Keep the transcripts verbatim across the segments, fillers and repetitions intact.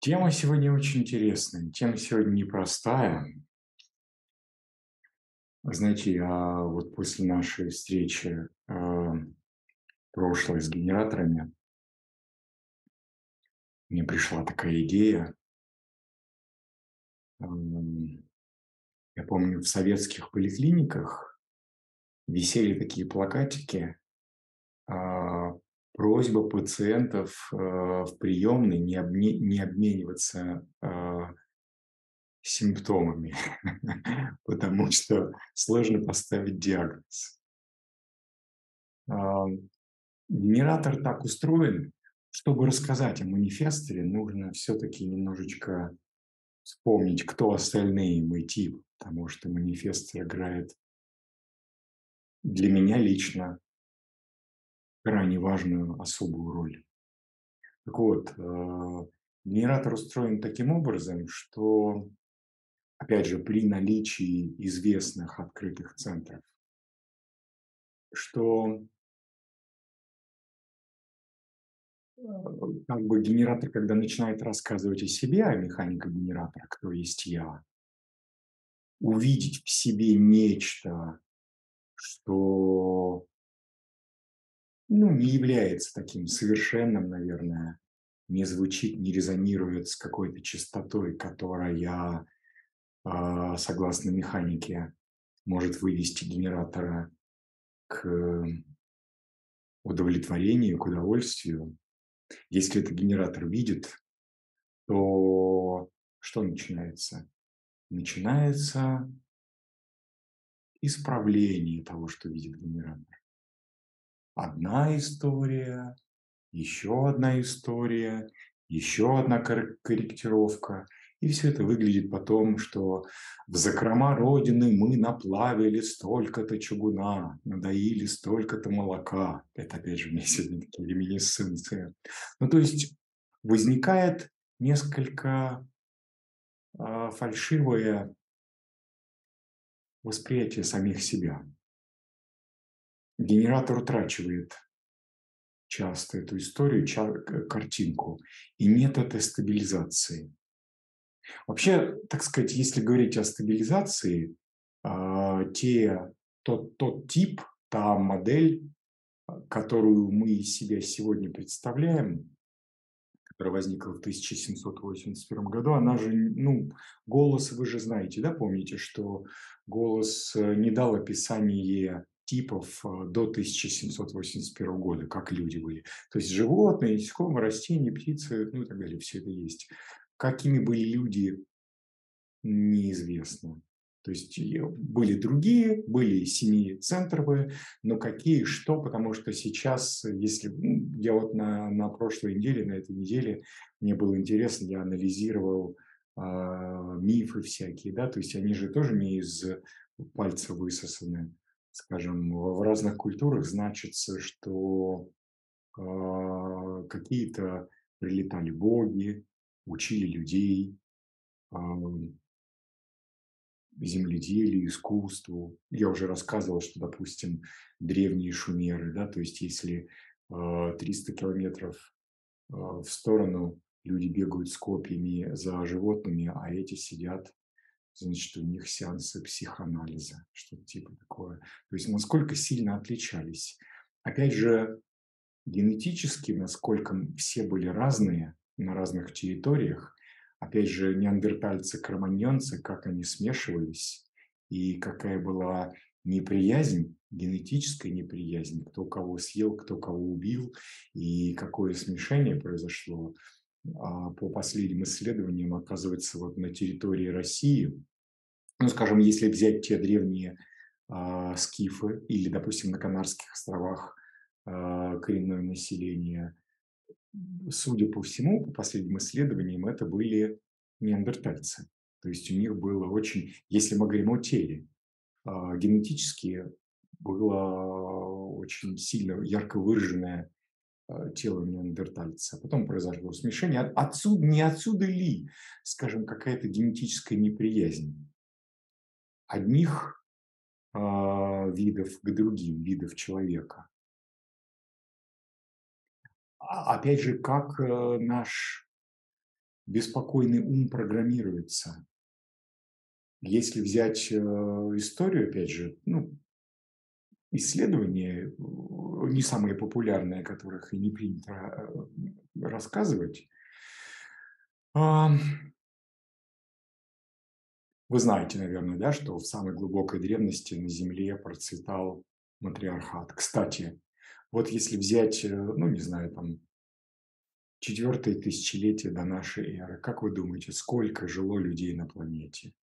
Тема сегодня очень интересная, тема сегодня непростая. Знаете, я вот после нашей встречи э, прошлой с генераторами, мне пришла такая идея. Э, я помню, в советских поликлиниках висели такие плакатики э, просьба пациентов э, в приемной не, обне, не обмениваться э, симптомами, потому что сложно поставить диагноз. Э, генератор так устроен, чтобы рассказать о манифесторе, нужно все-таки немножечко вспомнить, кто остальные мы типы, потому что манифестор играет для меня лично крайне важную особую роль. Так вот, э, генератор устроен таким образом, что, опять же, при наличии известных открытых центров, что э, как бы генератор, когда начинает рассказывать о себе, о механике генератора, кто есть я, увидеть в себе нечто, что ну, не является таким совершенным, наверное, не звучит, не резонирует с какой-то частотой, которая, согласно механике, может вывести генератора к удовлетворению, к удовольствию. Если этот генератор видит, то что начинается? Начинается исправление того, что видит генератор. Одна история, еще одна история, еще одна корректировка. И все это выглядит потом, что в закрома Родины мы наплавили столько-то чугуна, надоили столько-то молока. Это, опять же, у меня сегодня такие реминесценции. Ну, то есть возникает несколько э, фальшивое восприятие самих себя. Генератор утрачивает часто эту историю, картинку, и нет этой стабилизации. Вообще, так сказать, если говорить о стабилизации, те, тот, тот тип, та модель, которую мы из себя сегодня представляем, которая возникла в тысяча семьсот восемьдесят первом году, она же, ну, голос вы же знаете, да, помните, что голос не дал описание типов до тысяча семьсот восемьдесят первого года, как люди были. То есть животные, насекомые, растения, птицы, ну и так далее, все это есть. Какими были люди, неизвестно. То есть были другие, были семицентровые, но какие, что, потому что сейчас, если я вот на, на прошлой неделе, на этой неделе, мне было интересно, я анализировал э, мифы всякие, да, то есть они же тоже не из пальца высосаны. Скажем, в разных культурах значится, что э, какие-то прилетали боги, учили людей, э, земледелию, искусству. Я уже рассказывал, что, допустим, древние шумеры, да, то есть если э, триста километров э, в сторону люди бегают с копьями за животными, а эти сидят, значит, у них сеансы психоанализа, что-то типа такое. То есть насколько сильно отличались. Опять же, генетически, насколько все были разные на разных территориях. Опять же, неандертальцы, кроманьонцы, как они смешивались и какая была неприязнь, генетическая неприязнь, кто кого съел, кто кого убил и какое смешение произошло. По последним исследованиям, оказывается, вот на территории России, ну, скажем, если взять те древние э, скифы или, допустим, на Канарских островах э, коренное население, судя по всему, по последним исследованиям, это были неандертальцы. То есть у них было очень, если мы говорим о теле, э, генетически было очень сильно ярко выраженное тело неандертальца. Потом произошло смешение. Отсюда, не отсюда ли, скажем, какая-то генетическая неприязнь одних э, видов к другим, видов человека? Опять же, как наш беспокойный ум программируется. Если взять историю, опять же, ну, исследования, не самые популярные, о которых и не принято рассказывать. Вы знаете, наверное, да, что в самой глубокой древности на Земле процветал матриархат. Кстати, вот если взять, ну, не знаю, там, четвертое тысячелетие до нашей эры, как вы думаете, сколько жило людей на планете?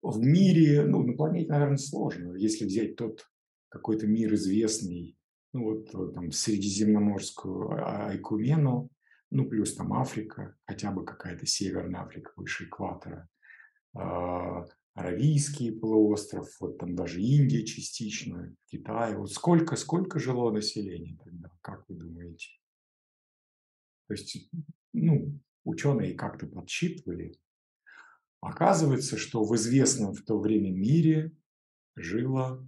В мире, ну, на планете, наверное, сложно. Если взять тот какой-то мир известный, ну, вот там средиземноморскую Айкумену, ну, плюс там Африка, хотя бы какая-то Северная Африка выше экватора, Аравийский полуостров, вот там даже Индия частично, Китай. Вот сколько, сколько жило населения тогда, как вы думаете? То есть, ну, ученые как-то подсчитывали. Оказывается, что в известном в то время мире жило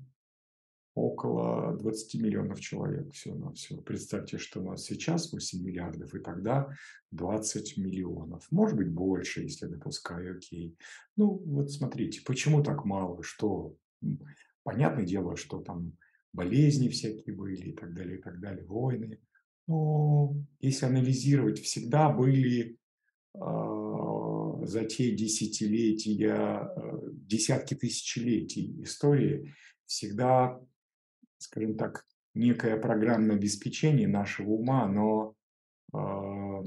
около двадцати миллионов человек всего-навсего. Представьте, что у нас сейчас восемь миллиардов, и тогда двадцать миллионов. Может быть, больше, если допускаю, окей. Ну, вот смотрите, почему так мало? Что, понятное дело, что там болезни всякие были и так далее, и так далее, войны. Но если анализировать, всегда были э, за те десятилетия, э, десятки тысячелетий истории, всегда, скажем так, некое программное обеспечение нашего ума, оно э,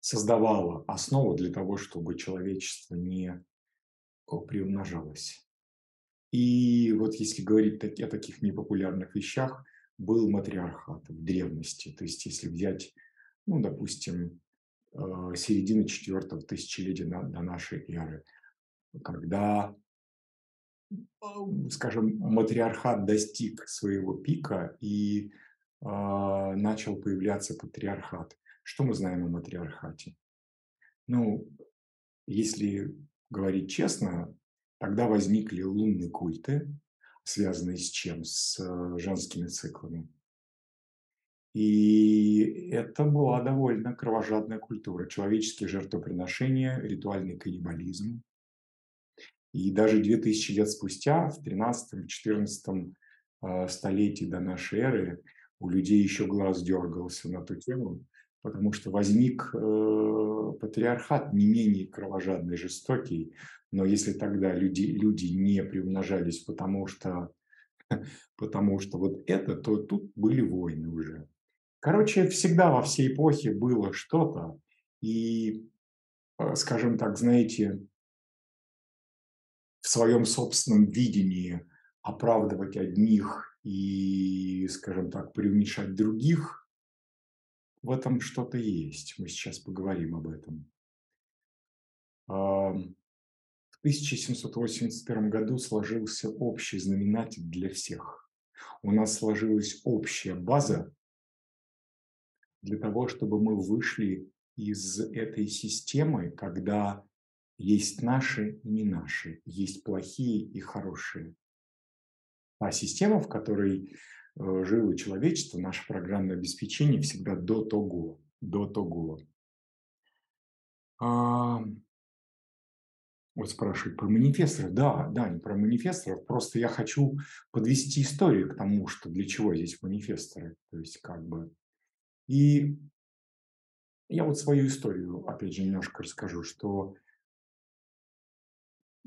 создавало основу для того, чтобы человечество не приумножалось. И вот если говорить о таких непопулярных вещах, был матриархат в древности. То есть если взять, ну, допустим, э, середину четвертого тысячелетия на, до нашей эры, когда, скажем, матриархат достиг своего пика и э, начал появляться патриархат. Что мы знаем о матриархате? Ну, если говорить честно, тогда возникли лунные культы, связанные с чем? С э, женскими циклами. И это была довольно кровожадная культура. Человеческие жертвоприношения, ритуальный каннибализм. И даже две тысячи лет спустя, в тринадцатом-четырнадцатом столетии до нашей эры, у людей еще глаз дергался на ту тему, потому что возник патриархат, не менее кровожадный, жестокий. Но если тогда люди, люди не приумножались, потому что, потому что вот это, то тут были войны уже. Короче, всегда во всей эпохе было что-то. И, скажем так, знаете, в своем собственном видении оправдывать одних и, скажем так, преуменьшать других, в этом что-то есть. Мы сейчас поговорим об этом. В тысяча семьсот восемьдесят первом году сложился общий знаменатель для всех. У нас сложилась общая база для того, чтобы мы вышли из этой системы, когда есть наши и не наши, есть плохие и хорошие. А система, в которой э, жило человечество, наше программное обеспечение, всегда до того, до того. А, вот спрашивают про манифесторов. Да, да, не про манифесторов. Просто я хочу подвести историю к тому, что для чего здесь манифесторы. То есть как бы... И я вот свою историю, опять же, немножко расскажу, что...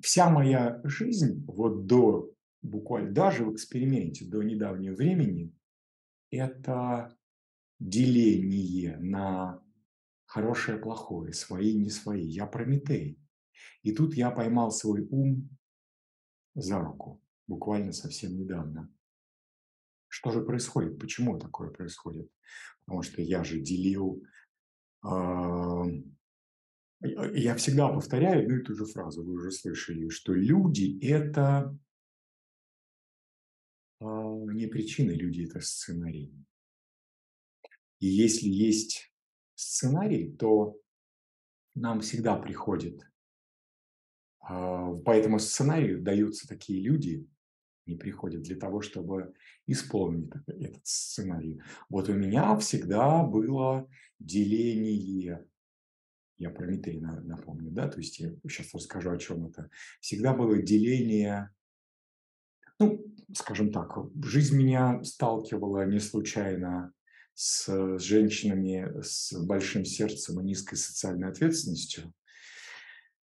Вся моя жизнь, вот до, буквально даже в эксперименте, до недавнего времени, это деление на хорошее, плохое, свои, не свои. Я Прометей. И тут я поймал свой ум за руку, буквально совсем недавно. Что же происходит? Почему такое происходит? Потому что я же делил... Э- Я всегда повторяю одну и ту же фразу, вы уже слышали, что люди – это не причины, люди – это сценарий. И если есть сценарий, то нам всегда приходит. По этому сценарию даются такие люди, не приходят для того, чтобы исполнить этот сценарий. Вот у меня всегда было деление я про Прометей напомню, да, то есть я сейчас расскажу, о чем это. Всегда было деление, ну, скажем так, жизнь меня сталкивала не случайно с женщинами с большим сердцем и низкой социальной ответственностью.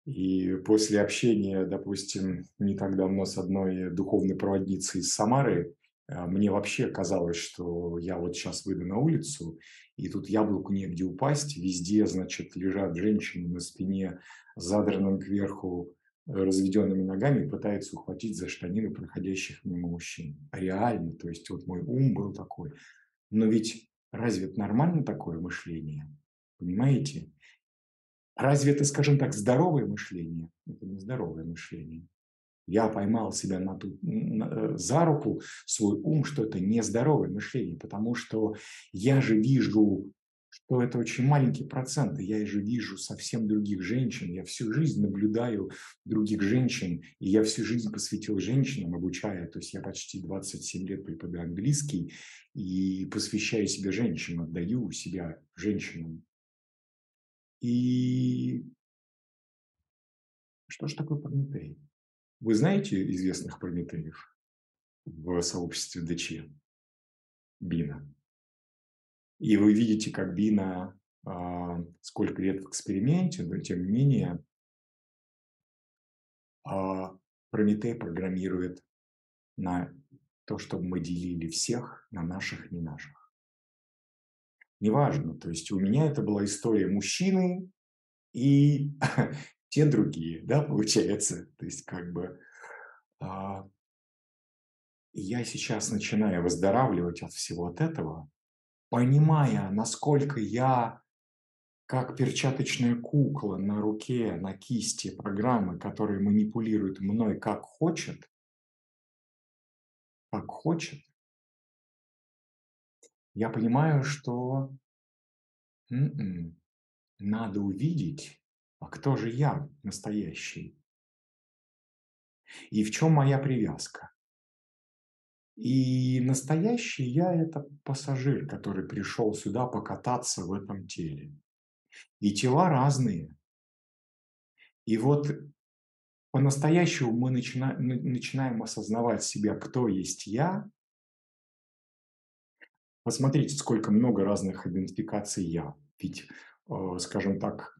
И после общения, допустим, не так давно с одной духовной проводницей из Самары, мне вообще казалось, что я вот сейчас выйду на улицу, и тут яблоку негде упасть, везде, значит, лежат женщины на спине, задранным кверху, разведенными ногами, пытаются ухватить за штанины проходящих мимо мужчин. Реально, то есть вот мой ум был такой. Но ведь разве это нормально такое мышление? Понимаете? Разве это, скажем так, здоровое мышление? Это не здоровое мышление. Я поймал себя на ту, на, за руку, свой ум, что это нездоровое мышление, потому что я же вижу, что это очень маленький процент, я же вижу совсем других женщин, я всю жизнь наблюдаю других женщин, и я всю жизнь посвятил женщинам, обучая, то есть я почти двадцать семь лет преподаю английский и посвящаю себя женщинам, отдаю себя женщинам. И что же такое Прометей? Вы знаете известных Прометеев в сообществе ДЧ? Бина. И вы видите, как Бина, сколько лет в эксперименте, но тем не менее Прометей программирует на то, чтобы мы делили всех на наших, не наших. Неважно, то есть у меня это была история мужчины и... те другие, да, получается. То есть как бы а, я сейчас начинаю выздоравливать от всего от этого, понимая, насколько я как перчаточная кукла на руке, на кисти программы, которая манипулирует мной как хочет, как хочет, я понимаю, что м-м, надо увидеть, а кто же я настоящий? И в чем моя привязка? И настоящий я – это пассажир, который пришел сюда покататься в этом теле. И тела разные. И вот по-настоящему мы начина- начинаем осознавать себя, кто есть я. Посмотрите, сколько много разных идентификаций «я». Ведь, э, скажем так,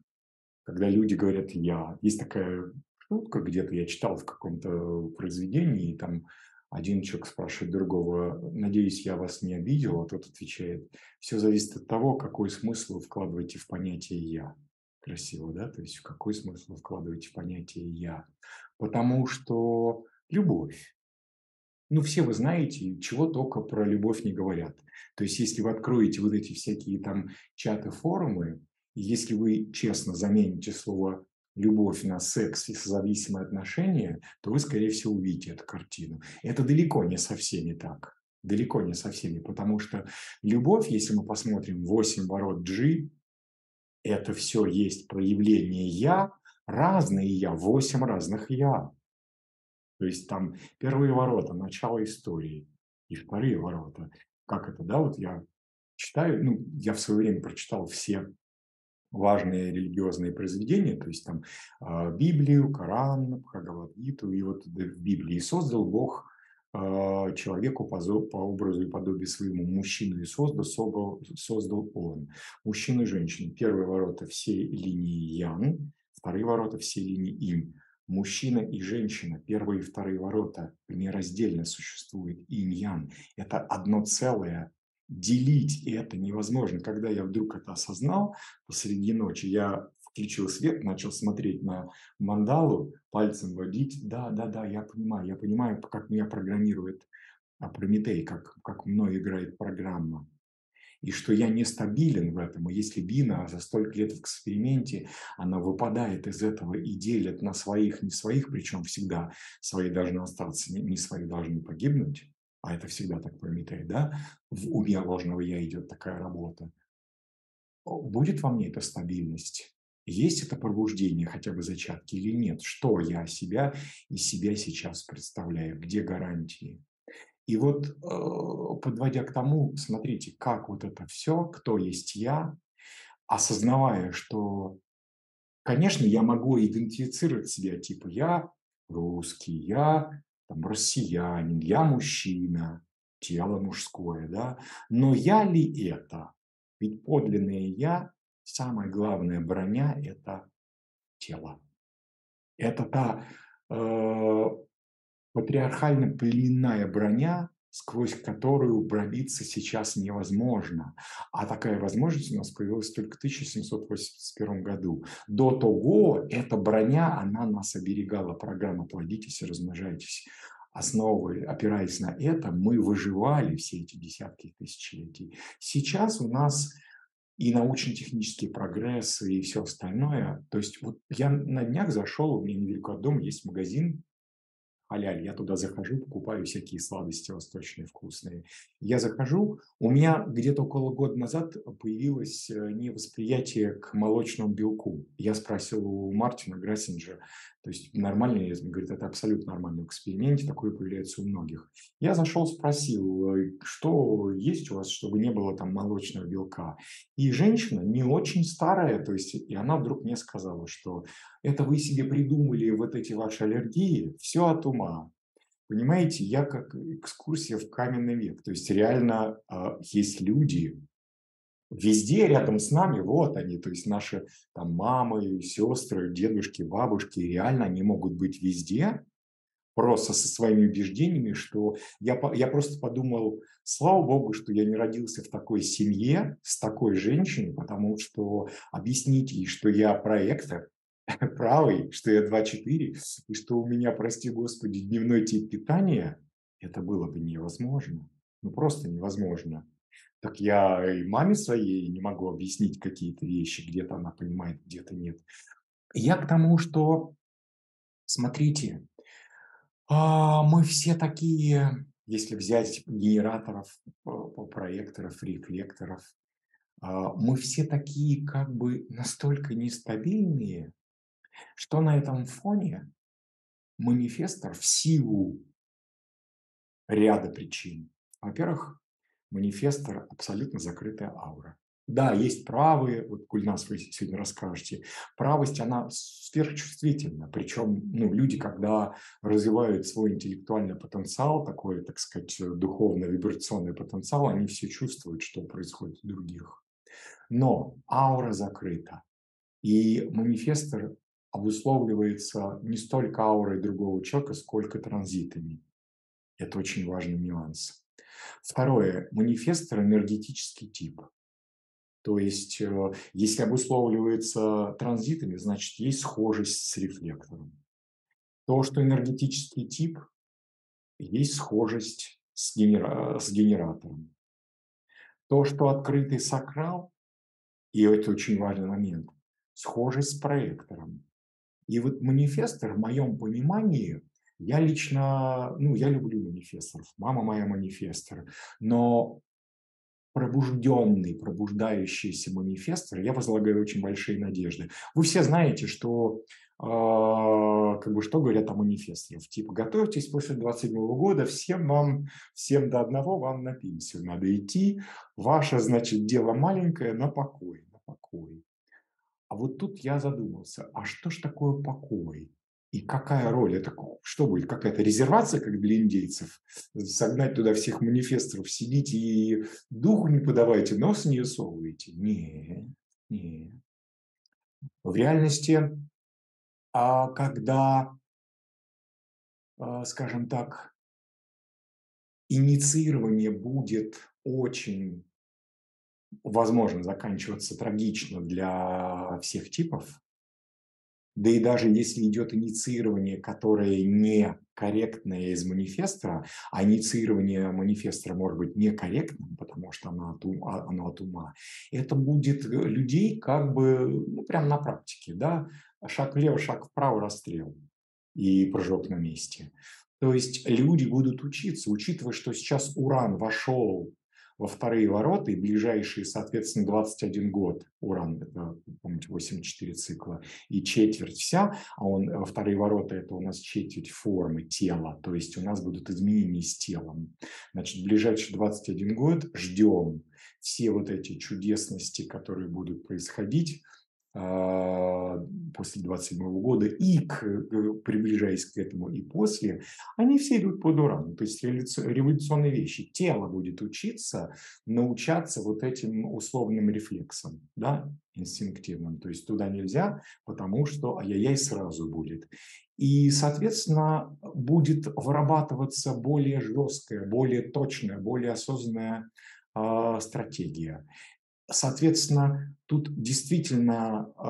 когда люди говорят «я», есть такая шутка, где-то я читал в каком-то произведении, и там один человек спрашивает другого: «Надеюсь, я вас не обидел», а тот отвечает: «Все зависит от того, какой смысл вы вкладываете в понятие «я». Красиво, да? То есть какой смысл вы вкладываете в понятие «я». Потому что любовь. Ну, все вы знаете, чего только про любовь не говорят. То есть если вы откроете вот эти всякие там чаты, форумы, если вы честно замените слово «любовь» на «секс» и «созависимые отношения», то вы, скорее всего, увидите эту картину. Это далеко не со всеми так. Далеко не со всеми, потому что любовь, если мы посмотрим восемь ворот джи, это все есть проявление «я», разные «я», восемь разных «я». То есть там первые ворота – начало истории, и вторые ворота. Как это, да, вот я читаю, ну, я в свое время прочитал все важные религиозные произведения, то есть там Библию, Коран, Бхагавадгиту, и вот в Библии создал Бог человеку по образу и подобию своему, мужчину и создал, создал он, мужчину и женщину. Первые ворота все линии Ян, вторые ворота все линии Им. Мужчина и женщина, первые и вторые ворота, нераздельно существует Инь-Ян. Это одно целое. Делить это невозможно. Когда я вдруг это осознал посреди ночи, я включил свет, начал смотреть на мандалу, пальцем водить. Да, да, да, я понимаю. Я понимаю, как меня программирует Прометей, как, как мной играет программа. И что я нестабилен в этом. И если Бина за столько лет в эксперименте, она выпадает из этого и делит на своих, не своих, причем всегда свои должны остаться, не свои должны погибнуть. А это всегда так Прометей, да? В уме ложного «я» идет такая работа. Будет во мне эта стабильность? Есть это пробуждение, хотя бы зачатки, или нет? Что я себя и себя сейчас представляю? Где гарантии? И вот, подводя к тому, смотрите, как вот это все, кто есть я, осознавая, что Конечно, я могу идентифицировать себя, типа я русский, я там, россиянин, я мужчина, тело мужское, да. Но я ли это? Ведь подлинное я, самая главная броня – это тело. Это та э, патриархально-племенная броня, сквозь которую пробиться сейчас невозможно. А такая возможность у нас появилась только в тысяча семьсот восемьдесят первом году. До того эта броня, она нас оберегала. Программа «Плодитесь и размножайтесь». Основывая, опираясь на это, мы выживали все эти десятки тысячелетий. Сейчас у нас и научно-технический прогресс, и все остальное. То есть вот я на днях зашел, у меня недалеко от дома есть магазин, халяль, я туда захожу, покупаю всякие сладости восточные, вкусные. Я захожу, у меня где-то около года назад появилось невосприятие к молочному белку. Я спросил у Мартина Грессинджера, то есть нормально, он говорит, это абсолютно нормально в эксперименте, такое появляется у многих. Я зашел, спросил, что есть у вас, чтобы не было там молочного белка. И женщина не очень старая, то есть, и она вдруг мне сказала, что это вы себе придумали вот эти ваши аллергии, все от ума. Понимаете, я как экскурсия в каменный век. То есть реально э, есть люди везде рядом с нами, вот они, то есть наши там мамы, сестры, дедушки, бабушки, реально они могут быть везде, просто со своими убеждениями, что я, я просто подумал, слава богу, что я не родился в такой семье, с такой женщиной, потому что объяснить ей, что я проектор, правый, что я два четыре, и что у меня, прости господи, дневной тип питания, это было бы невозможно. Ну, просто невозможно. Так я и маме своей не могу объяснить какие-то вещи, где-то она понимает, где-то нет. Я к тому, что, смотрите, мы все такие, если взять генераторов, проекторов, рефлекторов, мы все такие как бы настолько нестабильные, что на этом фоне манифестор в силу ряда причин. Во-первых, манифестор – абсолютно закрытая аура. Да, есть правые, вот Кульнас вы сегодня расскажете, правость, она сверхчувствительна. Причем ну, люди, когда развивают свой интеллектуальный потенциал, такой, так сказать, духовно-вибрационный потенциал, они все чувствуют, что происходит у других. Но аура закрыта. И манифестор обусловливается не столько аурой другого человека, сколько транзитами. Это очень важный нюанс. Второе. Манифестор – энергетический тип. То есть, если обусловливается транзитами, значит, есть схожесть с рефлектором. То, что энергетический тип, есть схожесть с, генера... с генератором. То, что открытый сакрал, и это очень важный момент, схожесть с проектором. И вот манифестор, в моем понимании, я лично, ну, я люблю манифесторов, мама моя манифестор, но пробужденный, пробуждающийся манифестор, я возлагаю очень большие надежды. Вы все знаете, что, э, как бы, что говорят о манифесторах. Типа, готовьтесь после двадцать седьмого года, всем вам, всем до одного вам на пенсию надо идти. Ваше, значит, дело маленькое, на покой, на покой. А вот тут я задумался, а что ж такое покой? И какая роль? Это что будет? Какая-то резервация, как для индейцев? Согнать туда всех манифесторов, сидите и духу не подавайте, нос не совывайте? Нет, нет. В реальности, когда, скажем так, инициирование будет очень, возможно, заканчиваться трагично для всех типов, да и даже если идет инициирование, которое некорректное из манифестора, а инициирование манифестора может быть некорректным, потому что оно от ума, оно от ума, это будет людей как бы, ну, прям на практике, да, шаг влево, шаг вправо, расстрел и прыжок на месте. То есть люди будут учиться, учитывая, что сейчас Уран вошел во вторые ворота, и ближайшие, соответственно, двадцать один год, Уран, это, помните, восемьдесят четыре цикла, и четверть вся, а он, во вторые ворота, это у нас четверть формы тела, то есть у нас будут изменения с телом. Значит, ближайшие двадцать один год ждем все вот эти чудесности, которые будут происходить, после двадцать седьмого года и, к, приближаясь к этому, и после, они все идут под Уран. То есть революционные вещи. Тело будет учиться, научаться вот этим условным рефлексам, да, инстинктивным. То есть туда нельзя, потому что ай-яй-яй сразу будет. И, соответственно, будет вырабатываться более жесткая, более точная, более осознанная э, стратегия. Соответственно, тут действительно э,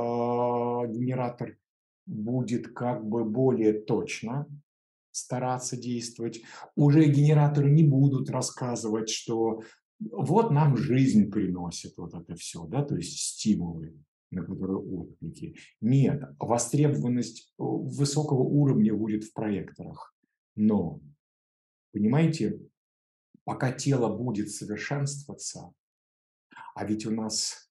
генератор будет как бы более точно стараться действовать. Уже генераторы не будут рассказывать, что вот нам жизнь приносит вот это все, да, то есть стимулы, на которые отклики. Нет, востребованность высокого уровня будет в проекторах. Но, понимаете, пока тело будет совершенствоваться, а ведь у нас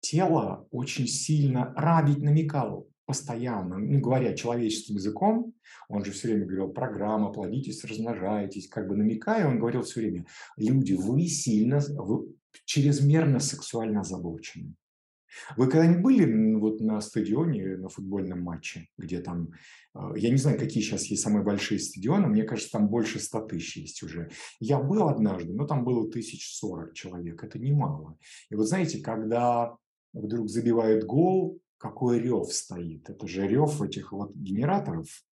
тело очень сильно, Ра ведь намекал постоянно, ну, говоря человеческим языком, он же все время говорил: программа, плодитесь, размножайтесь, как бы намекая, он говорил все время: люди, вы сильно, вы чрезмерно сексуально озабочены. Вы когда-нибудь были вот на стадионе, на футбольном матче, где там, я не знаю, какие сейчас есть самые большие стадионы, мне кажется, там больше ста тысяч есть уже. Я был однажды, но там было тысяч сорок человек, это немало. И вот знаете, когда вдруг забивают гол, какой рев стоит, это же рев этих вот генераторов.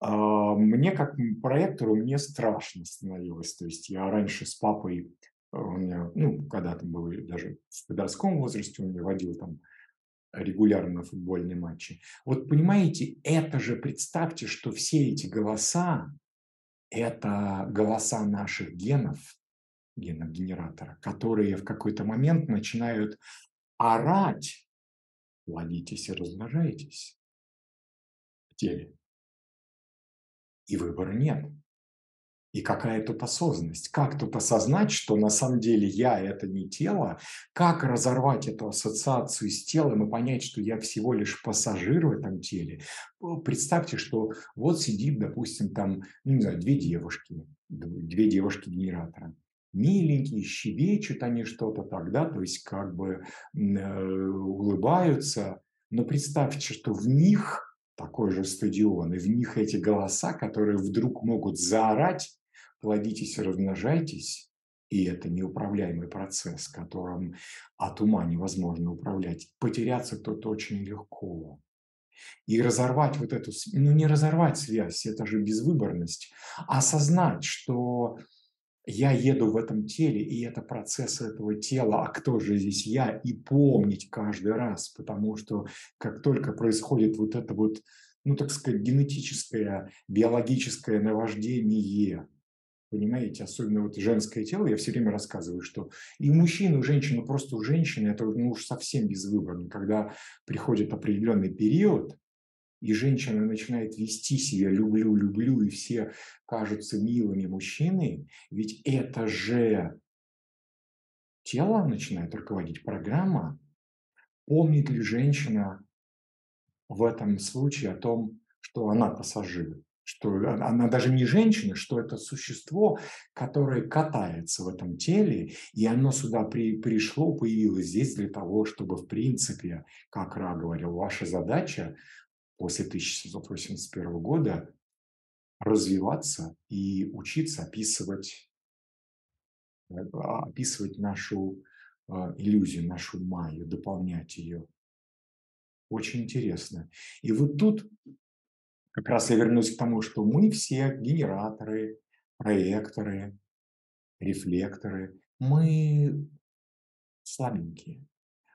Мне как проектору, мне страшно становилось, то есть я раньше с папой, у меня, ну, когда там было, даже в подростковом возрасте, у меня водил там регулярно футбольные матчи. Вот понимаете, это же представьте, что все эти голоса, это голоса наших генов, генов генератора, которые в какой-то момент начинают орать: плодитесь и размножайтесь в теле. И выбора нет. И какая тут осознанность? Как тут осознать, что на самом деле я – это не тело? Как разорвать эту ассоциацию с телом и понять, что я всего лишь пассажир в этом теле? Представьте, что вот сидит, допустим, там, ну, не знаю, две девушки, две девушки-генератора. Миленькие, щебечут они что-то тогда, то есть как бы э, улыбаются. Но представьте, что в них такой же стадион, и в них эти голоса, которые вдруг могут заорать: плодитесь и размножайтесь, и это неуправляемый процесс, которым от ума невозможно управлять. Потеряться тут очень легко. И разорвать вот эту, ну не разорвать связь, это же безвыборность, а осознать, что я еду в этом теле, и это процесс этого тела, а кто же здесь я, и помнить каждый раз, потому что как только происходит вот это вот, ну, так сказать, генетическое, биологическое наваждение, понимаете, особенно вот женское тело, я все время рассказываю, что и у мужчин, и у женщин, просто у женщины это, ну, уж совсем безвыборно, когда приходит определенный период, и женщина начинает вести себя «люблю, люблю», и все кажутся милыми мужчиной, ведь это же тело начинает руководить, программа. Помнит ли женщина в этом случае о том, что она пассажир, что она даже не женщина, что это существо, которое катается в этом теле, и оно сюда при, пришло, появилось здесь для того, чтобы, в принципе, как Ра говорил, ваша задача после тысяча семьсот восемьдесят первого года развиваться и учиться описывать, описывать нашу иллюзию, нашу майю, дополнять ее. Очень интересно. И вот тут как раз я вернусь к тому, что мы все генераторы, проекторы, рефлекторы, мы слабенькие.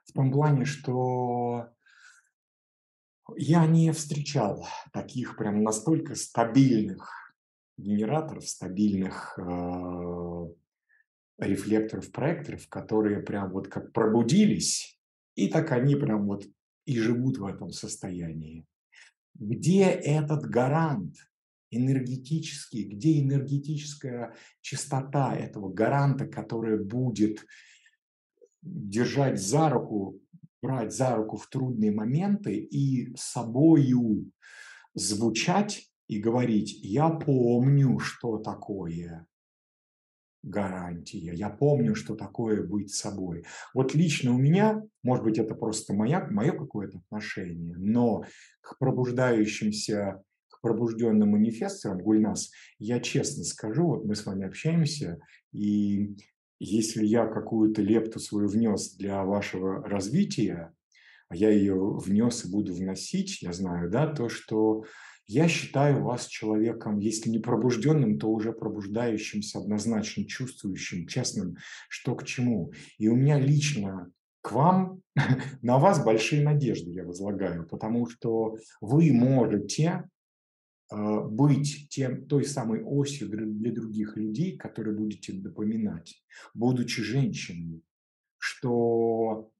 В том плане, что я не встречал таких прям настолько стабильных генераторов, стабильных э, рефлекторов, проекторов, которые прям вот как пробудились, и так они прям вот и живут в этом состоянии. Где этот гарант энергетический, где энергетическая чистота этого гаранта, которая будет держать за руку, брать за руку в трудные моменты и собою звучать и говорить: я помню, что такое гарантия. Я помню, что такое быть собой. Вот лично у меня, может быть, это просто моя, мое какое-то отношение, но к пробуждающимся, к пробужденным манифесторам, Гульназ, я честно скажу, вот мы с вами общаемся, и если я какую-то лепту свою внес для вашего развития, а я ее внес и буду вносить, я знаю, да, то, что я считаю вас человеком, если не пробужденным, то уже пробуждающимся, однозначно чувствующим, честным, что к чему. И у меня лично к вам, на вас большие надежды я возлагаю, потому что вы можете э, быть тем, той самой осью для других людей, которые будете напоминать, будучи женщиной, что...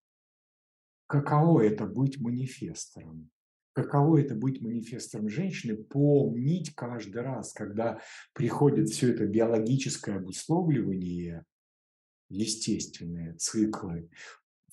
Каково это быть манифестором? Каково это быть манифестором женщины? Помнить каждый раз, когда приходит все это биологическое обусловливание, естественные циклы,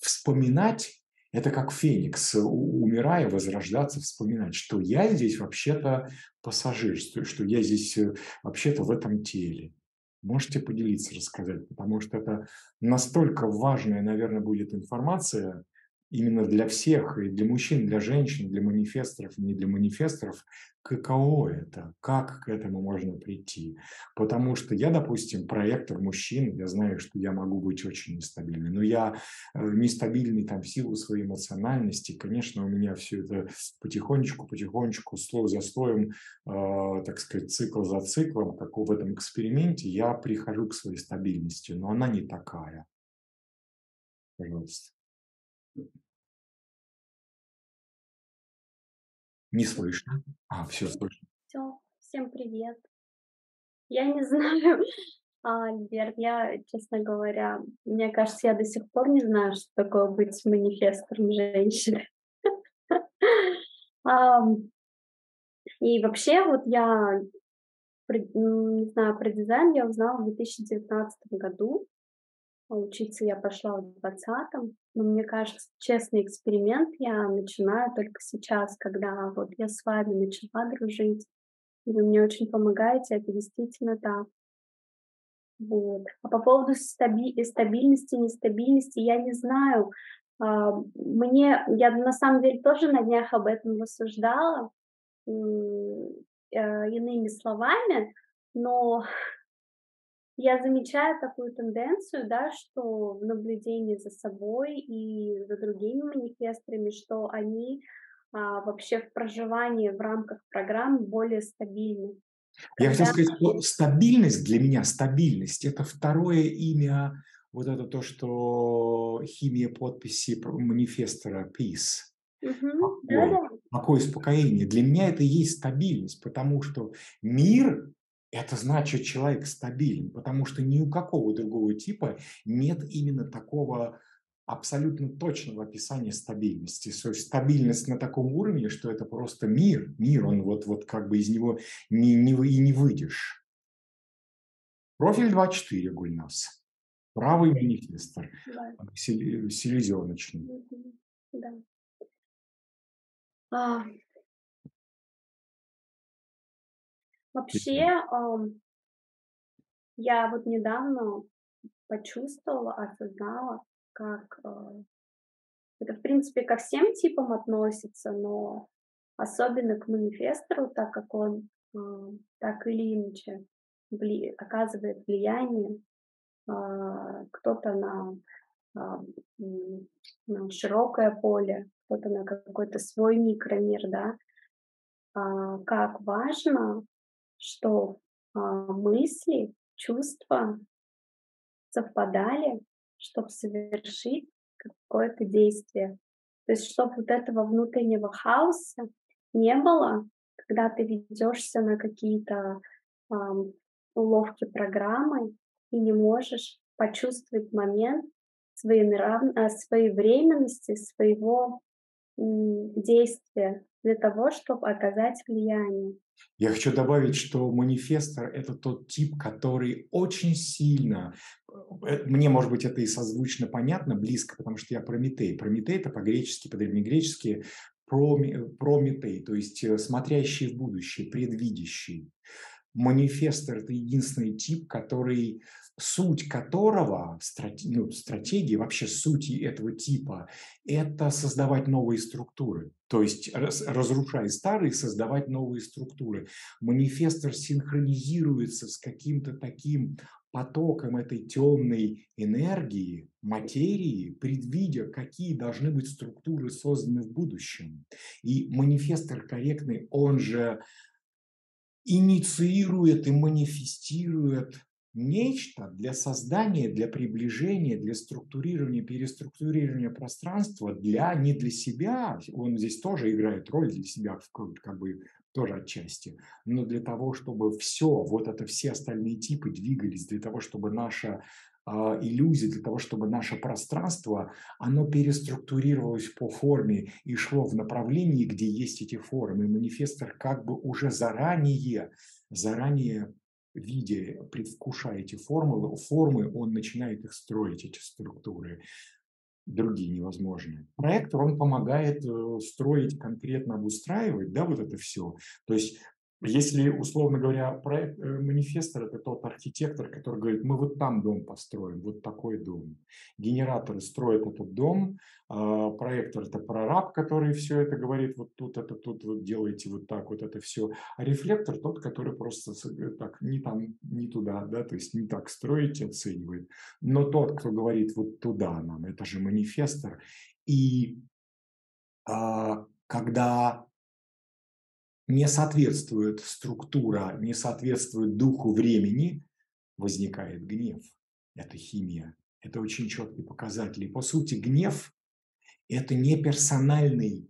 вспоминать, это как Феникс, умирая, возрождаться, вспоминать, что я здесь вообще-то пассажир, что я здесь вообще-то в этом теле. Можете поделиться, рассказать, потому что это настолько важная, наверное, будет информация, именно для всех, и для мужчин, для женщин, для манифесторов, не для манифесторов, каково это, как к этому можно прийти. Потому что я, допустим, проектор мужчин, я знаю, что я могу быть очень нестабильным, но я нестабильный там в силу своей эмоциональности, конечно, у меня все это потихонечку, потихонечку, слой за слоем, э, так сказать, цикл за циклом, как в этом эксперименте, я прихожу к своей стабильности, но она не такая. Пожалуйста. Не слышно. А, все слышно. Все, всем привет. Я не знаю, Альберт, я, честно говоря, мне кажется, я до сих пор не знаю, что такое быть манифестором женщины. И вообще, вот я, не знаю, про дизайн я узнала в две тысячи девятнадцатом году. Учиться я пошла в двадцатом, но мне кажется, честный эксперимент я начинаю только сейчас, когда вот я с вами начала дружить, и вы мне очень помогаете, это действительно так. Вот. А по поводу стаби- стабильности, нестабильности, я не знаю, мне, я на самом деле тоже на днях об этом рассуждала, иными словами, но... Я замечаю такую тенденцию, да, что в наблюдении за собой и за другими манифесторами, что они а, вообще в проживании в рамках программ более стабильны. Я хотел сказать, что стабильность для меня, стабильность – это второе имя, вот это то, что химия подписи манифестора «Peace». Угу, да, да. Покой, успокоение. Для меня это и есть стабильность, потому что мир… Это значит, человек стабилен, потому что ни у какого другого типа нет именно такого абсолютно точного описания стабильности. То есть стабильность на таком уровне, что это просто мир. Мир, он вот, вот как бы из него не, не, и не выйдешь. Профиль два четыре, Гульназ. Правый манифестор. Да. Селезеночный. Да. А... Вообще, я вот недавно почувствовала, осознала, как это, в принципе, ко всем типам относится, но особенно к манифестору, так как он так или иначе оказывает влияние кто-то на, на широкое поле, кто-то на какой-то свой микромир, да, как важно, что э, мысли, чувства совпадали, чтобы совершить какое-то действие. То есть, чтобы вот этого внутреннего хаоса не было, когда ты ведешься на какие-то э, уловки программы и не можешь почувствовать момент своей своевременности, своего э, действия для того, чтобы оказать влияние. Я хочу добавить, что манифестор – это тот тип, который очень сильно, мне, может быть, это и созвучно понятно, близко, потому что я Прометей. Прометей – это по-гречески, по-древнегречески Прометей, то есть смотрящий в будущее, предвидящий. Манифестор – это единственный тип, который, суть которого, стратег, ну, стратегии, вообще сути этого типа – это создавать новые структуры. То есть разрушая старые, создавать новые структуры. Манифестор синхронизируется с каким-то таким потоком этой темной энергии, материи, предвидя, какие должны быть структуры созданы в будущем. И манифестор корректный, он же инициирует и манифестирует нечто для создания, для приближения, для структурирования, переструктурирования пространства, для, не для себя, он здесь тоже играет роль для себя, как бы тоже отчасти, но для того, чтобы все, вот это все остальные типы двигались, для того, чтобы наша э, иллюзия, для того, чтобы наше пространство, оно переструктурировалось по форме и шло в направлении, где есть эти формы. И манифестор как бы уже заранее, заранее, видя, предвкушая эти формулы, формы, он начинает их строить, эти структуры, другие невозможные. Проектор, он помогает строить, конкретно обустраивать, да, вот это все. То есть, если, условно говоря, проект, манифестор – это тот архитектор, который говорит, мы вот там дом построим, вот такой дом. Генераторы строят этот дом, проектор – это прораб, который все это говорит, вот тут, это тут, вот делайте вот так, вот это все. А рефлектор – тот, который просто так, не там, не туда, да, то есть не так строите, оценивает. Но тот, кто говорит вот туда нам, это же манифестор. И а, когда... не соответствует структура, не соответствует духу времени, возникает гнев. Это химия. Это очень четкий показатель. И по сути, гнев – это не персональный,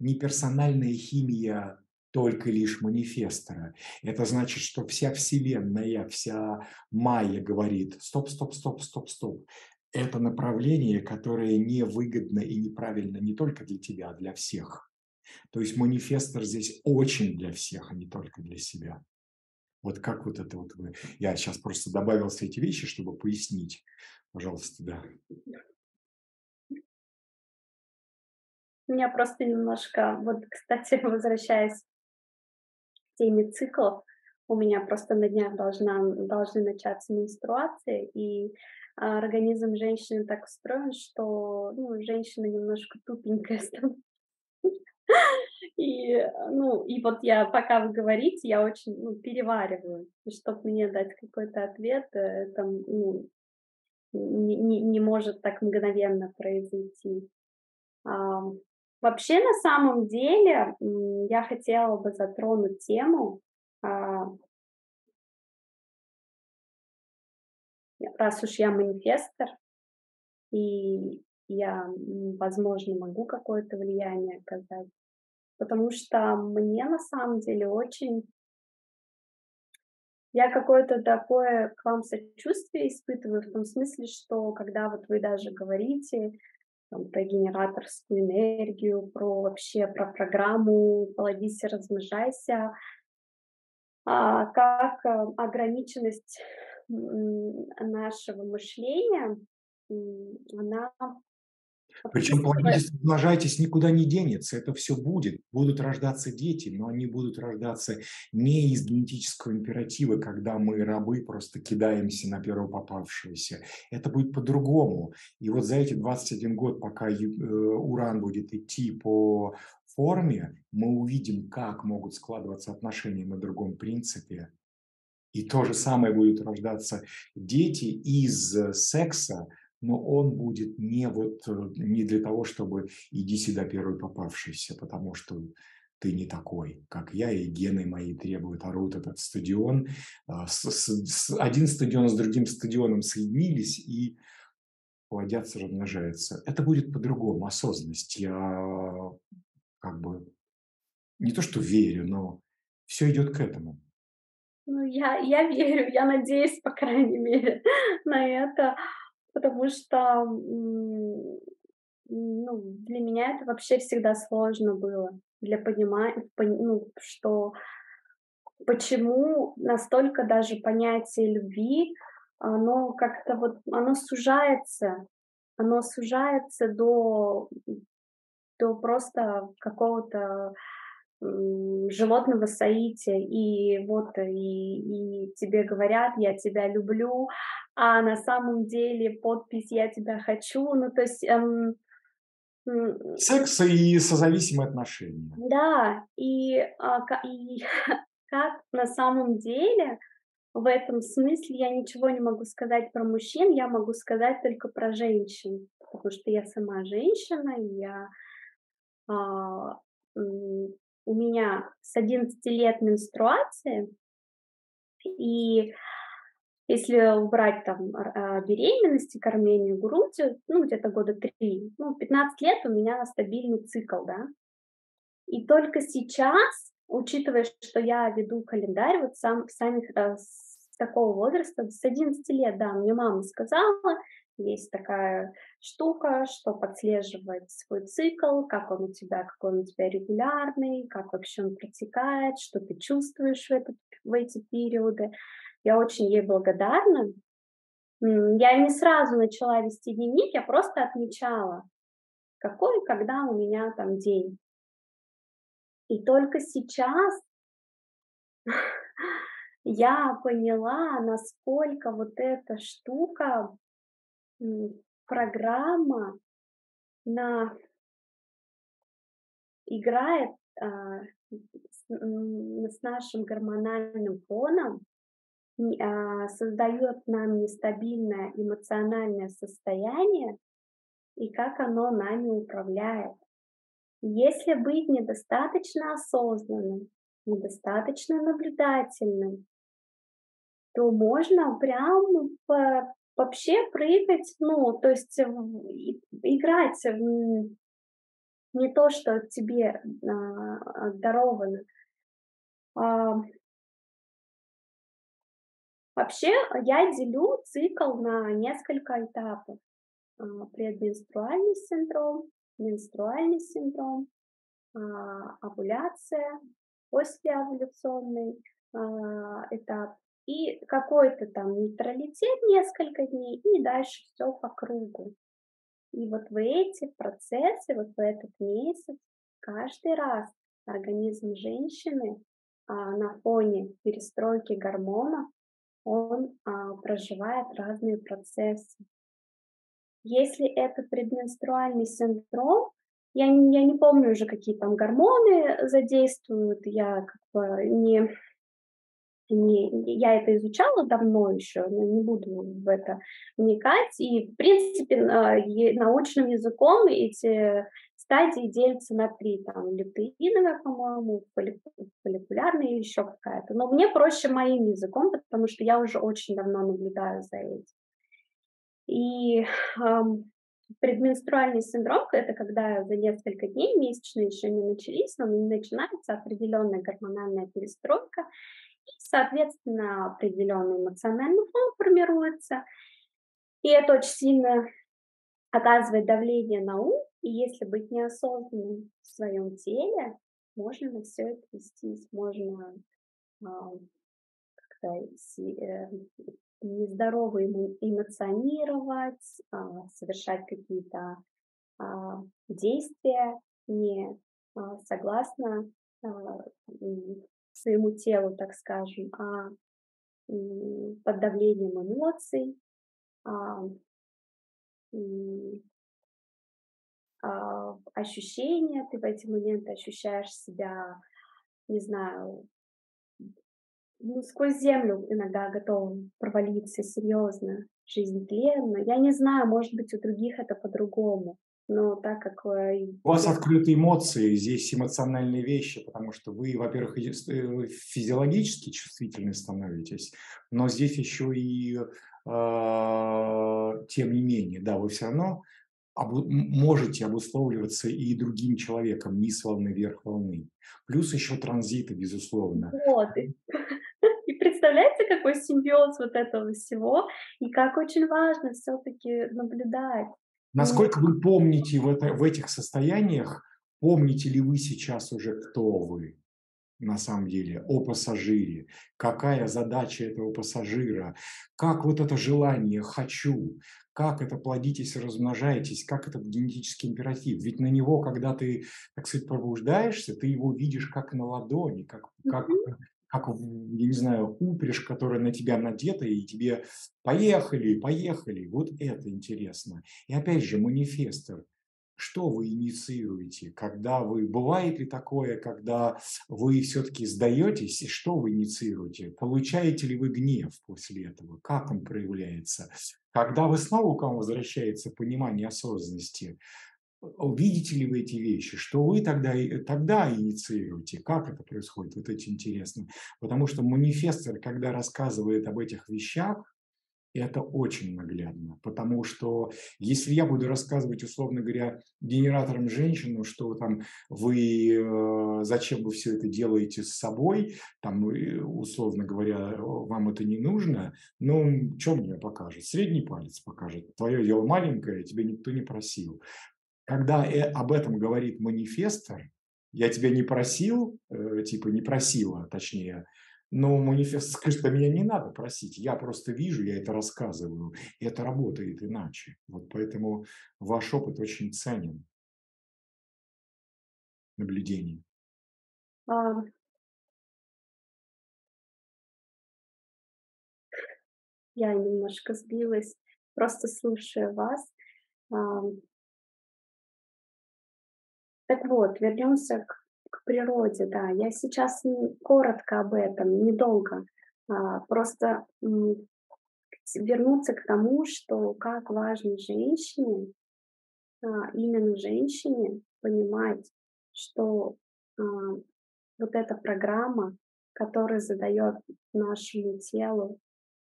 не персональная химия только лишь манифестора. Это значит, что вся Вселенная, вся Майя говорит «стоп, стоп, стоп, стоп, стоп». Это направление, которое невыгодно и неправильно не только для тебя, а для всех. То есть манифестор здесь очень для всех, а не только для себя. Вот как вот это вот вы... Я сейчас просто добавил все эти вещи, чтобы пояснить. Пожалуйста, да. У меня просто немножко... Вот, кстати, возвращаясь к теме циклов, у меня просто на днях должна, должны начаться менструации, и организм женщины так устроен, что ну, женщина немножко тупенькая становится. И, ну, и вот я, пока вы говорите, я очень ну, перевариваю, чтобы мне дать какой-то ответ, это ну, не, не, не может так мгновенно произойти. А, вообще, на самом деле, я хотела бы затронуть тему, а, раз уж я манифестор, и я, возможно, могу какое-то влияние оказать. Потому что мне на самом деле очень... Я какое-то такое к вам сочувствие испытываю в том смысле, что когда вот вы даже говорите там, про генераторскую энергию, про вообще про программу «Плодись и размножайся», а как ограниченность нашего мышления, она... Причем плодитесь, умножайтесь, никуда не денется, это все будет. Будут рождаться дети, но они будут рождаться не из генетического императива, когда мы, рабы, просто кидаемся на первого попавшегося. Это будет по-другому. И вот за эти двадцать один год, пока Уран будет идти по форме, мы увидим, как могут складываться отношения на другом принципе. И то же самое будут рождаться дети из секса, но он будет не, вот, не для того, чтобы иди сюда первый попавшийся, потому что ты не такой, как я, и гены мои требуют, орут этот стадион. С, с, с, один стадион с другим стадионом соединились и плодятся, размножаются. Это будет по-другому, осознанность. Я как бы не то что верю, но все идет к этому. Ну, я, я верю, я надеюсь, по крайней мере, на это. Потому что ну, для меня это вообще всегда сложно было, для понимания, ну, что почему настолько даже понятие любви, оно как-то вот, оно сужается, оно сужается до, до просто какого-то животного соития, и вот и, и тебе говорят, я тебя люблю, а на самом деле подпись я тебя хочу, ну то есть эм, секс и созависимые отношения. Да, и, и как на самом деле в этом смысле я ничего не могу сказать про мужчин, я могу сказать только про женщин, потому что я сама женщина, я э, у меня с одиннадцати лет менструации, и если убрать там беременность и кормление грудью, ну, где-то года три, ну, пятнадцать лет у меня стабильный цикл, да, и только сейчас, учитывая, что я веду календарь вот сам, сами, с такого возраста, с одиннадцати лет, да, мне мама сказала, есть такая штука, что подслеживать свой цикл, как он у тебя, какой он у тебя регулярный, как вообще он протекает, что ты чувствуешь в, этот, в эти периоды. Я очень ей благодарна. Я не сразу начала вести дневник, я просто отмечала, какой и когда у меня там день. И только сейчас я поняла, насколько вот эта штука, программа на... играет э, с, с нашим гормональным фоном, э, создает нам нестабильное эмоциональное состояние и как оно нами управляет. Если быть недостаточно осознанным, недостаточно наблюдательным, то можно прям по... вообще прыгать, ну, то есть играть не то, что тебе а, даровано. А, вообще я делю цикл на несколько этапов. А, предменструальный синдром, менструальный синдром, а, овуляция, послеовуляционный а, этап. И какой-то там нейтралитет несколько дней, и дальше все по кругу. И вот в эти процессы, вот в этот месяц, каждый раз организм женщины а, на фоне перестройки гормонов, он а, проживает разные процессы. Если это предменструальный синдром, я, я не помню уже, какие там гормоны задействуют, я как бы не... Не, я это изучала давно еще, но не буду в это вникать. И, в принципе, научным языком эти стадии делятся на три. Там лептеиновая, по-моему, фолликулярная и еще какая-то. Но мне проще моим языком, потому что я уже очень давно наблюдаю за этим. И эм, предменструальный синдром – это когда за несколько дней месячные еще не начались, но начинается определенная гормональная перестройка, и, соответственно, определенный эмоциональный фон формируется, и это очень сильно оказывает давление на ум, и если быть неосознанным в своем теле, можно на все это вестись, можно э, как-то э, нездорово эмоционировать, э, совершать какие-то э, действия не э, согласно э, своему телу, так скажем, а под давлением эмоций, а, а, ощущения, ты в эти моменты ощущаешь себя, не знаю, ну, сквозь землю иногда готовым провалиться, серьезно, жизнь длинная. Я не знаю, может быть, у других это по-другому. Но так как... У вас открыты эмоции, здесь эмоциональные вещи, потому что вы, во-первых, физиологически чувствительны становитесь, но здесь еще и, э, тем не менее, да, вы все равно обу- можете обусловливаться и другим человеком, низ волны, верх волны. Плюс еще транзиты, безусловно. Вот. И представляете, какой симбиоз вот этого всего, и как очень важно все-таки наблюдать. Насколько вы помните в, это, в этих состояниях, помните ли вы сейчас уже, кто вы? на самом деле о пассажире, какая задача этого пассажира, как вот это желание «хочу», как это плодитесь, размножаетесь, как этот генетический императив. Ведь на него, когда ты, так сказать, пробуждаешься, ты его видишь как на ладони, как, как, как я не знаю, упряжь, которая на тебя надета, и тебе «поехали, поехали». Вот это интересно. И опять же, манифестор. Что вы инициируете, когда вы... Бывает ли такое, когда вы все-таки сдаетесь, и что вы инициируете? Получаете ли вы гнев после этого? Как он проявляется? Когда вы снова к вам возвращается понимание осознанности, видите ли вы эти вещи? Что вы тогда, тогда инициируете? Как это происходит? Вот это интересно. Потому что манифестор, когда рассказывает об этих вещах, это очень наглядно, потому что если я буду рассказывать, условно говоря, генераторам женщину, что там вы, зачем вы все это делаете с собой, там, условно говоря, вам это не нужно, ну, что мне покажет? Средний палец покажет. Твое дело маленькое, тебя никто не просил. Когда об этом говорит манифестор, я тебя не просил, типа не просила, точнее, но манифест скажет, что меня не надо просить, я просто вижу, я это рассказываю, и это работает иначе. Вот поэтому ваш опыт очень ценен. Наблюдение. А... Я немножко сбилась, просто слушая вас. А... Так вот, вернемся к... к природе, да. Я сейчас коротко об этом, недолго. Просто вернуться к тому, что как важно женщине, именно женщине, понимать, что вот эта программа, которая задает нашему телу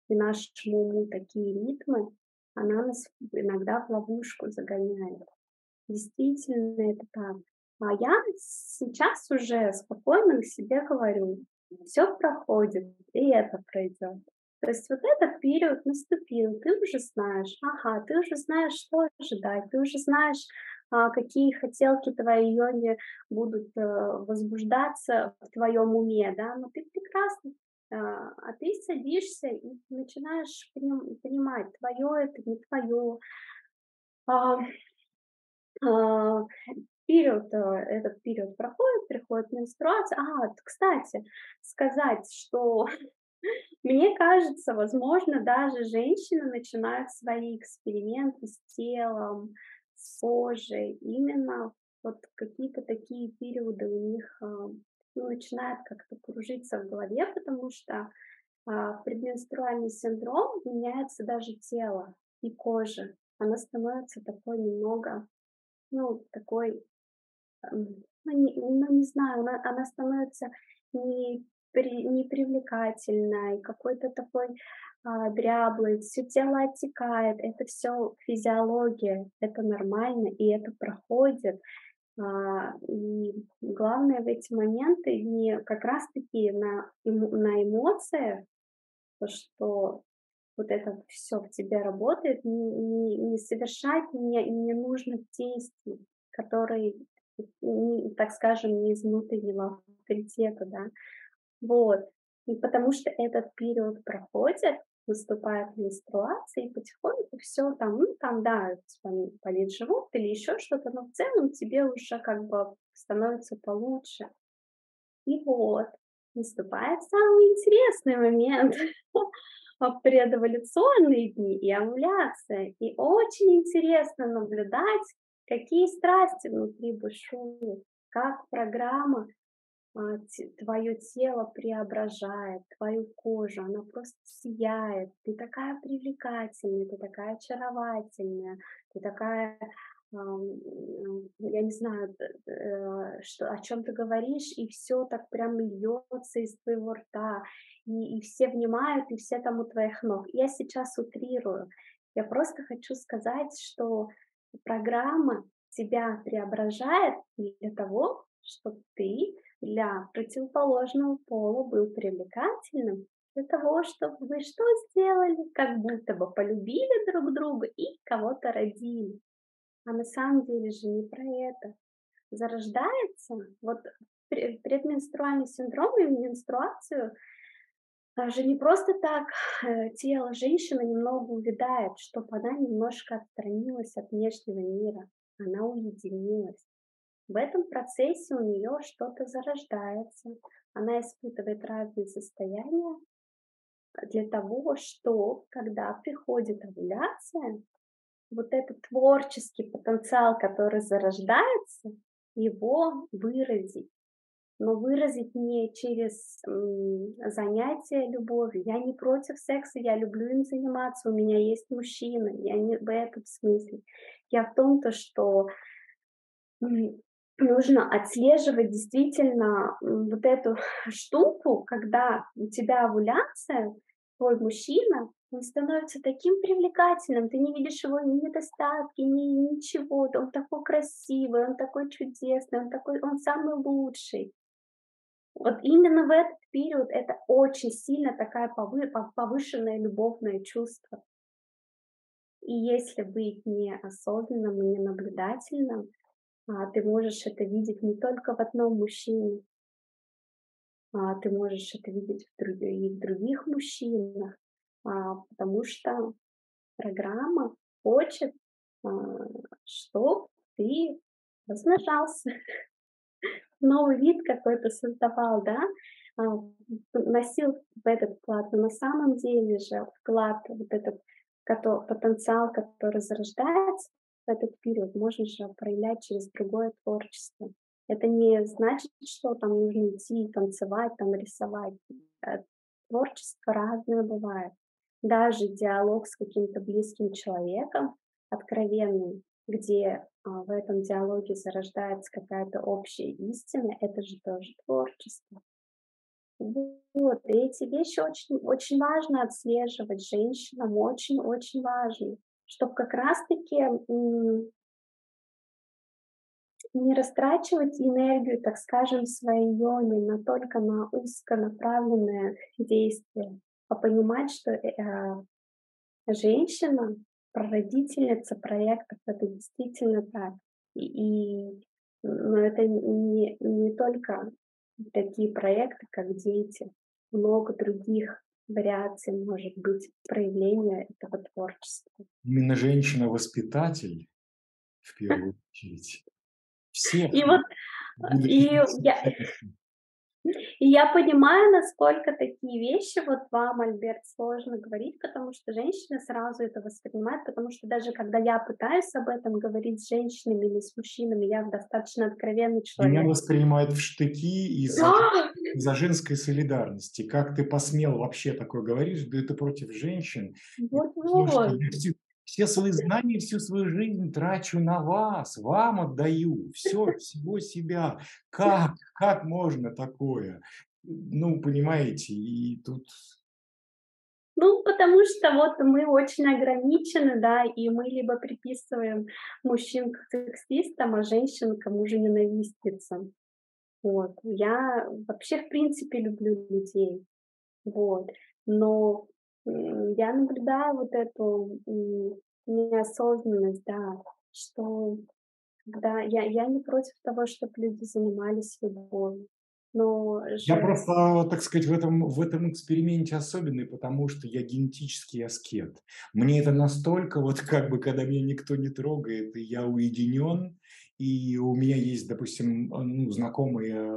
и нашему уму такие ритмы, она нас иногда в ловушку загоняет. Действительно, это так. А я сейчас уже спокойно к себе говорю, все проходит, и это пройдет. То есть вот этот период наступил, ты уже знаешь, ага, ты уже знаешь, что ожидать, ты уже знаешь, какие хотелки твои йоги будут возбуждаться в твоем уме, да, но ты прекрасно, а ты садишься и начинаешь понимать, твое это, не твое. Период, этот период проходит, приходит менструация. А, кстати, сказать, что мне кажется, возможно, даже женщины начинают свои эксперименты с телом, с кожей. Именно вот какие-то такие периоды у них ну, начинают как-то кружиться в голове, потому что в предменструальный синдром меняется даже тело и кожа. Она становится такой немного, ну, такой... Ну не, ну, не знаю, она, она становится не, при, не привлекательной, какой-то такой а, дряблой, все тело оттекает, это все физиология, это нормально, и это проходит. А, и главное в эти моменты не как раз-таки на, на эмоциях, то, что вот это все в тебе работает, не, не, не совершать не, ненужных действий, которые... так скажем, не из внутреннего авторитета, да, вот, и потому что этот период проходит, наступает менструация, и потихоньку все там, ну, там, да, болит живот или еще что-то, но в целом тебе уже как бы становится получше. И вот, наступает самый интересный момент, преэволюционные дни и овуляция, и очень интересно наблюдать, какие страсти внутри бушуют, как программа а, твое тело преображает, твою кожу, она просто сияет. Ты такая привлекательная, ты такая очаровательная, ты такая, э, я не знаю, э, что, о чем ты говоришь, и все так прям льется из твоего рта, и, и все внимают, и все там у твоих ног. Я сейчас утрирую. Я просто хочу сказать, что программа тебя преображает для того, чтобы ты для противоположного пола был привлекательным, для того, чтобы вы что сделали, как будто бы полюбили друг друга и кого-то родили. А на самом деле же не про это. Зарождается, вот предменструальный синдром и менструацию же не просто так тело женщины немного увядает, чтобы она немножко отстранилась от внешнего мира, она уединилась. В этом процессе у нее что-то зарождается, она испытывает разные состояния для того, что, когда приходит овуляция, вот этот творческий потенциал, который зарождается, его выразить. Но выразить не через занятия любовью. Я не против секса, я люблю им заниматься, у меня есть мужчина. Я не в этом смысле. Я в том, то, что нужно отслеживать действительно вот эту штуку, когда у тебя овуляция, твой мужчина, он становится таким привлекательным, ты не видишь его ни недостатки, ни ничего, он такой красивый, он такой чудесный, он такой, он самый лучший. Вот именно в этот период это очень сильно такая повышенное любовное чувство. И если быть неосознанным и ненаблюдательным, ты можешь это видеть не только в одном мужчине, ты можешь это видеть и в других мужчинах, потому что программа хочет, чтобы ты размножался, новый вид какой-то создавал, да, носил в этот вклад, но на самом деле же вклад, вот этот потенциал, который зарождается в этот период, можно же проявлять через другое творчество. Это не значит, что там нужно идти, танцевать, там рисовать. Творчество разное бывает. Даже диалог с каким-то близким человеком, откровенным, где а, в этом диалоге зарождается какая-то общая истина, это же тоже творчество. Вот, и эти вещи очень, очень важно отслеживать женщинам, очень-очень важно, чтобы как раз-таки м- не растрачивать энергию, так скажем, свою на только на узконаправленное действие, а понимать, что э, женщина, прародительница проектов, это действительно так. И, и, но это не, не только такие проекты, как дети, много других вариаций может быть проявления этого творчества. Именно женщина-воспитатель в первую очередь. Всех. И вот и я, и я понимаю, насколько такие вещи вот вам, Альберт, сложно говорить, потому что женщины сразу это воспринимают, потому что даже когда я пытаюсь об этом говорить с женщинами или с мужчинами, я достаточно откровенный человек. Меня воспринимают в штыки из-за, из-за женской солидарности. Как ты посмел вообще такое говорить? Да это против женщин. Вот, вот. Все свои знания, всю свою жизнь трачу на вас, вам отдаю, все, всего себя. Как, как можно такое? Ну, понимаете, и тут... Ну, потому что вот мы очень ограничены, да, и мы либо приписываем мужчин к сексистам, а женщин к мужу-ненавистницам. Вот, я вообще, в принципе, люблю людей, вот, но... Я наблюдаю вот эту неосознанность, да, что когда я, я не против того, чтобы люди занимались любовью. Но я же... просто, так сказать, в этом, в этом эксперименте особенный, потому что я генетический аскет. Мне это настолько, вот как бы, когда меня никто не трогает, и я уединен, и у меня есть, допустим, ну, знакомые э,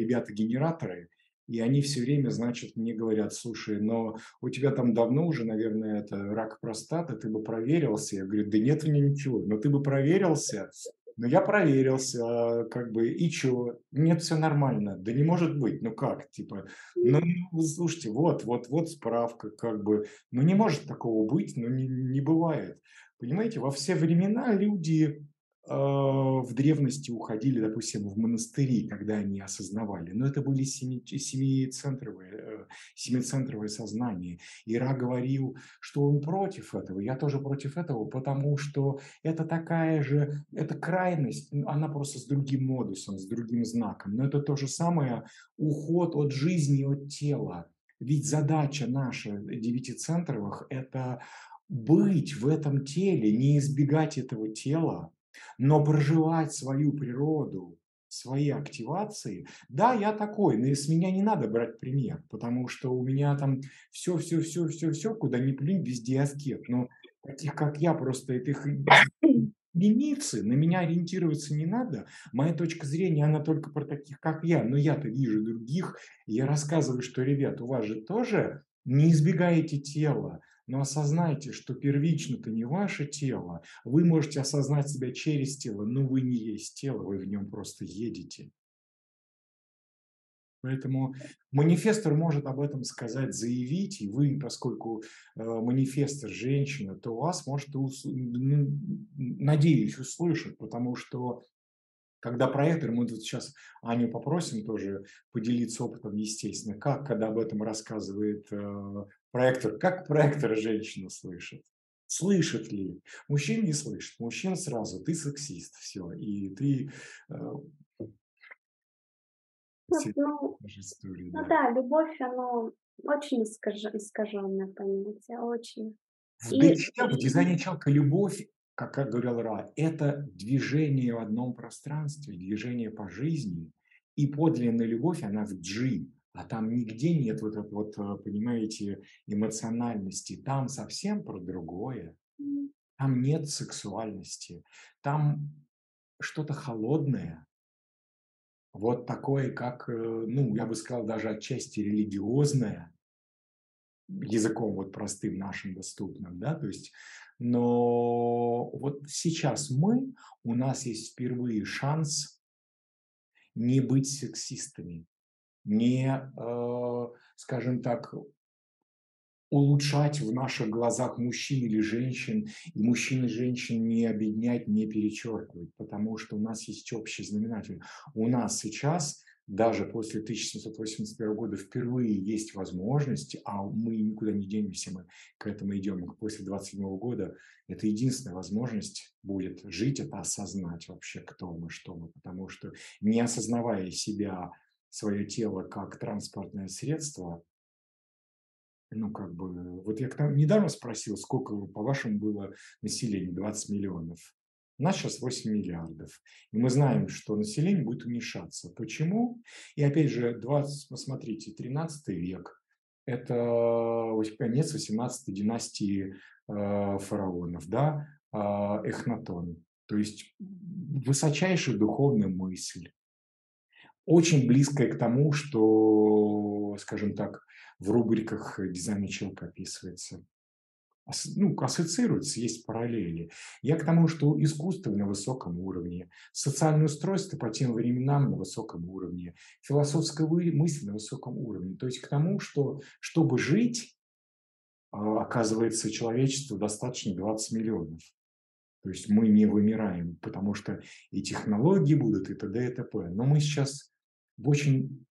ребята-генераторы, и они все время, значит, мне говорят: слушай, но у тебя там давно уже, наверное, это рак простаты, ты бы проверился. Я говорю: да нет у меня ничего, но ты бы проверился. Но я проверился, как бы, и чего? Нет, все нормально. Да не может быть, ну как, типа, ну, слушайте, вот, вот, вот справка, как бы, ну не может такого быть, ну не, не бывает. Понимаете, во все времена люди... в древности уходили, допустим, в монастыри, когда они осознавали. Но это были семицентровые, семицентровые сознания. И Ра говорил, что он против этого. Я тоже против этого, потому что это такая же, это крайность, она просто с другим модусом, с другим знаком. Но это то же самое уход от жизни, от тела. Ведь задача наша девятицентровых – это быть в этом теле, не избегать этого тела, но проживать свою природу, свои активации. Да, я такой, но с меня не надо брать пример, потому что у меня там все-все-все-все-все, куда ни плюнь, везде аскет. Но таких, как я, просто этих единицы, на меня ориентироваться не надо. Моя точка зрения, она только про таких, как я, но я-то вижу других. Я рассказываю, что, ребят, у вас же тоже не избегайте тела. Но осознайте, что первично-то не ваше тело. Вы можете осознать себя через тело, но вы не есть тело, вы в нем просто едете. Поэтому манифестор может об этом сказать, заявить, и вы, поскольку э, манифестор женщина, то вас может, ус... надеюсь, услышать, потому что когда проектор, мы тут сейчас Аню попросим тоже поделиться опытом, естественно, как, когда об этом рассказывает э, проектор, как проектор женщина слышит? Слышит ли? Мужчин не слышит. Мужчин сразу, ты сексист, все, и ты... Э, все, ну, истории, ну да. да, любовь, она очень искаженная, понимаете, очень. В, и... в дизайне человека любовь, как, как говорил Ра, это движение в одном пространстве, движение по жизни, и подлинная любовь, она в джи. А там нигде нет вот этой вот, понимаете, эмоциональности. Там совсем про другое. Там нет сексуальности. Там что-то холодное. Вот такое, как, ну, я бы сказал, даже отчасти религиозное. Языком вот простым нашим доступным, да, то есть. Но вот сейчас мы, у нас есть впервые шанс не быть сексистами. Не, э, скажем так, улучшать в наших глазах мужчин или женщин, и мужчин и женщин не объединять, не перечеркивать, потому что у нас есть общий знаменатель. У нас сейчас, даже после тысяча семьсот восемьдесят первого года, впервые есть возможность, а мы никуда не денемся, мы к этому идем, после двадцать седьмого года, это единственная возможность будет жить, это осознать вообще, кто мы, что мы, потому что не осознавая себя, свое тело как транспортное средство, ну, как бы, вот я недавно спросил, сколько, по-вашему, было население, двадцать миллионов. У нас сейчас восемь миллиардов. И мы знаем, что население будет уменьшаться. Почему? И опять же, двадцать, посмотрите, тринадцатый век, это конец восемнадцатой династии э, фараонов, да, э, Эхнатон. То есть высочайшая духовная мысль. Очень близкое к тому, что, скажем так, в рубриках дизайна человека описывается. Ну, ассоциируется, есть параллели. Я к тому, что искусство на высоком уровне, социальное устройство по тем временам на высоком уровне, философская мысль на высоком уровне. То есть к тому, что, чтобы жить, оказывается, человечеству достаточно двадцати миллионов. То есть мы не вымираем, потому что и технологии будут, и т.д. и т.п. Но мы сейчас в очень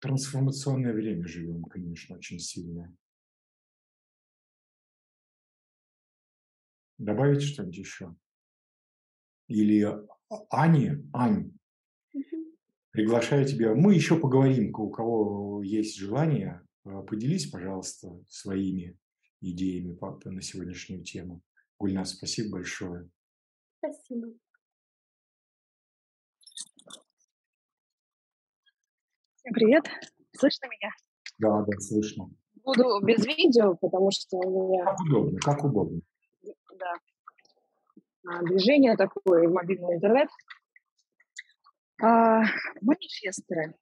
трансформационное время живем, конечно, очень сильно. Добавить что-нибудь еще? Или Ане, Ань, приглашаю тебя. Мы еще поговорим, у кого есть желание, поделись, пожалуйста, своими идеями на сегодняшнюю тему. Гульназ, спасибо большое. Спасибо. Всем привет. Слышно меня? Да, да, слышно. Буду без видео, потому что у меня... Как удобно, как удобно. Да. Движение такое, мобильный интернет. А, манифесторы.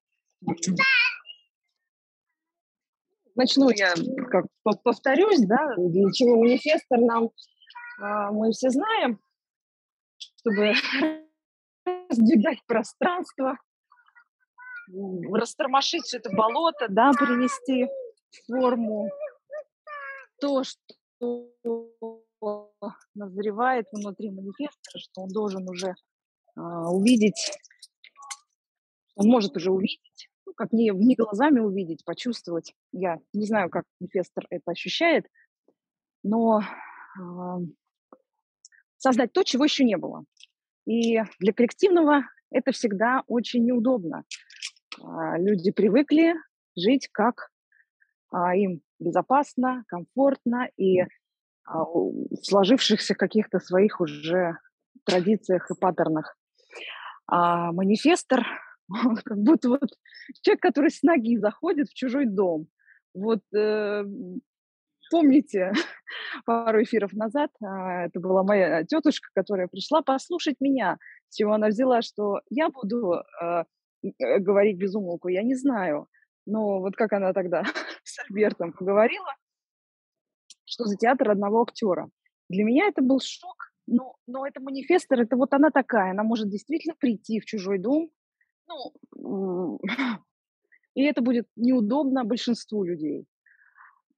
Начну я, как повторюсь, да, для чего манифестор нам... Мы все знаем, чтобы раздвигать пространство, растормошить все это болото, да, принести форму то, что назревает внутри манифестора, что он должен уже а, увидеть, он может уже увидеть, ну, как не, не глазами увидеть, почувствовать. Я не знаю, как манифестор это ощущает, но... А, создать то, чего еще не было. И для коллективного это всегда очень неудобно. Люди привыкли жить как им безопасно, комфортно и в сложившихся каких-то своих уже традициях и паттернах. А манифестор, он как будто вот человек, который с ноги заходит в чужой дом. Вот э, помните, пару эфиров назад э, это была моя тетушка, которая пришла послушать меня, с чего она взяла, что я буду э, говорить без умолку, я не знаю. Но вот как она тогда с Альбертом поговорила, что за театр одного актера. Для меня это был шок, но, но это манифестор, это вот она такая, она может действительно прийти в чужой дом, ну, и это будет неудобно большинству людей.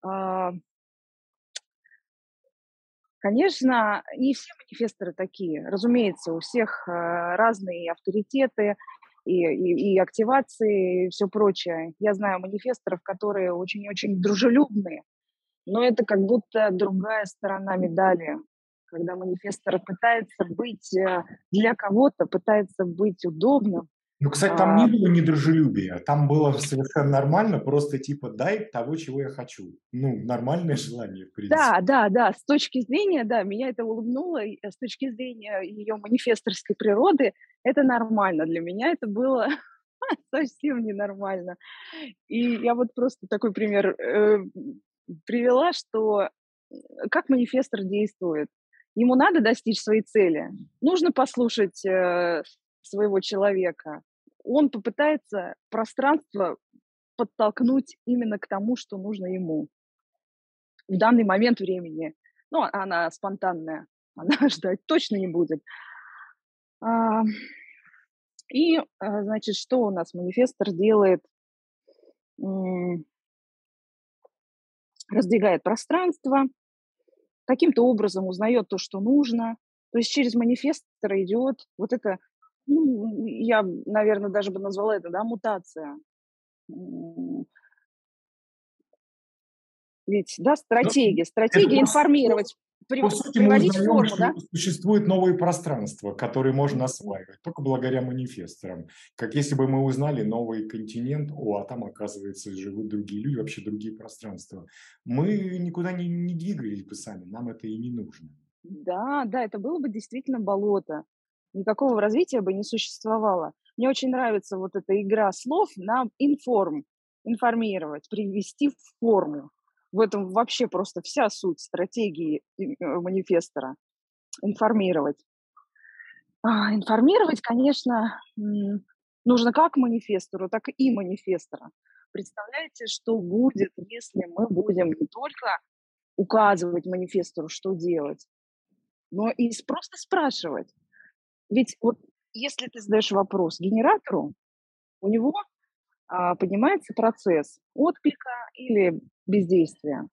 Конечно, не все манифесторы такие, разумеется, у всех разные авторитеты, И, и, и активации, и все прочее. Я знаю манифесторов, которые очень-очень дружелюбные, но это как будто другая сторона медали, когда манифестор пытается быть для кого-то, пытается быть удобным. Ну, кстати, там а... не было недружелюбия, там было совершенно нормально, просто типа дай того, чего я хочу. Ну, нормальное желание, в принципе. Да, да, да, с точки зрения, да, меня это улыбнуло, с точки зрения ее манифесторской природы, это нормально. Для меня это было совсем ненормально. И я вот просто такой пример э, привела, что как манифестор действует. Ему надо достичь своей цели. Нужно послушать э, своего человека. Он попытается пространство подтолкнуть именно к тому, что нужно ему в данный момент времени. Ну, она спонтанная, она ждать точно не будет. И, значит, что у нас манифестор делает? Раздвигает пространство, каким-то образом узнает то, что нужно. То есть через манифестора идет вот это. Ну, я, наверное, даже бы назвала это, да, мутация. Ведь, да, стратегия. Стратегия информировать, при, приводить в форму, да? Существует новое пространство, которое можно осваивать только благодаря манифесторам. Как если бы мы узнали новый континент, о, а там, оказывается, живут другие люди, вообще другие пространства. Мы никуда не, не двигались бы сами, нам это и не нужно. Да, да, это было бы действительно болото. Никакого развития бы не существовало. Мне очень нравится вот эта игра слов на информ, информировать, привести в форму. В этом вообще просто вся суть стратегии манифестора. Информировать. А, информировать, конечно, нужно как манифестору, так и манифестора. Представляете, что будет, если мы будем не только указывать манифестору, что делать, но и просто спрашивать. Ведь вот если ты задаешь вопрос генератору, у него а, поднимается процесс отклика или бездействия.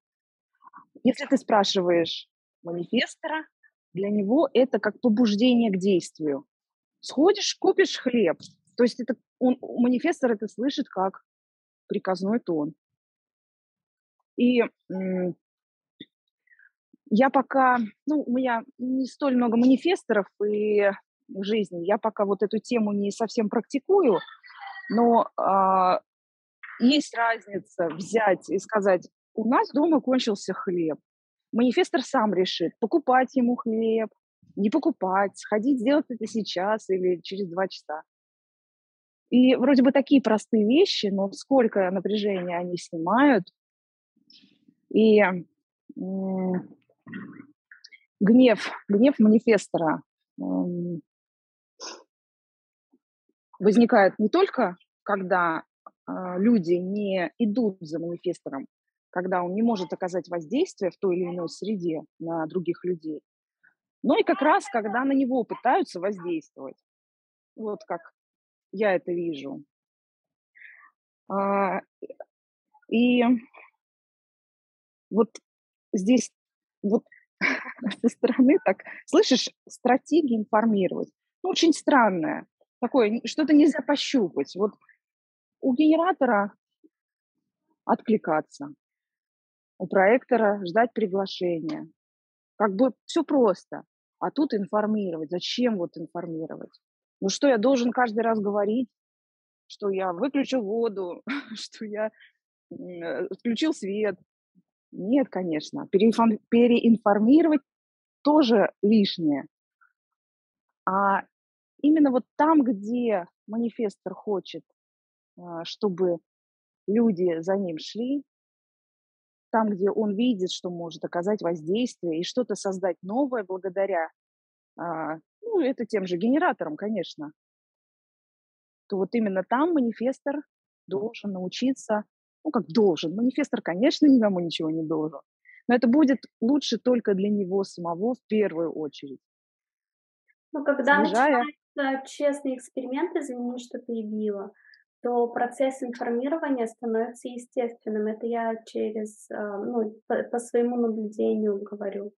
Если ты спрашиваешь манифестора, для него это как побуждение к действию. Сходишь, купишь хлеб. То есть это он, манифестор это слышит как приказной тон. И м- я пока... Ну, у меня не столь много манифесторов, и... в жизни. Я пока вот эту тему не совсем практикую, но а, есть разница взять и сказать, у нас дома кончился хлеб. Манифестор сам решит, покупать ему хлеб, не покупать, сходить сделать это сейчас или через два часа. И вроде бы такие простые вещи, но сколько напряжения они снимают. И м- гнев, гнев манифестора м- возникает не только, когда э, люди не идут за манифестором, когда он не может оказать воздействие в той или иной среде на других людей, но и как раз, когда на него пытаются воздействовать. Вот как я это вижу. А, и вот здесь, вот со стороны так, слышишь, стратегия информировать. Ну, очень странная. Такое, что-то нельзя пощупать. Вот у генератора откликаться, у проектора ждать приглашения. Как бы все просто. А тут информировать. Зачем вот информировать? Ну что, я должен каждый раз говорить, что я выключил воду, что я включил свет? Нет, конечно. Переинформировать тоже лишнее. А именно вот там, где манифестор хочет, чтобы люди за ним шли, там, где он видит, что может оказать воздействие и что-то создать новое благодаря, ну, это тем же генераторам, конечно, то вот именно там манифестор должен научиться, ну, как должен, манифестор, конечно, никому ничего не должен, но это будет лучше только для него самого в первую очередь. Ну, когда Снижая... начинаются честные эксперименты, извини, что перебила, то процесс информирования становится естественным. Это я через, ну, по, по своему наблюдению говорю.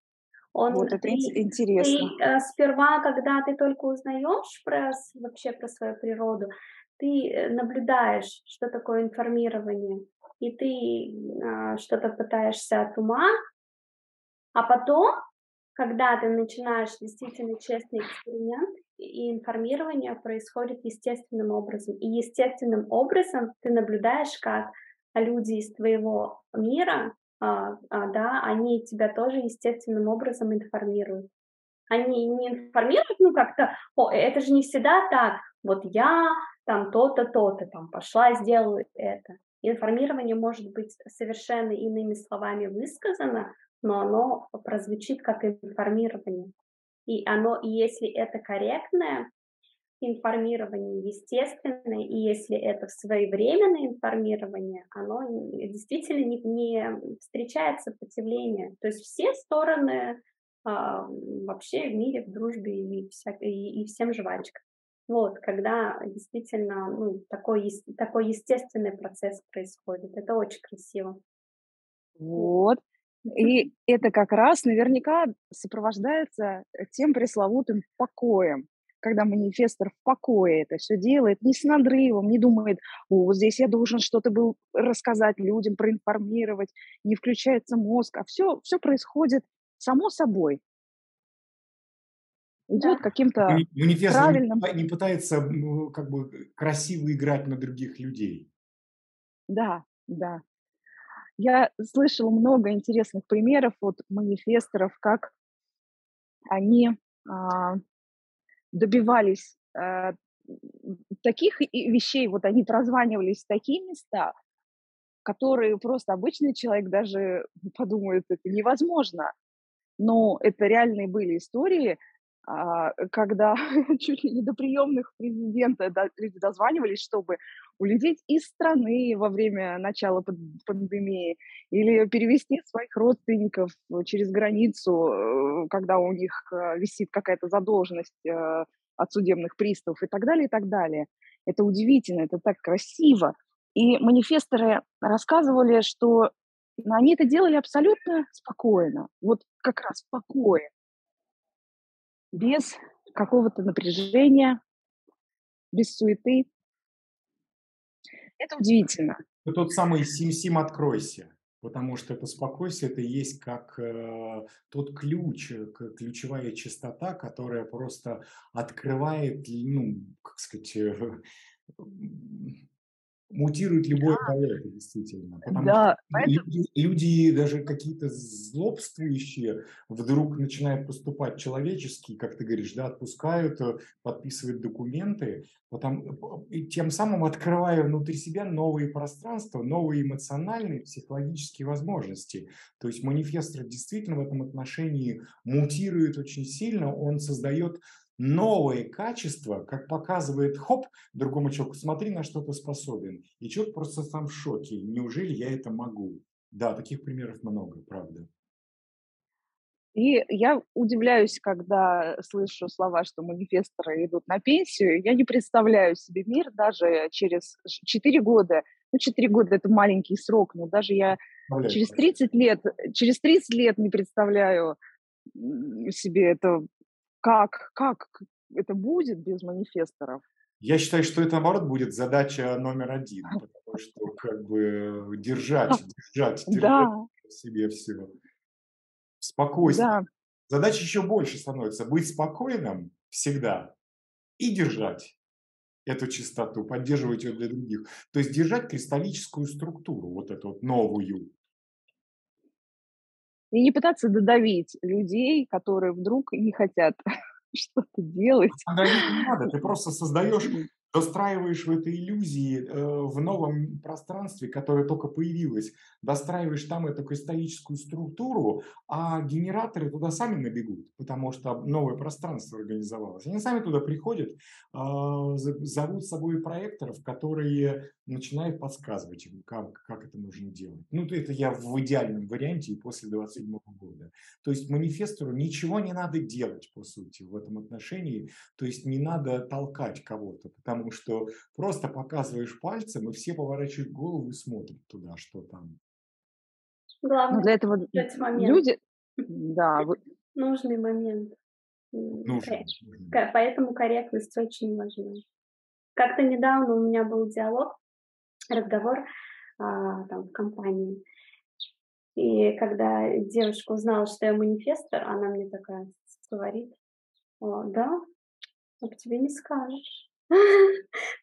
Он, вот это ты, интересно. Ты, сперва, когда ты только узнаешь про, вообще про свою природу, ты наблюдаешь, что такое информирование, и ты а, что-то пытаешься от ума, а потом, когда ты начинаешь действительно честный эксперимент, и информирование происходит естественным образом. И естественным образом ты наблюдаешь, как люди из твоего мира, а, а, да, они тебя тоже естественным образом информируют. Они не информируют, ну как-то, о, это же не всегда так, вот я там то-то, то-то, там пошла, сделаю это. Информирование может быть совершенно иными словами высказано, но оно прозвучит как информирование. И оно, и если это корректное информирование, естественное, и если это своевременное информирование, оно действительно не, не встречает сопротивления. То есть все стороны а, вообще в мире, в дружбе и, вся, и, и всем жвачка. Вот, когда действительно ну, такой, такой естественный процесс происходит. Это очень красиво. Вот. И это как раз наверняка сопровождается тем пресловутым покоем, когда манифестор в покое это все делает, не с надрывом, не думает, о, вот здесь я должен что-то был рассказать людям, проинформировать, не включается мозг, а все, все происходит само собой. Идет каким-то правильным... Не пытается как бы красиво играть на других людей. Да, да. Я слышала много интересных примеров от манифесторов, как они а, добивались а, таких вещей, вот они прозванивались в такие места, которые просто обычный человек даже подумает, это невозможно. Но это реальные были истории, когда чуть ли не до приемных президента люди дозванивались, чтобы улететь из страны во время начала пандемии или перевести своих родственников через границу, когда у них висит какая-то задолженность от судебных приставов и так далее, и так далее. Это удивительно, это так красиво. И манифесторы рассказывали, что они это делали абсолютно спокойно, вот как раз спокойно. Без какого-то напряжения, без суеты. Это удивительно. Это тот самый «Сим-Сим, откройся», потому что это «Успокойся» — это и есть как э, тот ключ, ключевая частота, которая просто открывает, ну, как сказать, э, мутирует любое проект, действительно. Потому да, что это... люди, люди, даже какие-то злобствующие, вдруг начинают поступать человечески, как ты говоришь, да, отпускают, подписывают документы, потом, и тем самым открывая внутри себя новые пространства, новые эмоциональные, психологические возможности. То есть манифестор действительно в этом отношении мутирует очень сильно, он создает... новые качества, как показывает, хоп, другому человеку, смотри, на что ты способен. И человек просто сам в шоке. Неужели я это могу? Да, таких примеров много, правда. И я удивляюсь, когда слышу слова, что манифесторы идут на пенсию. Я не представляю себе мир даже через четыре года. Ну, четыре года – это маленький срок, но даже я Поверь, через тридцать лет, через тридцать лет не представляю себе это. Как, как это будет без манифесторов? Я считаю, что это, наоборот, будет задача номер один, потому что как бы держать, держать, держать да. в себе все. Спокойствие. Да. Задача еще больше становится. Быть спокойным всегда и держать эту чистоту, поддерживать ее для других. То есть держать кристаллическую структуру, вот эту вот новую. И не пытаться додавить людей, которые вдруг не хотят что-то делать. Она не надо, ты просто создаешь, достраиваешь в этой иллюзии э, в новом пространстве, которое только появилось, достраиваешь там эту кристаллическую структуру, а генераторы туда сами набегут, потому что новое пространство организовалось. Они сами туда приходят, э, зовут с собой проекторов, которые начинают подсказывать им, как, как это нужно делать. Ну, это я в идеальном варианте и после двадцать седьмого года. То есть манифестору ничего не надо делать, по сути, в этом отношении. То есть не надо толкать кого-то, потому что просто показываешь пальцем, и все поворачивают голову и смотрят туда, что там. Главное, для этого люди... Да, вы... Нужный момент. Нужный. Поэтому корректность очень важна. Как-то недавно у меня был диалог, разговор а, там, в компании. И когда девушка узнала, что я манифестор, она мне такая говорит: «О, да, об тебе не скажешь».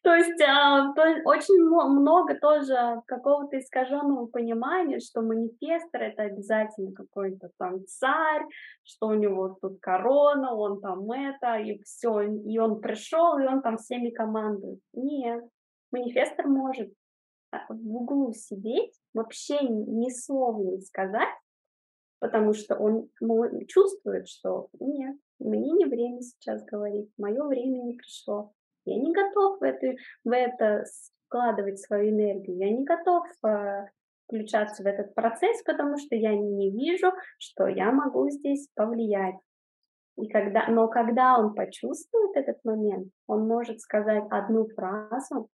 То есть очень много тоже какого-то искаженного понимания, что манифестор — это обязательно какой-то там царь, что у него тут корона, он там это, и все, и он пришел, и он там всеми командует. Нет, манифестор может в углу сидеть, вообще ни слова не сказать, потому что он чувствует, что нет, мне не время сейчас говорить, мое время не пришло. Я не готов в это, в это складывать свою энергию, я не готов э, включаться в этот процесс, потому что я не вижу, что я могу здесь повлиять. И когда, но когда он почувствует этот момент, он может сказать одну фразу,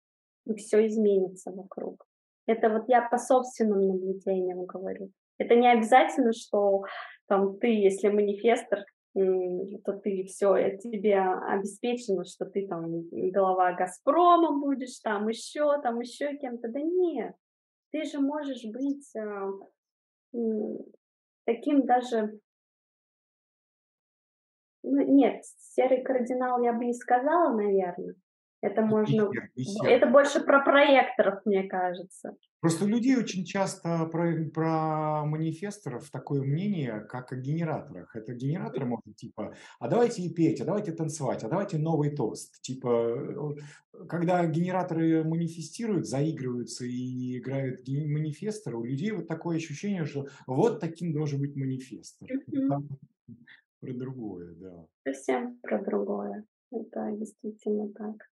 и все изменится вокруг. Это вот я по собственным наблюдениям говорю. Это не обязательно, что там, ты, если манифестор, то ты все, тебе обеспечено, что ты там глава Газпрома будешь, там еще, там еще кем-то. Да нет, ты же можешь быть э, таким даже, ну, нет, серый кардинал я бы не сказала, наверное. Это можно, это больше про проекторов, мне кажется. Просто у людей очень часто про, про манифесторов такое мнение, как о генераторах. Это генераторы могут типа, а давайте и петь, а давайте танцевать, а давайте новый тост. Типа, когда генераторы манифестируют, заигрываются и играют манифесторы, у людей вот такое ощущение, что вот таким должен быть манифестор. Mm-hmm. Про другое, да. Совсем про другое. Это действительно так.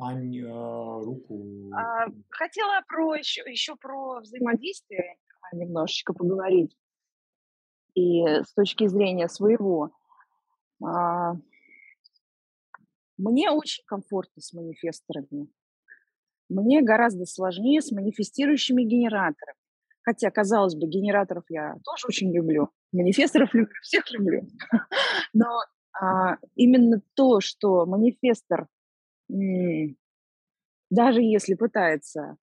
Ань, руку. Хотела про еще, еще про взаимодействие немножечко поговорить. И с точки зрения своего, мне очень комфортно с манифесторами. Мне гораздо сложнее с манифестирующими генераторами. Хотя, казалось бы, генераторов я тоже очень люблю. Манифесторов люблю, всех люблю. Но именно то, что манифестор даже если пытается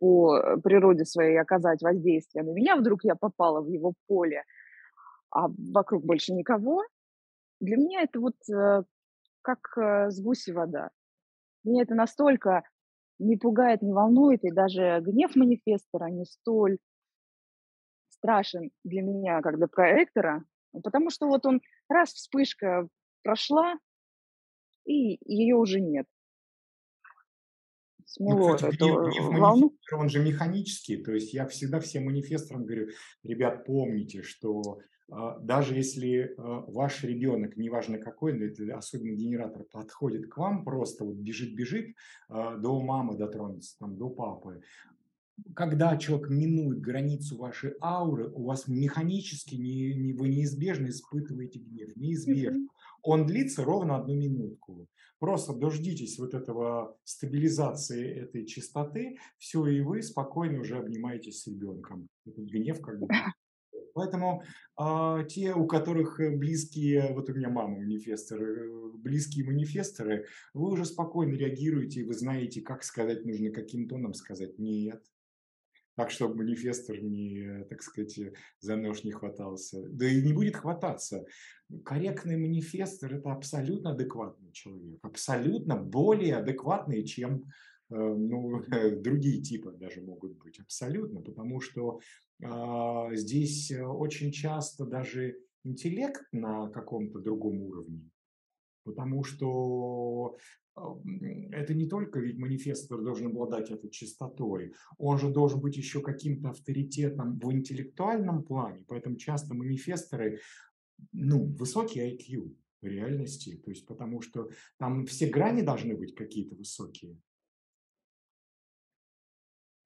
по природе своей оказать воздействие на меня, вдруг я попала в его поле, а вокруг больше никого, для меня это вот как с гуси вода. Меня это настолько не пугает, не волнует, и даже гнев манифестора не столь страшен для меня, как для проектора, потому что вот он раз вспышка прошла, и ее уже нет. Смело, ну, кстати, это гнев, волну. Он же механический, то есть я всегда всем манифесторам говорю: ребят, помните, что э, даже если э, ваш ребенок, неважно какой, но это особенно генератор, подходит к вам, просто вот бежит-бежит, э, до мамы дотронется, там, до папы, когда человек минует границу вашей ауры, у вас механически не, не, вы неизбежно испытываете гнев, неизбежно. Он длится ровно одну минутку. Просто дождитесь вот этого стабилизации этой частоты, все, и вы спокойно уже обнимаетесь с ребенком. Этот гнев как бы. Поэтому э, те, у которых близкие, вот у меня мама манифесторы, близкие манифесторы, вы уже спокойно реагируете, и вы знаете, как сказать нужно, каким тоном сказать «нет». Так, чтобы манифестор не, так сказать, за нож не хватался. Да и не будет хвататься. Корректный манифестор – это абсолютно адекватный человек. Абсолютно более адекватный, чем ну, другие типы даже могут быть. Абсолютно. Потому что э, здесь очень часто даже интеллект на каком-то другом уровне, потому что это не только ведь манифестор должен обладать этой чистотой, он же должен быть еще каким-то авторитетом в интеллектуальном плане, поэтому часто манифесторы, ну, высокий ай кью в реальности, то есть потому что там все грани должны быть какие-то высокие.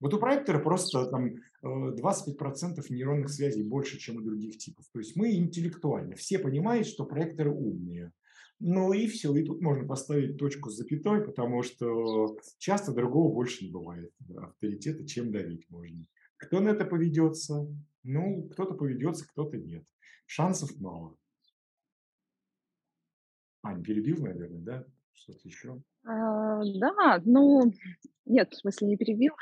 Вот у проектора просто там двадцать пять процентов нейронных связей больше, чем у других типов. То есть мы интеллектуально. Все понимают, что проекторы умные. Ну и все. И тут можно поставить точку с запятой, потому что часто другого больше не бывает авторитета, чем давить можно. Кто на это поведется? Ну, кто-то поведется, кто-то нет. Шансов мало. Ань, перебил, наверное, да? Что-то еще? А, да, ну, нет, в смысле не перебил.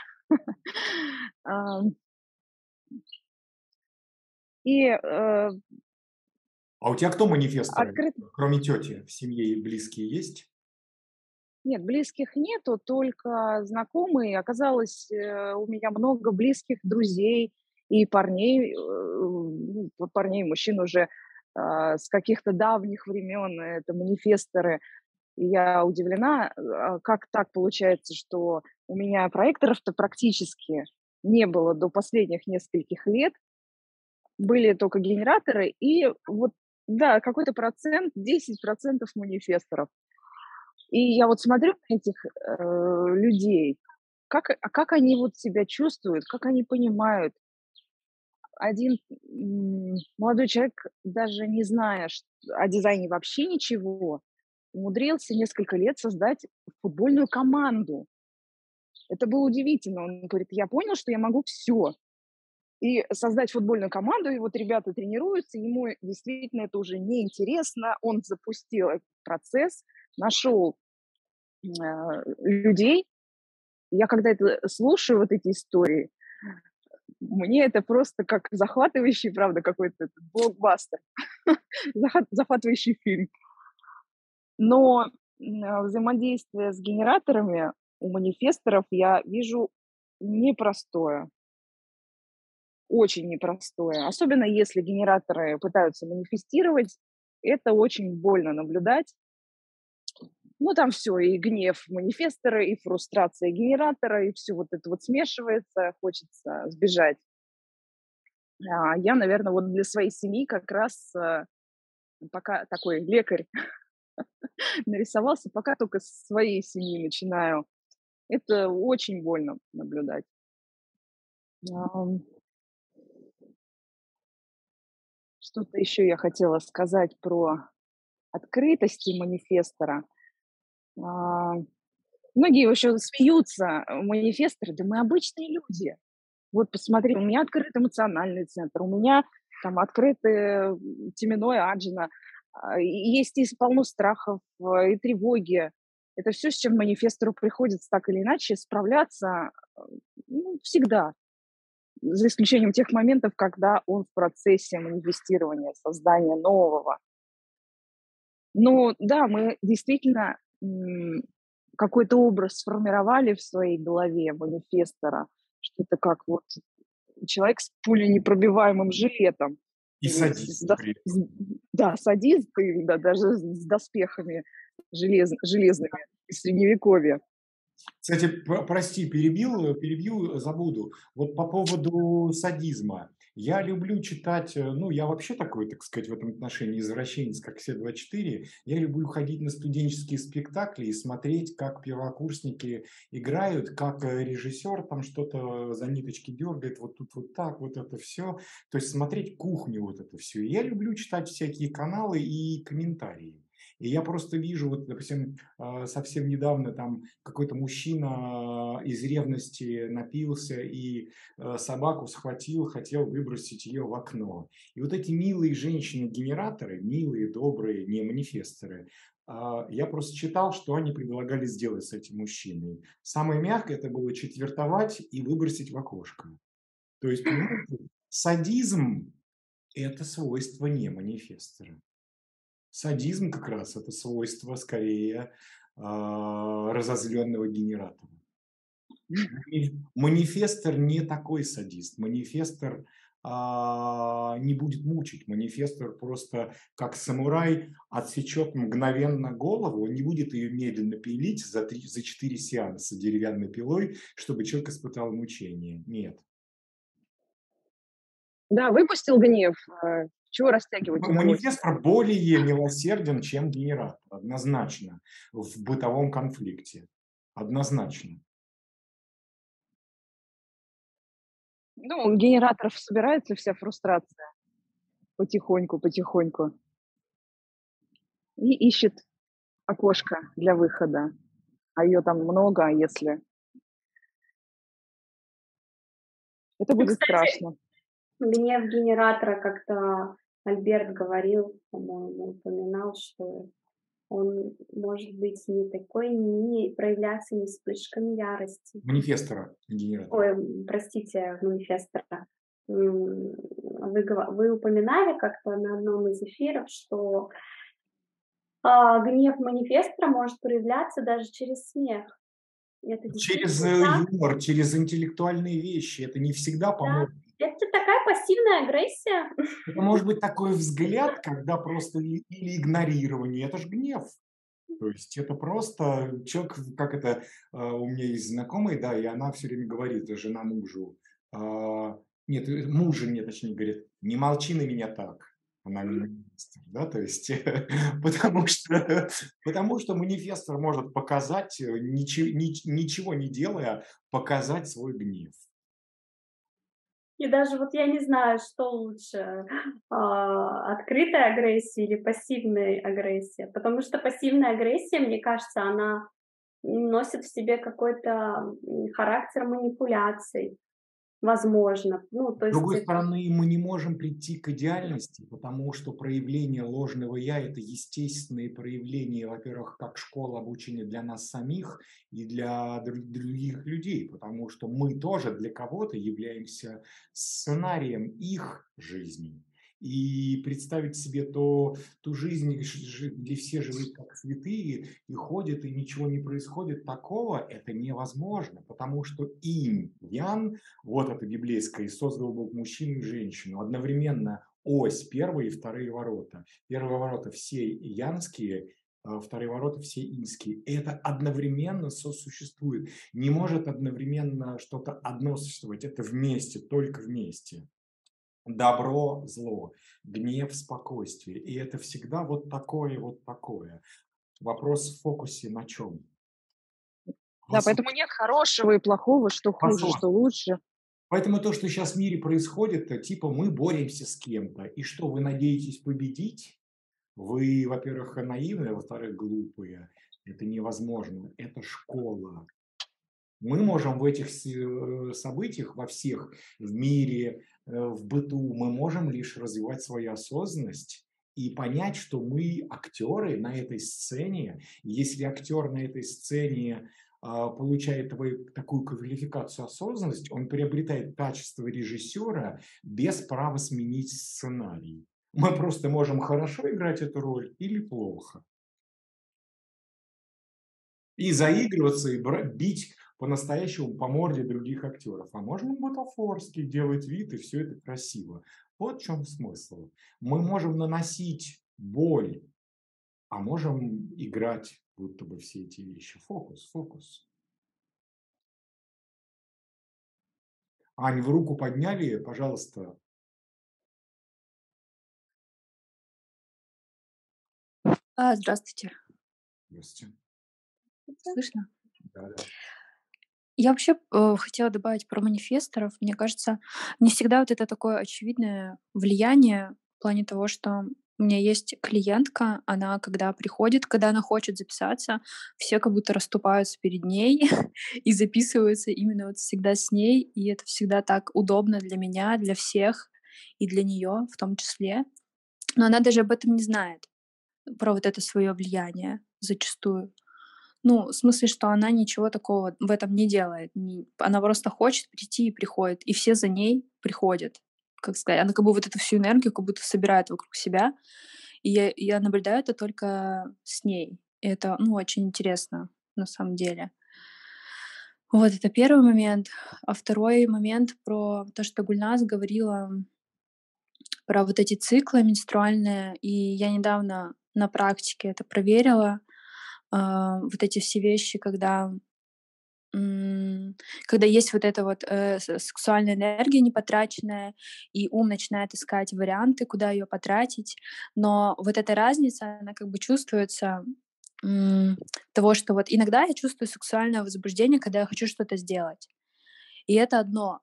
И, э, а у тебя кто манифесторы? Открыт... Кроме тети, в семье и близкие есть? Нет, близких нету, только знакомые. Оказалось, у меня много близких друзей и парней, парней, мужчин уже с каких-то давних времен. Это манифесторы. Я удивлена, как так получается, что у меня проекторов-то практически не было до последних нескольких лет. Были только генераторы и вот, да, какой-то процент, десять процентов манифесторов. И я вот смотрю на этих э, людей, как, как они вот себя чувствуют, как они понимают. Один м, молодой человек, даже не зная что, о дизайне вообще ничего, умудрился несколько лет создать футбольную команду. Это было удивительно. Он говорит, я понял, что я могу все. И создать футбольную команду, и вот ребята тренируются, ему действительно это уже неинтересно. Он запустил этот процесс, нашел э, людей. Я когда это слушаю, вот эти истории, мне это просто как захватывающий, правда, какой-то блокбастер, захватывающий фильм. Но взаимодействие с генераторами у манифесторов я вижу непростое, очень непростое. Особенно если генераторы пытаются манифестировать, это очень больно наблюдать. Ну там все, и гнев манифестора, и фрустрация генератора, и все вот это вот смешивается, хочется сбежать. Я, наверное, вот для своей семьи как раз пока такой лекарь нарисовался, пока только со своей семьи начинаю. Это очень больно наблюдать. Что-то еще я хотела сказать про открытость манифестора. Многие еще смеются, манифесторы, да мы обычные люди. Вот посмотри, у меня открыт эмоциональный центр, у меня там открыты теменное аджина. Есть и полно страхов, и тревоги. Это все, с чем манифестору приходится так или иначе справляться, ну, всегда. За исключением тех моментов, когда он в процессе манифестирования, создания нового. Но да, мы действительно какой-то образ сформировали в своей голове манифестора. Что-то как вот человек с пуленепробиваемым жилетом. И садист. Да, садист, и, да, даже с доспехами желез, железными из Средневековья. Кстати, прости, перебил, перебью, забуду. Вот по поводу садизма. Я люблю читать, ну, я вообще такой, так сказать, в этом отношении извращенец, как все двадцать четыре. Я люблю ходить на студенческие спектакли и смотреть, как первокурсники играют, как режиссер там что-то за ниточки дергает, вот тут вот так, вот это все. То есть смотреть кухню вот это все. Я люблю читать всякие каналы и комментарии. И я просто вижу, вот, допустим, совсем недавно там какой-то мужчина из ревности напился и собаку схватил, хотел выбросить ее в окно. И вот эти милые женщины-генераторы, милые, добрые, не манифесторы, я просто читал, что они предлагали сделать с этим мужчиной. Самое мягкое это было четвертовать и выбросить в окошко. То есть, понимаете, садизм – это свойство не манифестора. Садизм как раз – это свойство, скорее, разозленного генератора. Манифестор не такой садист. Манифестор а, не будет мучить. Манифестор просто как самурай отсечет мгновенно голову, он не будет ее медленно пилить за, три, за четыре сеанса деревянной пилой, чтобы человек испытал мучение. Нет. Да, выпустил гнев. Чего растягивать? Манифестор более милосерден, чем генератор. Однозначно. В бытовом конфликте. Однозначно. Ну, у генераторов собирается вся фрустрация. Потихоньку, потихоньку. И ищет окошко для выхода. А ее там много, если... Это будет страшно. Гнев генератора, как-то Альберт говорил, по-моему, упоминал, что он может быть не такой, не проявляться не вспышками ярости. Манифестора генератора. Ой, простите, манифестора. Вы, вы упоминали как-то на одном из эфиров, что э, гнев манифестора может проявляться даже через смех. Это через юмор, через интеллектуальные вещи. Это не всегда поможет. Да. Это такая пассивная агрессия. Это может быть такой взгляд, когда просто или игнорирование. Это же гнев. То есть это просто человек, как это, у меня есть знакомый, да, и она все время говорит, жена мужу, нет, мужа мне точнее говорит, не молчи на меня так. Она манифестор, да, то есть, потому что, потому что манифестор может показать, ничего, ничего не делая, показать свой гнев. И даже вот я не знаю, что лучше, а, открытая агрессия или пассивная агрессия, потому что пассивная агрессия, мне кажется, она носит в себе какой-то характер манипуляций, возможно. Ну, то есть... С другой стороны, мы не можем прийти к идеальности, потому что проявление ложного «я» — это естественные проявления, во-первых, как школа обучения для нас самих и для других людей, потому что мы тоже для кого-то являемся сценарием их жизни. И представить себе то, ту жизнь, где все живут как святые и ходят, и ничего не происходит такого, это невозможно, потому что инь, ян, вот это библейское, создал Бог мужчину и женщину, одновременно ось, первые и вторые ворота. Первые ворота все янские, вторые ворота все иньские. Это одновременно сосуществует. Не может одновременно что-то одно существовать, это вместе, только вместе. Добро, зло, гнев, спокойствие. И это всегда вот такое, вот такое. Вопрос в фокусе на чем? Да, поэтому нет хорошего и плохого, что хуже, что лучше. Поэтому то, что сейчас в мире происходит, типа мы боремся с кем-то. И что, вы надеетесь победить? Вы, во-первых, наивные, во-вторых, глупые. Это невозможно. Это школа. Мы можем в этих событиях, во всех, в мире, в быту, мы можем лишь развивать свою осознанность и понять, что мы актеры на этой сцене. Если актер на этой сцене получает такую квалификацию осознанность, он приобретает качество режиссера без права сменить сценарий. Мы просто можем хорошо играть эту роль или плохо. И заигрываться, и бить по-настоящему по морде других актеров. А можно бутафорски делать вид, и все это красиво. Вот в чем смысл. Мы можем наносить боль, а можем играть, будто бы все эти вещи. Фокус, фокус. Ань, вы руку подняли, пожалуйста. А, здравствуйте. Здравствуйте. Слышно? Да, да. Я вообще э, хотела добавить про манифесторов. Мне кажется, не всегда вот это такое очевидное влияние в плане того, что у меня есть клиентка, она когда приходит, когда она хочет записаться, все как будто расступаются перед ней и записываются именно вот всегда с ней, и это всегда так удобно для меня, для всех и для нее в том числе. Но она даже об этом не знает, про вот это свое влияние зачастую. Ну, в смысле, что она ничего такого в этом не делает. Она просто хочет прийти и приходит. И все за ней приходят, как сказать. Она как бы вот эту всю энергию как будто собирает вокруг себя. И я, я наблюдаю это только с ней. И это, ну, очень интересно на самом деле. Вот это первый момент. А второй момент про то, что Гульназ говорила про вот эти циклы менструальные, и я недавно на практике это проверила, э, вот эти все вещи, когда, м- когда есть вот эта вот э, сексуальная энергия непотраченная, и ум начинает искать варианты, куда ее потратить, но вот эта разница, она как бы чувствуется м- того, что вот иногда я чувствую сексуальное возбуждение, когда я хочу что-то сделать, и это одно.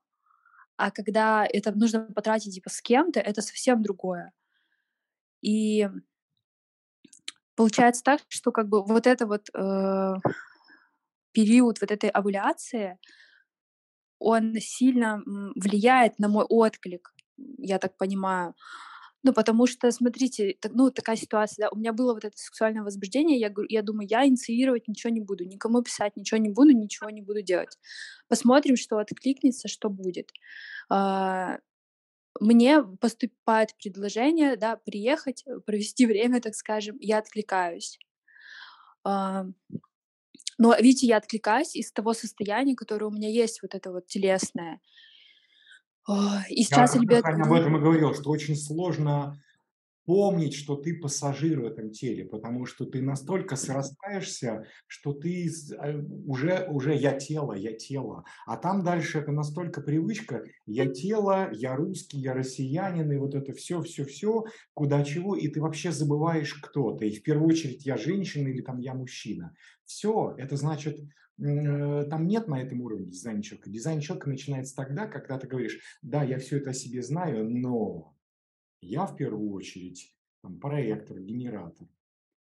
А когда это нужно потратить типа с кем-то, это совсем другое. И получается так, что как бы вот этот вот э, период вот этой овуляции, он сильно влияет на мой отклик, я так понимаю. Ну, потому что, смотрите, так, ну, такая ситуация, да, у меня было вот это сексуальное возбуждение, я, я думаю, я инициировать ничего не буду, никому писать ничего не буду, ничего не буду делать. Посмотрим, что откликнется, что будет. А, мне поступает предложение, да, приехать, провести время, так скажем, я откликаюсь. А, но, видите, я откликаюсь из того состояния, которое у меня есть, вот это вот телесное. И сейчас, я, ребят... Я об этом и говорил, что очень сложно помнить, что ты пассажир в этом теле, потому что ты настолько срастаешься, что ты уже, уже я тело, я тело. А там дальше это настолько привычка, я тело, я русский, я россиянин, и вот это все-все-все, куда чего, и ты вообще забываешь, кто ты. И в первую очередь я женщина или там я мужчина. Все, это значит... Там нет на этом уровне дизайн человека. Дизайн человека начинается тогда, когда ты говоришь, да, я все это о себе знаю, но я в первую очередь там, проектор, генератор.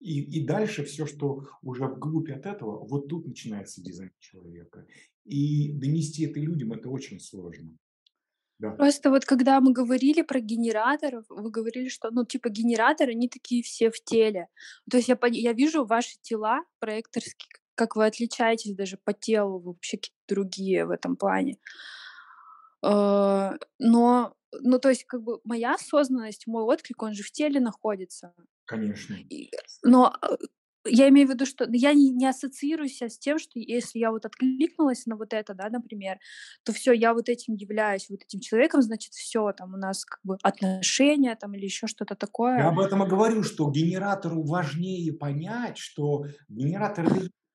И, и дальше все, что уже вглубь от этого, вот тут начинается дизайн человека. И донести это людям, это очень сложно. Да. Просто вот когда мы говорили про генераторов, вы говорили, что, ну, типа, генераторы, они такие все в теле. То есть я, я вижу ваши тела проекторские, как вы отличаетесь даже по телу, вы вообще какие-то другие в этом плане. Но, ну, то есть, как бы, моя осознанность, мой отклик, он же в теле находится. Конечно. Но я имею в виду, что я не, не ассоциирую себя с тем, что если я вот откликнулась на вот это, да, например, то все, я вот этим являюсь, вот этим человеком, значит, все, там у нас как бы отношения там или еще что-то такое. Я об этом и говорю, что генератору важнее понять, что генератор...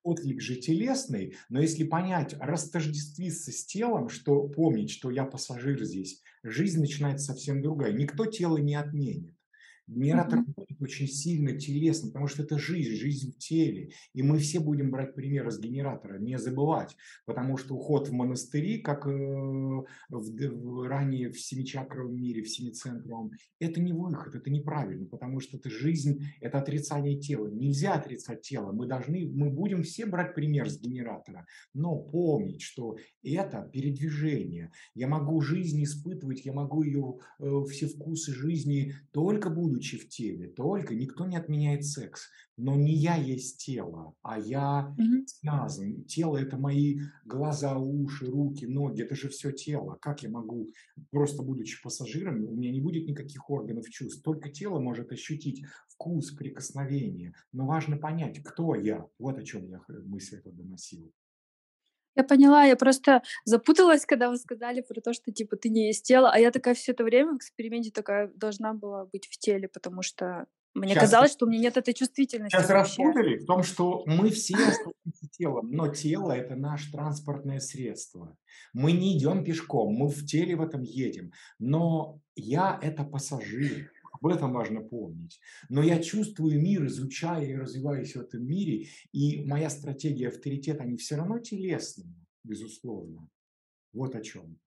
Отклик же телесный, но если понять, растождествиться с телом, что помнить, что я пассажир здесь, жизнь начинается совсем другая. Никто тело не отменит. Генератор mm-hmm. будет очень сильно телесный, потому что это жизнь, жизнь в теле. И мы все будем брать пример из генератора, не забывать, потому что уход в монастыри, как э, в, в, ранее в семичакровом мире, в семицентровом, это не выход, это неправильно, потому что это жизнь, это отрицание тела. Нельзя отрицать тело, мы должны, мы будем все брать пример с генератора, но помнить, что это передвижение. Я могу жизнь испытывать, я могу ее, э, все вкусы жизни только буду в теле, только никто не отменяет секс, но не я есть тело, а я mm-hmm. связан. Тело – это мои глаза, уши, руки, ноги, это же все тело. Как я могу, просто будучи пассажиром, у меня не будет никаких органов чувств, только тело может ощутить вкус, прикосновение, но важно понять, кто я, вот о чем я мысль это доносила. Я поняла, я просто запуталась, когда вы сказали про то, что типа ты не есть тело, а я такая все это время в эксперименте такая должна была быть в теле, потому что мне сейчас казалось, что у меня нет этой чувствительности. Сейчас вообще распутали в том, что мы все остаемся телом, но тело – это наше транспортное средство. Мы не идем пешком, мы в теле в этом едем, но я – это пассажир. Об этом важно помнить. Но я чувствую мир, изучаю и развиваюсь в этом мире, и моя стратегия, авторитет, они все равно телесные, безусловно. Вот о чем.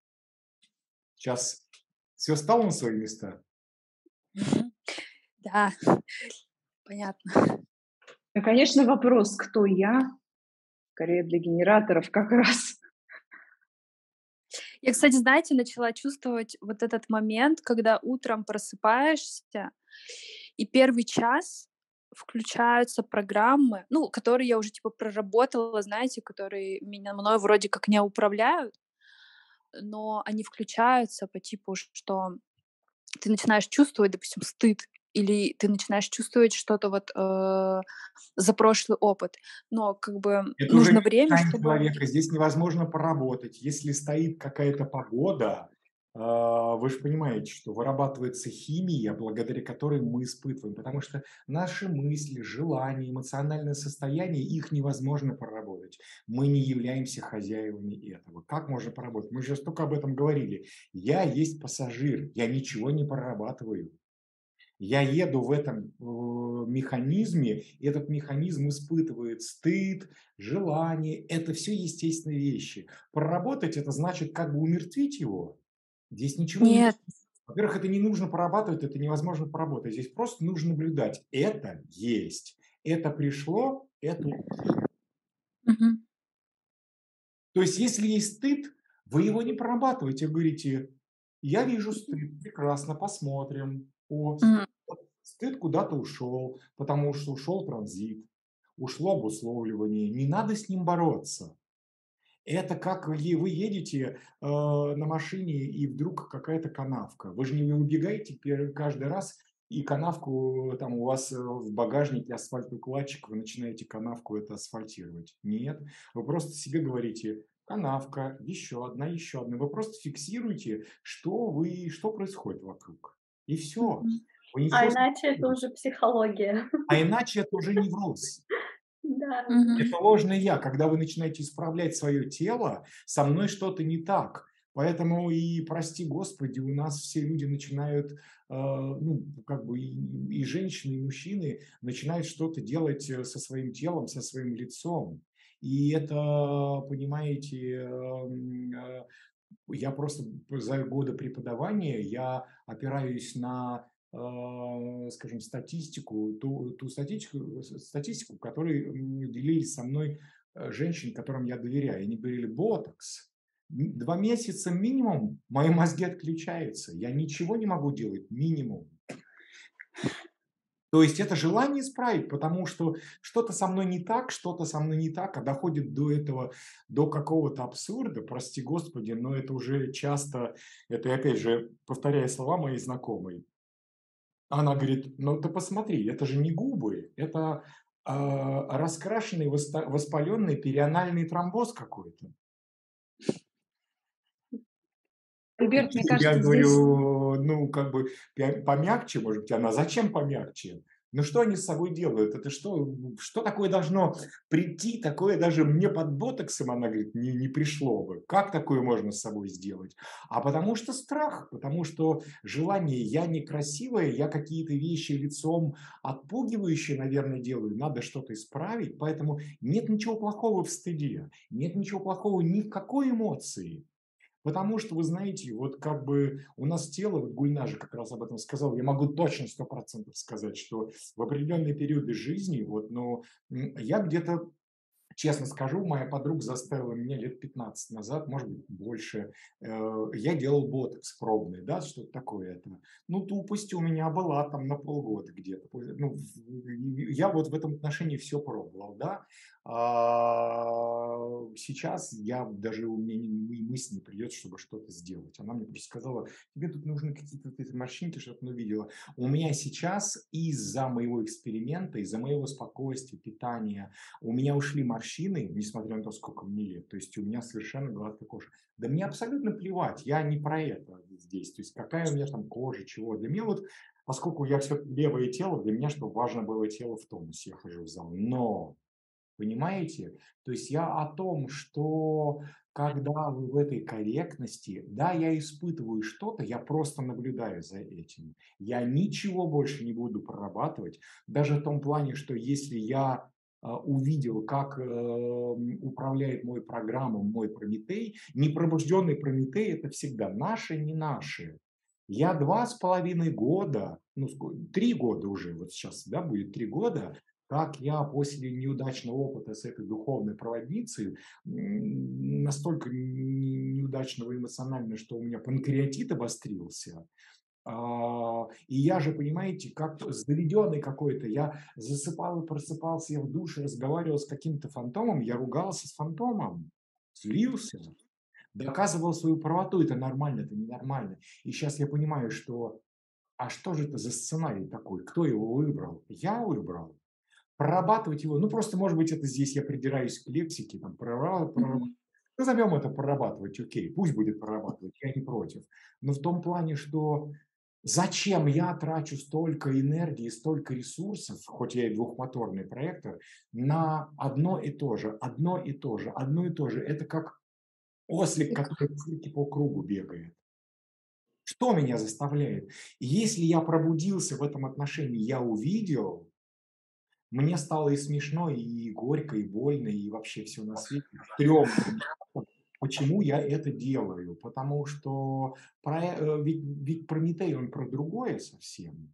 Сейчас все стало на свои места? Да, понятно. Ну, конечно, вопрос, кто я, скорее для генераторов как раз. Я, кстати, знаете, начала чувствовать вот этот момент, когда утром просыпаешься, и первый час включаются программы, ну, которые я уже, типа, проработала, знаете, которые меня, мной вроде как не управляют, но они включаются по типу, что ты начинаешь чувствовать, допустим, стыд, или ты начинаешь чувствовать что-то вот э, за прошлый опыт, но как бы это нужно время, чтобы... Человека. Здесь невозможно поработать. Если стоит какая-то погода, Вы же понимаете, что вырабатывается химия, благодаря которой мы испытываем, потому что наши мысли, желания, эмоциональное состояние, их невозможно проработать. Мы не являемся хозяевами этого. Как можно проработать? Мы же столько об этом говорили. Я есть пассажир, я ничего не прорабатываю. Я еду в этом механизме, этот механизм испытывает стыд, желание. Это все естественные вещи. Проработать – это значит как бы умертвить его. Здесь ничего нет. не нужно. Во-первых, это не нужно прорабатывать, это невозможно проработать. Здесь просто нужно наблюдать. Это есть. Это пришло, это ушло. Угу. То есть, если есть стыд, вы его не прорабатываете. Вы говорите, я вижу стыд, прекрасно, посмотрим. О, угу. Стыд куда-то ушел, потому что ушел транзит, ушло обусловливание. Не надо с ним бороться. Это как вы едете э, на машине, и вдруг какая-то канавка. Вы же не убегаете каждый раз, и канавку там у вас в багажнике асфальтоукладчик, вы начинаете канавку это асфальтировать. Нет, вы просто себе говорите, канавка, еще одна, еще одна. Вы просто фиксируете, что, вы, что происходит вокруг. И все. Вы не а все иначе это уже психология. А иначе это уже невроз. Да. Это ложное я. Когда вы начинаете исправлять свое тело, со мной что-то не так. Поэтому и, прости Господи, у нас все люди начинают, э, ну, как бы и, и женщины, и мужчины начинают что-то делать со своим телом, со своим лицом. И это, понимаете, э, э, я просто за годы преподавания, я опираюсь на... скажем, статистику, ту, ту статистику, статистику, которой делились со мной женщины, которым я доверяю. Они говорили, ботокс, два месяца минимум, мои мозги отключаются, я ничего не могу делать, минимум. То есть это желание исправить, потому что что-то со мной не так, что-то со мной не так, а доходит до этого, до какого-то абсурда, прости Господи, но это уже часто, это опять же, повторяя слова моей знакомой, она говорит, ну ты посмотри, это же не губы, это э, раскрашенный, воспаленный перианальный тромбоз какой-то. Альберт, мне кажется, я говорю, здесь... ну как бы помягче, может быть, она, зачем помягче? Ну что они с собой делают? Это что, что такое должно прийти, такое даже мне под ботоксом, она говорит, не, не пришло бы. Как такое можно с собой сделать? А потому что страх, потому что желание, я некрасивая, я какие-то вещи лицом отпугивающие, наверное, делаю, надо что-то исправить. Поэтому нет ничего плохого в стыде, нет ничего плохого ни в какой эмоции. Потому что, вы знаете, вот как бы у нас тело, вот Гульназ же как раз об этом сказал, я могу точно сто процентов сказать, что в определенные периоды жизни, вот, но я где-то, честно скажу, моя подруга заставила меня лет пятнадцать назад, может быть, больше, э, я делал ботокс пробный, да, что-то такое. Это. Ну, тупость у меня была там на полгода где-то. Ну, я вот в этом отношении все пробовал, да. А сейчас я даже, у меня и мысль не придет, чтобы что-то сделать. Она мне просто сказала, тебе тут нужны какие-то вот эти морщинки, чтобы она увидела. У меня сейчас из-за моего эксперимента, из-за моего спокойствия, питания, у меня ушли морщинки, несмотря на то, сколько мне лет, то есть у меня совершенно гладкая кожа. Да мне абсолютно плевать, я не про это здесь, то есть какая у меня там кожа, чего. Для меня вот, поскольку я все левое тело, для меня, чтобы важно было тело в тонусе, я хожу в зал. Но, понимаете, то есть я о том, что когда вы в этой корректности, да, я испытываю что-то, я просто наблюдаю за этим. Я ничего больше не буду прорабатывать, даже в том плане, что если я увидел, как э, управляет мой программой, мой Прометей. Непробужденный Прометей – это всегда наши, не наши. Я два с половиной года, ну, три года уже, вот сейчас, да, будет три года, как я после неудачного опыта с этой духовной проводницей, настолько неудачного эмоционально, что у меня панкреатит обострился. И я же, понимаете, как заведенный какой-то, я засыпал и просыпался, я в душе разговаривал с каким-то фантомом, я ругался с фантомом, злился, доказывал свою правоту, это нормально, это ненормально. И сейчас я понимаю, что, а что же это за сценарий такой, кто его выбрал? Я выбрал. Прорабатывать его, ну просто, может быть, это здесь я придираюсь к лексике, там, прорабатывать. Назовем это прорабатывать, окей, пусть будет прорабатывать, я не против. Но в том плане, что зачем я трачу столько энергии, столько ресурсов, хоть я и двухмоторный проектор, на одно и то же, одно и то же, одно и то же. Это как ослик, который по кругу бегает. Что меня заставляет? Если я пробудился в этом отношении, я увидел, мне стало и смешно, и горько, и больно, и вообще все на свете. Трёмно. Почему я это делаю? Потому что про, ведь, ведь Прометей, он про другое совсем.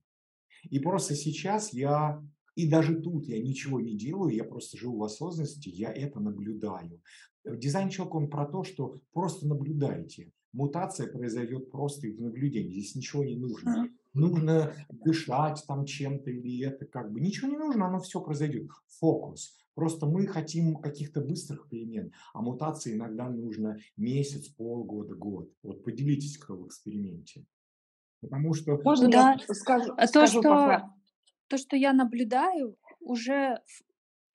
И просто сейчас я, и даже тут я ничего не делаю, я просто живу в осознанности, я это наблюдаю. Дизайн-чок, он про то, что просто наблюдайте. Мутация произойдет просто в наблюдении, здесь ничего не нужно. Нужно дышать там чем-то или это как бы. Ничего не нужно, оно все произойдет. Фокус. Просто мы хотим каких-то быстрых перемен, а мутации иногда нужно месяц, полгода, год. Вот поделитесь, кто в эксперименте. Потому что... Можно да. я скажу, а то, скажу что, то, что я наблюдаю, уже...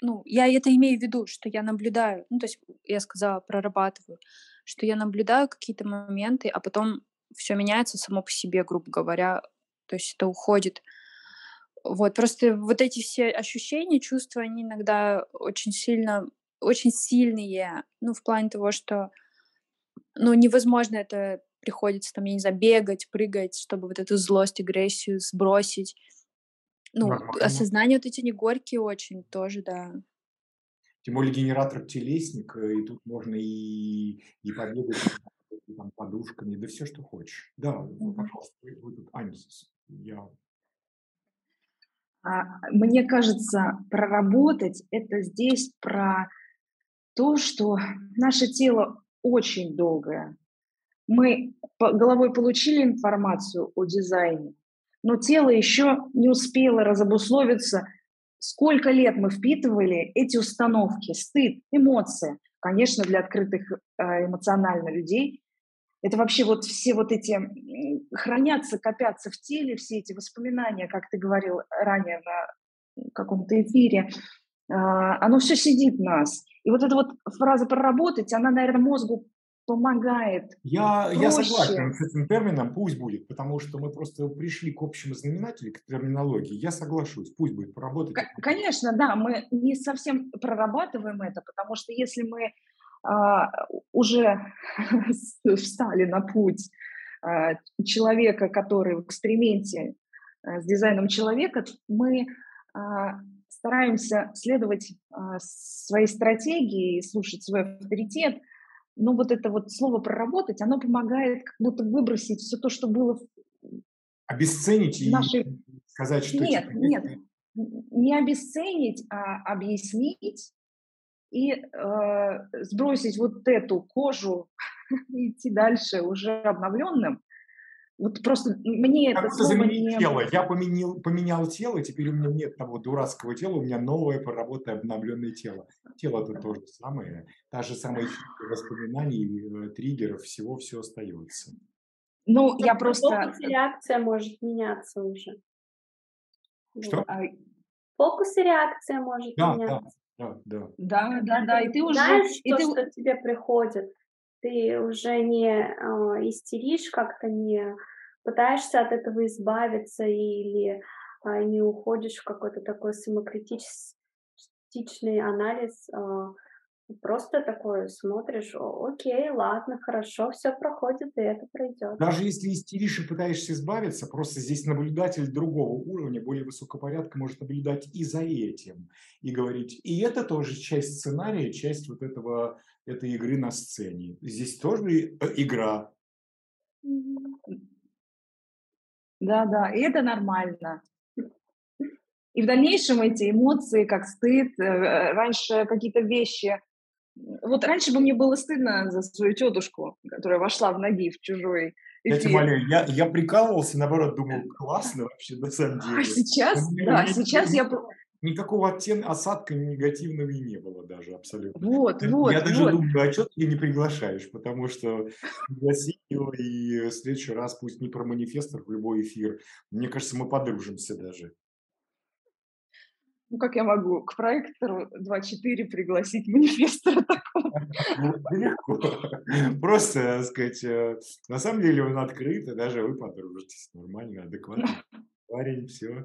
Ну, я это имею в виду, что я наблюдаю, ну, то есть я сказала, прорабатываю, что я наблюдаю какие-то моменты, а потом все меняется само по себе, грубо говоря, то есть это уходит. Вот, просто вот эти все ощущения, чувства, они иногда очень сильно, очень сильные, ну, в плане того, что, ну, невозможно это, приходится там, я не знаю, бегать, прыгать, чтобы вот эту злость, агрессию сбросить. Ну, нормально. Осознание вот эти не горькие очень тоже, да. Тем более генератор телесник, и тут можно и, и побегать, и там, подушками, да все, что хочешь. Да, mm-hmm. пожалуйста, вы тут, Аня, я... Мне кажется, проработать — это здесь про то, что наше тело очень долгое. Мы головой получили информацию о дизайне, но тело еще не успело разобусловиться, сколько лет мы впитывали эти установки, стыд, эмоции. Конечно, для открытых эмоционально людей это вообще вот все вот эти хранятся, копятся в теле, все эти воспоминания, как ты говорил ранее на каком-то эфире, оно все сидит в нас. И вот эта вот фраза «проработать», она, наверное, мозгу помогает. Я, я согласен с этим термином, пусть будет, потому что мы просто пришли к общему знаменателю, к терминологии. Я соглашусь, пусть будет проработать. К- конечно, да, мы не совсем прорабатываем это, потому что если мы а, уже встали на путь а, человека, который в эксперименте а, с дизайном человека, мы а, стараемся следовать а, своей стратегии, слушать свой авторитет. Но вот это вот слово «проработать», оно помогает как будто выбросить все то, что было в обесценить нашей... и сказать, что... Нет, это... нет, не обесценить, а объяснить и э, сбросить вот эту кожу и идти дальше уже обновленным. Вот просто мне как это слово не... тело. Я поменял, поменял тело, теперь у меня нет того дурацкого тела, у меня новое, проработанное, обновленное тело. Тело-то то же самое, та же самая воспоминания, триггеров, всего все остается. Ну, я просто... Реакция может меняться уже. Что? Фокус и реакция может да, меняться. Да, да, да. Да, да, да. И ты, ты уже... Знаешь, и то, ты... что к тебе приходит. Ты уже не э, истеришь, как-то не пытаешься от этого избавиться или э, не уходишь в какой-то такой самокритичный анализ. Э, просто такой смотришь, окей, ладно, хорошо, все проходит, и это пройдет. Даже если истеришь и пытаешься избавиться, просто здесь наблюдатель другого уровня, более высокого порядка, может наблюдать и за этим, и говорить, и это тоже часть сценария, часть вот этого... этой игры на сцене. Здесь тоже игра. Да, да, и это нормально. И в дальнейшем эти эмоции, как стыд, раньше какие-то вещи... Вот раньше бы мне было стыдно за свою тетушку, которая вошла в ноги в чужой эфир. Я, тем более, я, я прикалывался, наоборот, думал, классно вообще, на самом деле. А сейчас, да, сейчас я... Никакого оттенка, осадка негативного и не было даже абсолютно. Вот, я вот, даже вот. думаю, а что ты не приглашаешь, потому что пригласи его, и в следующий раз пусть не про манифестор, в любой эфир. Мне кажется, мы подружимся даже. Ну, как я могу к проектору два четыре пригласить манифестора такого? Легко. Просто, так сказать, на самом деле он открыт, и даже вы подружитесь нормально, адекватно. Парень, все.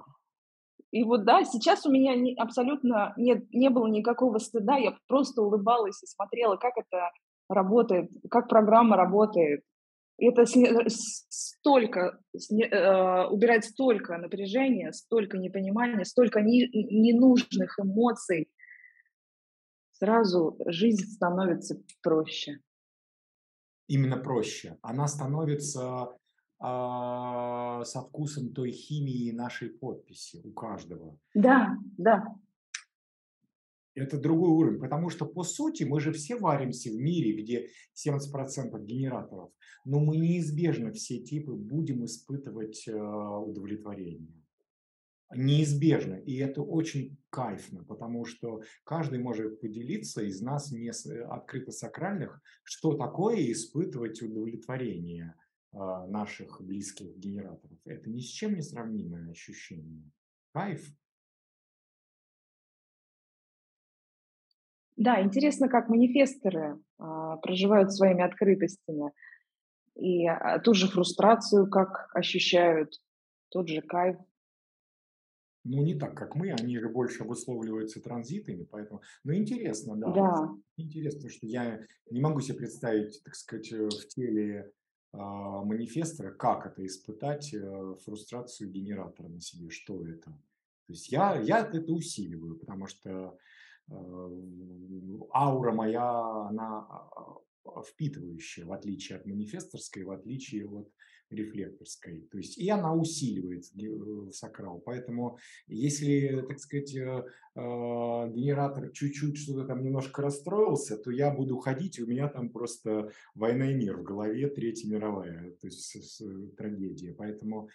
И вот, да, сейчас у меня не, абсолютно нет, не было никакого стыда, я просто улыбалась и смотрела, как это работает, как программа работает. И это сня, столько, сня, э, убирает столько напряжения, столько непонимания, столько не, ненужных эмоций. Сразу жизнь становится проще. Именно проще. Она становится... со вкусом той химии нашей подписи у каждого. Да, да. Это другой уровень, потому что, по сути, мы же все варимся в мире, где семьдесят процентов генераторов, но мы неизбежно все типы будем испытывать удовлетворение. Неизбежно, и это очень кайфно, потому что каждый может поделиться из нас, не открыто сакральных, что такое испытывать удовлетворение наших близких генераторов. Это ни с чем не сравнимое ощущение. Кайф. Да, интересно, как манифесторы а, проживают своими открытостями. И а, ту же фрустрацию, как ощущают, тот же кайф. Ну, не так, как мы, они же больше обусловливаются транзитами, поэтому... Ну, интересно, да. да. Интересно, потому что я не могу себе представить, так сказать, в теле манифестора, как это испытать фрустрацию генератора на себе, что это. То есть я, я это усиливаю, потому что аура моя, она впитывающая, в отличие от манифесторской, в отличие от рефлекторской. То есть и она усиливает сакрал. Поэтому если, так сказать, генератор чуть-чуть что-то там немножко расстроился, то я буду ходить, и у меня там просто война и мир в голове, Третья мировая, то есть трагедия. Поэтому...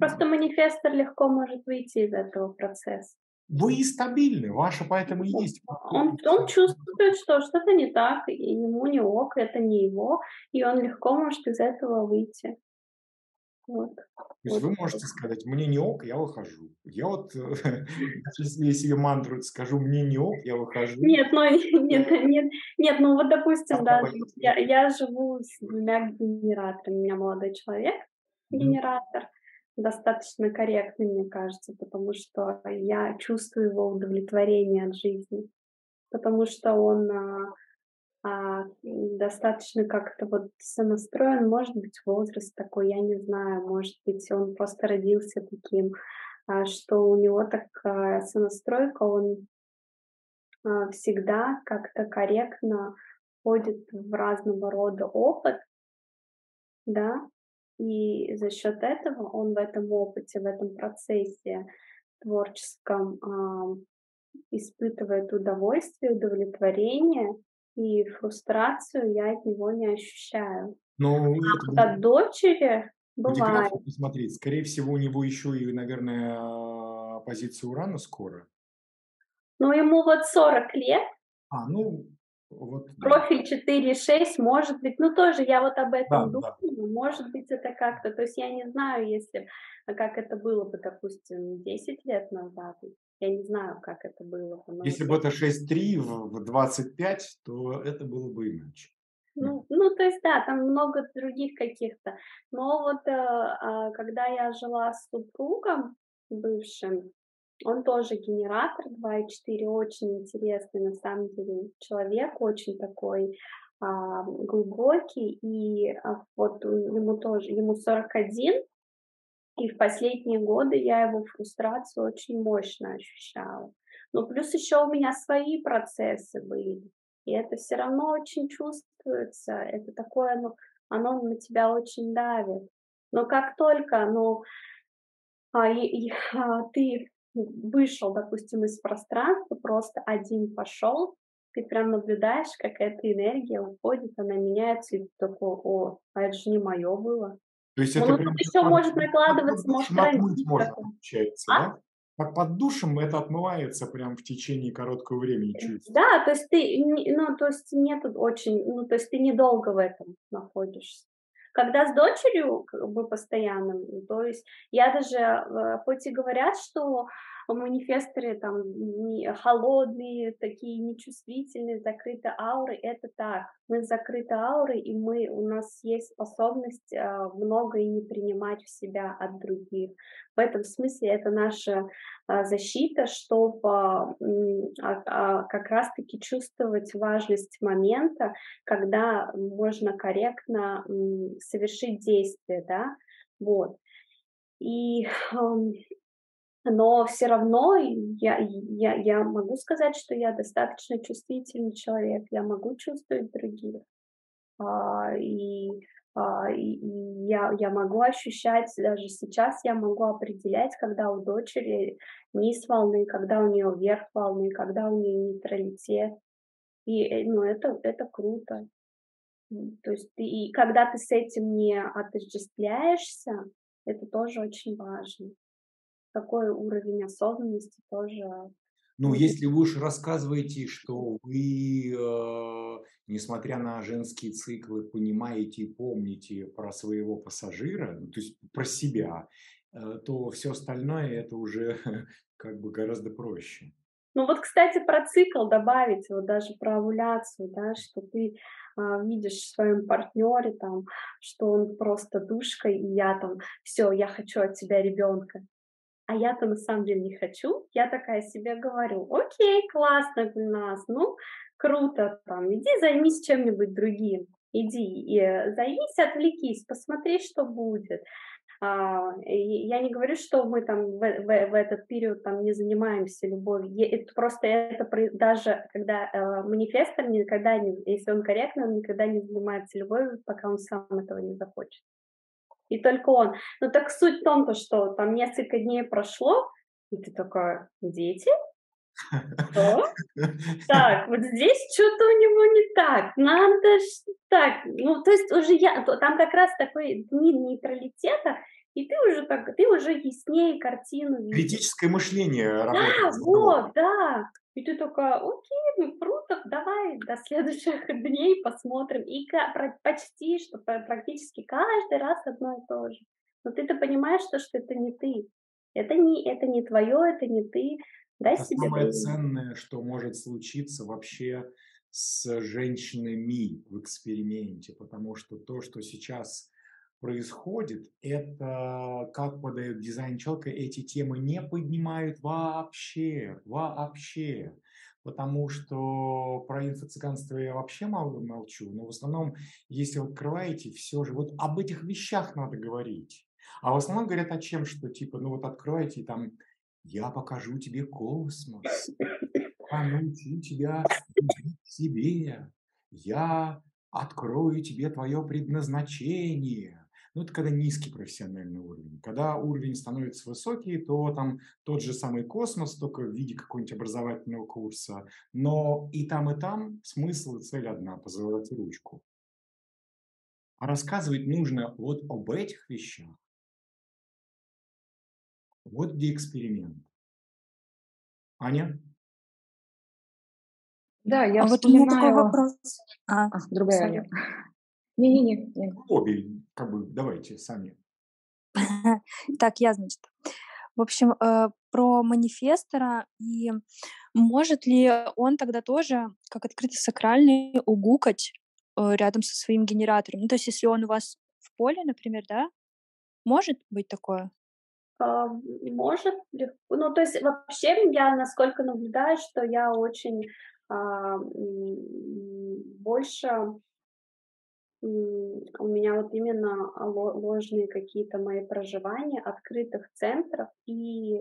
Просто манифестор легко может выйти из этого процесса. Вы стабильны, ваша поэтому и есть. Он, он чувствует, что что-то не так, и ему не ок, это не его, и он легко может из этого выйти. Вот. То есть вот. Вы можете сказать, мне не ок, я выхожу. Я вот, если я себе мантру скажу, мне не ок, я выхожу. Нет, ну, нет, нет, нет, ну вот допустим, да, я, я живу с двумя генераторами, у меня молодой человек, генератор, достаточно корректный, мне кажется, потому что я чувствую его удовлетворение от жизни, потому что он а, а, достаточно как-то вот сонастроен, может быть, возраст такой, я не знаю, может быть, он просто родился таким, а, что у него такая сонастройка, он а, всегда как-то корректно входит в разного рода опыт, да, и за счет этого он в этом опыте, в этом процессе творческом э, испытывает удовольствие, удовлетворение, и фрустрацию я от него не ощущаю. Но а от дочери бывает. Посмотреть. Скорее всего, у него еще и, наверное, позиция Урана скоро. Ну, ему вот сорок лет. А, ну... Вот, профиль четыре шесть, может быть, ну тоже я вот об этом да, думаю, да. Может быть это как-то, то есть я не знаю, если, как это было бы, допустим, десять лет назад, я не знаю, как это было бы. Если бы это шесть три в двадцать пять, то это было бы иначе. Ну, ну, то есть, да, там много других каких-то, но вот когда я жила с супругом бывшим, он тоже генератор два и четыре, очень интересный на самом деле человек, очень такой а, глубокий, и а, вот ему тоже, ему сорок один, и в последние годы я его фрустрацию очень мощно ощущала. Ну, плюс еще у меня свои процессы были, и это все равно очень чувствуется, это такое, ну, оно на тебя очень давит. Но как только, ну, а, и, и, а, ты... вышел, допустим, из пространства, просто один пошел, ты прям наблюдаешь, как эта энергия уходит, она меняется, и ты такой, о, а это же не мое было. То есть ну, это ну, прям... еще может накладываться, может транзит такой. А? Как под душем это отмывается прям в течение короткого времени. Чуть. Да, то есть ты, ну, то есть нет очень, ну, то есть ты недолго в этом находишься. Когда с дочерью, как бы, постоянно, то есть я даже, хоть и говорят, что манифесторы там холодные, такие нечувствительные, закрытые ауры, это так. Мы закрыты ауры, и мы, у нас есть способность э, многое не принимать в себя от других. В этом смысле это наша э, защита, чтобы э, э, как раз-таки чувствовать важность момента, когда можно корректно э, совершить действие, да, вот. И... Э, Но все равно я, я, я могу сказать, что я достаточно чувствительный человек, я могу чувствовать других, а, и, а, и я, я могу ощущать, даже сейчас я могу определять, когда у дочери низ волны, когда у нее верх волны, когда у нее нейтралитет, и ну, это, это круто. То есть, и когда ты с этим не отождествляешься, это тоже очень важно. Какой уровень осознанности тоже. Ну, если вы уж рассказываете, что вы, э, несмотря на женские циклы, понимаете и помните про своего пассажира, ну, то есть про себя, э, то все остальное это уже как бы гораздо проще. Ну вот, кстати, про цикл добавить, вот даже про овуляцию, да, что ты а, видишь в своем партнере, там, что он просто душка, и я там, все, я хочу от тебя ребенка. А я-то на самом деле не хочу, я такая себе говорю, окей, классно, Гульназ, ну, круто, там, иди займись чем-нибудь другим, иди, и займись, отвлекись, посмотри, что будет. А, я не говорю, что мы там в, в, в этот период там не занимаемся любовью, это просто это даже, когда э, манифестор никогда не, если он корректно, он никогда не занимается любовью, пока он сам этого не захочет. И только он. Ну так суть в том, то, что там несколько дней прошло, и ты такая, дети? Что? Так, вот здесь что-то у него не так. Надо ж так. Ну, то есть уже я... Там как раз такой дни нейтралитета, и ты уже так, ты уже яснее картину. Критическое мышление работает. Да, вот, да. И ты такая, окей, ну круто, давай до следующих дней посмотрим. И почти, что практически каждый раз одно и то же. Но ты-то понимаешь, что, что это не ты. Это не, это не твое, это не ты. Дай это себе самое время. Ценное, что может случиться вообще с женщинами в эксперименте. Потому что то, что сейчас происходит, это, как подает дизайн человека, эти темы не поднимают вообще, вообще, потому что про инфоцыганство я вообще мало молчу, но в основном, если вы открываете, все же вот об этих вещах надо говорить, а в основном говорят о чем, что типа, ну вот открываете и там, я покажу тебе космос, я научу тебя себе, я открою тебе твое предназначение. Ну, это когда низкий профессиональный уровень. Когда уровень становится высокий, то там тот же самый космос, только в виде какого-нибудь образовательного курса. Но и там, и там смысл и цель одна – поцеловать ручку. А рассказывать нужно вот об этих вещах. Вот где эксперимент. Аня? Да, я а вспоминаю... вот у меня такой вопрос. А, а другая Аня. Не-не-не. Обе, как бы, давайте сами. Так, я, значит, в общем, про манифестора. И может ли он тогда тоже, как открытый сакральный, угукать рядом со своим генератором? Ну, то есть, если он у вас в поле, например, да, может быть такое? Может. Ну, то есть, вообще, я насколько наблюдаю, что я очень... больше у меня вот именно ложные какие-то мои проживания открытых центров и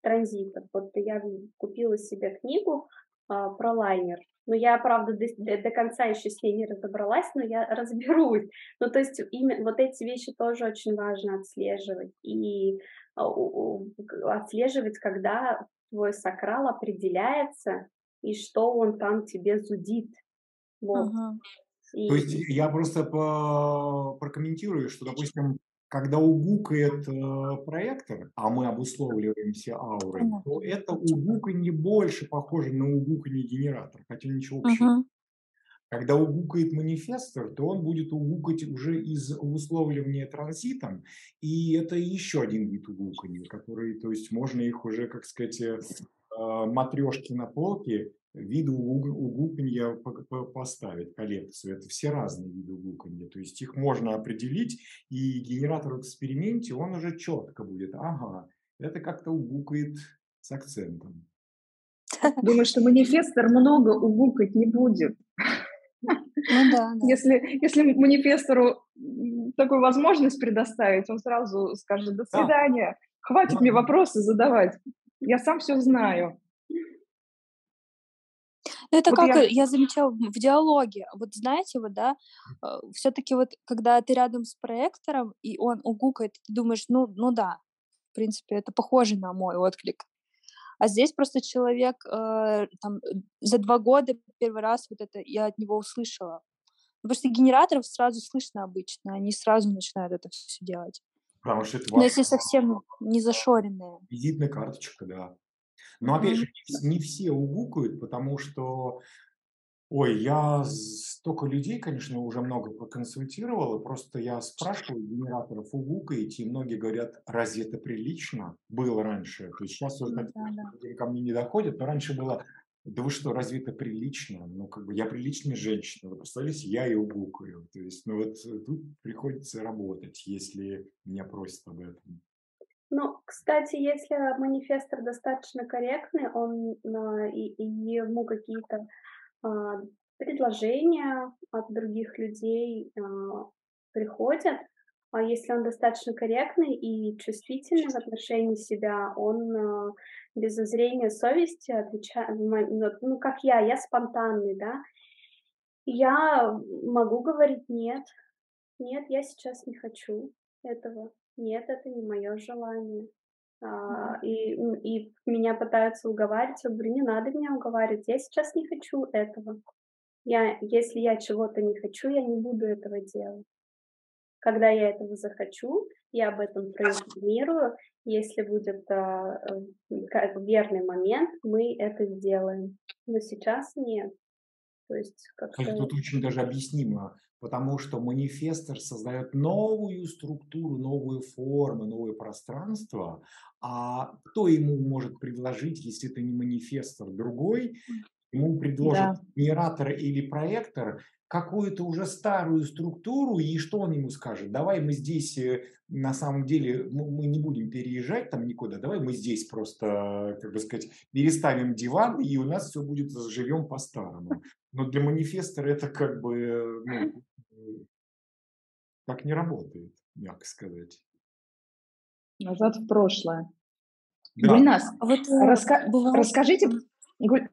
транзитов. Вот я купила себе книгу а, про лайнер. Но я, правда, до, до конца еще с ней не разобралась, но я разберусь. Ну, то есть именно вот эти вещи тоже очень важно отслеживать. И отслеживать, когда твой сакрал определяется, и что он там тебе зудит. Вот. Ага. И... То есть я просто по... прокомментирую, что, допустим, когда угукает э, проектор, а мы обусловливаемся аурой, ага. то это угуканье больше похоже на угуканье генератора, хотя ничего общего. Ага. Когда угукает манифестор, то он будет угукать уже из обусловливания транзитом, и это еще один вид угукания, который, то есть можно их уже, как сказать, матрешки на полке, виды угуканья поставить, коллекцию. Это все разные виды угуканья, то есть их можно определить, и генератор в эксперименте, он уже четко будет, ага, это как-то угукает с акцентом. Думаю, что манифестор много угукать не будет. Ну, да, да. Если, если манифестору такую возможность предоставить, он сразу скажет «до свидания», хватит да. мне вопросы задавать, я сам все знаю. Это вот как я... я замечала в диалоге, вот знаете, вот, да, все-таки вот когда ты рядом с проектором, и он угукает, ты думаешь, ну, ну да, в принципе, это похоже на мой отклик. А здесь просто человек э, там, за два года первый раз вот это я от него услышала. Потому что генераторов сразу слышно обычно, они сразу начинают это все делать. Потому что это важно. Но если совсем не зашоренные. Визитная карточка, да. Но опять же, не все угукают, потому что... Ой, я столько людей, конечно, уже много проконсультировал, и просто я спрашиваю генераторов угукаете, и многие говорят, разве это прилично? Было раньше, то есть сейчас уже да, да. ко мне не доходят, но раньше было, да вы что, разве это прилично? Ну, как бы я приличная женщина, вы представляете, я и угукаю, то есть, ну вот тут приходится работать, если меня просят об этом. Ну, кстати, если манифестор достаточно корректный, он и, и ему какие-то предложения от других людей э, приходят, а если он достаточно корректный и чувствительный в отношении себя, он э, без зазрения совести отвечает, ну, как я, я спонтанный, да, я могу говорить нет, нет, я сейчас не хочу этого, нет, это не мое желание. Uh, и, и меня пытаются уговаривать, я говорю, не надо меня уговаривать, я сейчас не хочу этого. Я, если я чего-то не хочу, я не буду этого делать. Когда я этого захочу, я об этом проинформирую, если будет uh, верный момент, мы это сделаем. Но сейчас нет. То есть как-то... Тут очень даже объяснимо, потому что манифестор создает новую структуру, новую форму, новое пространство, а кто ему может предложить, если это не манифестор, другой, ему предложит да. генератор или проектор какую-то уже старую структуру, и что он ему скажет? Давай мы здесь, на самом деле, мы не будем переезжать там никуда, давай мы здесь просто, как бы сказать, переставим диван, и у нас все будет, живем по-старому. Но для манифестора это как бы, ну, так не работает, мягко сказать. Назад в прошлое. Да. Гульназ, вот раска... бывает... расскажите...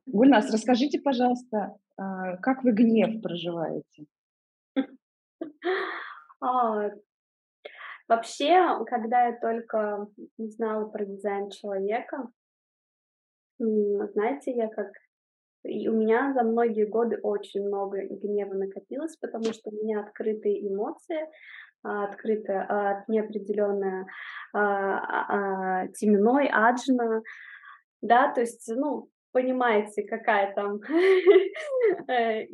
Гульназ, расскажите, пожалуйста, как вы гнев проживаете? А, вообще, когда я только узнала про дизайн человека, знаете, я как... И у меня за многие годы очень много гнева накопилось, потому что у меня открытые эмоции, открытая, неопределенная теменной, аджина, да, то есть, ну, понимаете, какая там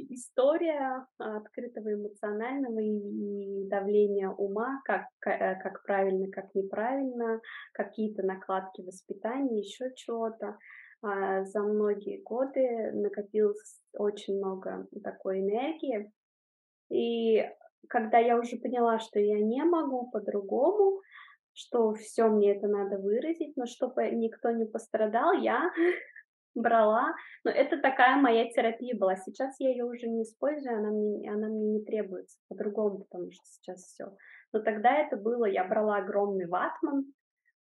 история открытого эмоционального и давления ума, как, как правильно, как неправильно, какие-то накладки воспитания, еще чего-то. За многие годы накопилось очень много такой энергии. И когда я уже поняла, что я не могу по-другому, что все мне это надо выразить, но чтобы никто не пострадал, я... брала, но это такая моя терапия была, сейчас я ее уже не использую, она мне, она мне не требуется по-другому, потому что сейчас все. Но тогда это было, я брала огромный ватман,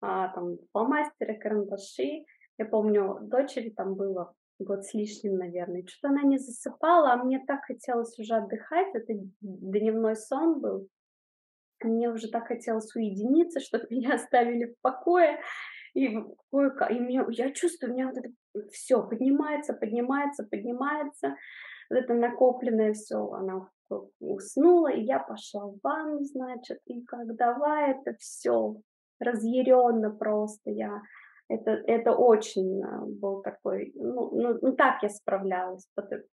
а, там, фломастеры, карандаши, я помню, дочери там было год с лишним, наверное, что-то она не засыпала, а мне так хотелось уже отдыхать, это дневной сон был, мне уже так хотелось уединиться, чтобы меня оставили в покое. И, и меня, я чувствую, у меня вот это все поднимается, поднимается, поднимается. Вот это накопленное все, она уснула, и я пошла в ванну, значит, и как давай это все разъяренно просто я Это, это очень был такой, ну, ну так я справлялась,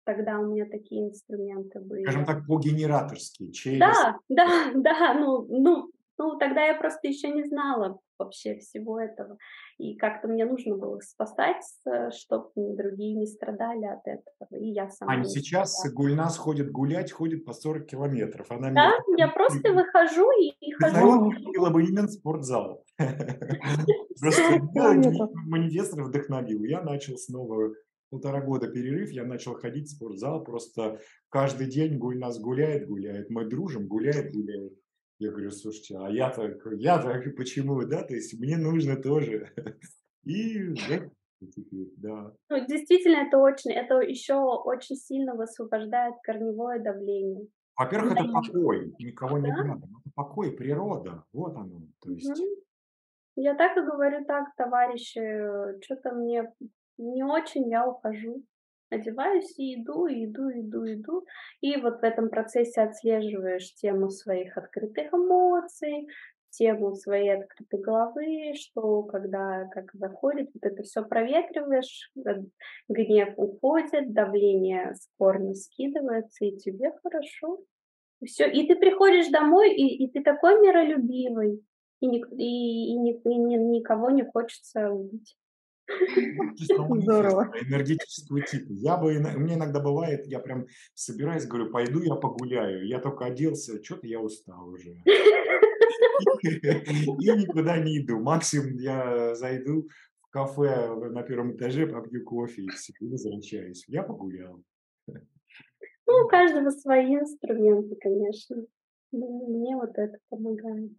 тогда у меня такие инструменты были. Скажем так, по-генераторски, через... Да, да, да, ну, ну, ну тогда я просто еще не знала вообще всего этого, и как-то мне нужно было спасать, чтобы другие не страдали от этого, и я сама. Аня, сейчас Гульназ ходит гулять, ходит по сорок километров. Она да, мне... я просто выхожу и, и хожу. Я абонемент в спортзал. Просто Манифестор вдохновил. Я начал снова, полтора года перерыв, я начал ходить в спортзал, просто каждый день Гульназ гуляет, гуляет, мы дружим, гуляет, гуляет. Я говорю, слушайте, а я-то, я-то почему, да, то есть мне нужно тоже. И да. Ну, действительно, это очень, это еще очень сильно высвобождает корневое давление. Во-первых, это покой, никого не надо, это покой, природа, вот оно, то есть... Я так и говорю, так, товарищи, что-то мне не очень, я ухожу, одеваюсь и иду, и иду, иду, иду. И вот в этом процессе отслеживаешь тему своих открытых эмоций, тему своей открытой головы, что когда как заходит, вот это все проветриваешь, гнев уходит, давление с корня скидывается, и тебе хорошо. И все, и ты приходишь домой, и, и ты такой миролюбивый. И, и, и, и никого не хочется убить. Здорово. Энергетического типа. Я бы, мне иногда бывает, я прям собираюсь, говорю, пойду я погуляю. Я только оделся, что-то я устал уже. И никуда не иду. Максимум я зайду в кафе на первом этаже, попью кофе и все, возвращаюсь. Я погулял. Ну, у каждого свои инструменты, конечно. Мне вот это помогает.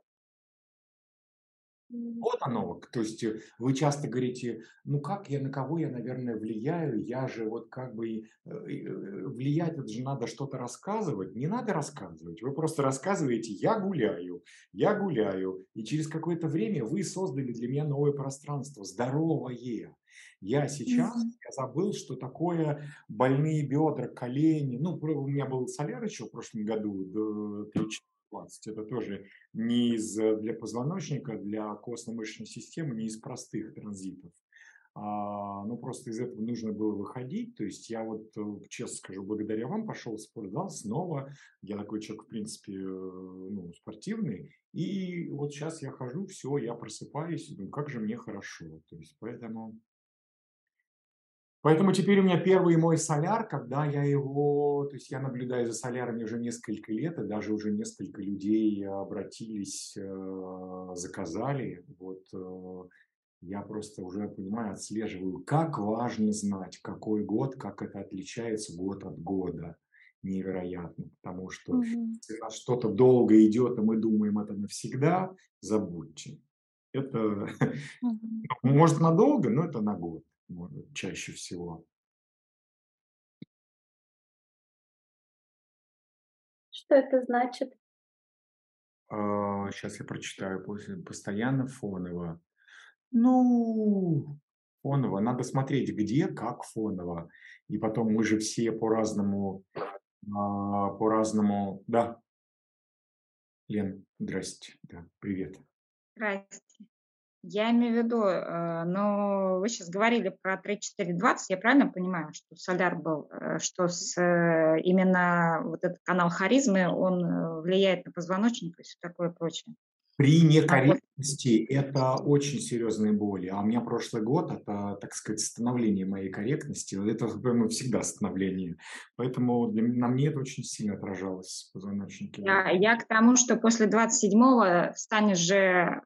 Вот оно, то есть вы часто говорите, ну как я, на кого я, наверное, влияю, я же вот как бы влиять, это же надо что-то рассказывать, не надо рассказывать, вы просто рассказываете, я гуляю, я гуляю, и через какое-то время вы создали для меня новое пространство, здоровое. Я сейчас я забыл, что такое больные бедра, колени, ну у меня был соляр еще в прошлом году, тридцать, это тоже не из, для позвоночника, для костно-мышечной системы, не из простых транзитов. А, ну, просто из этого нужно было выходить. То есть я вот, честно скажу, благодаря вам пошел в спортзал снова. Я такой человек, в принципе, ну, спортивный. И вот сейчас я хожу, все, я просыпаюсь, думаю, как же мне хорошо. То есть поэтому... Поэтому теперь у меня первый мой соляр, когда я его, то есть я наблюдаю за солярами уже несколько лет, и даже уже несколько людей обратились, заказали. Вот я просто уже понимаю, отслеживаю, как важно знать, какой год, как это отличается год от года. Невероятно, потому что угу. что-то долго идет, и мы думаем, это навсегда, забудьте. Это угу. может надолго, но это на год. Чаще всего. Что это значит? Сейчас я прочитаю постоянно фоново. Ну, фоново. Надо смотреть, где, как фоново. И потом мы же все по-разному, по-разному. Да. Лен, здрасте. Да, привет. Здрасте. Я имею в виду, но вы сейчас говорили про три четыре двадцать, я правильно понимаю, что соляр был, что с, именно вот этот канал харизмы, он влияет на позвоночник и все такое прочее? При некорректности это очень серьезные боли. А у меня прошлый год, это, так сказать, становление моей корректности, это ну, всегда становление. Поэтому для, на мне это очень сильно отражалось в позвоночнике. Я, я к тому, что после двадцать седьмого встанешь же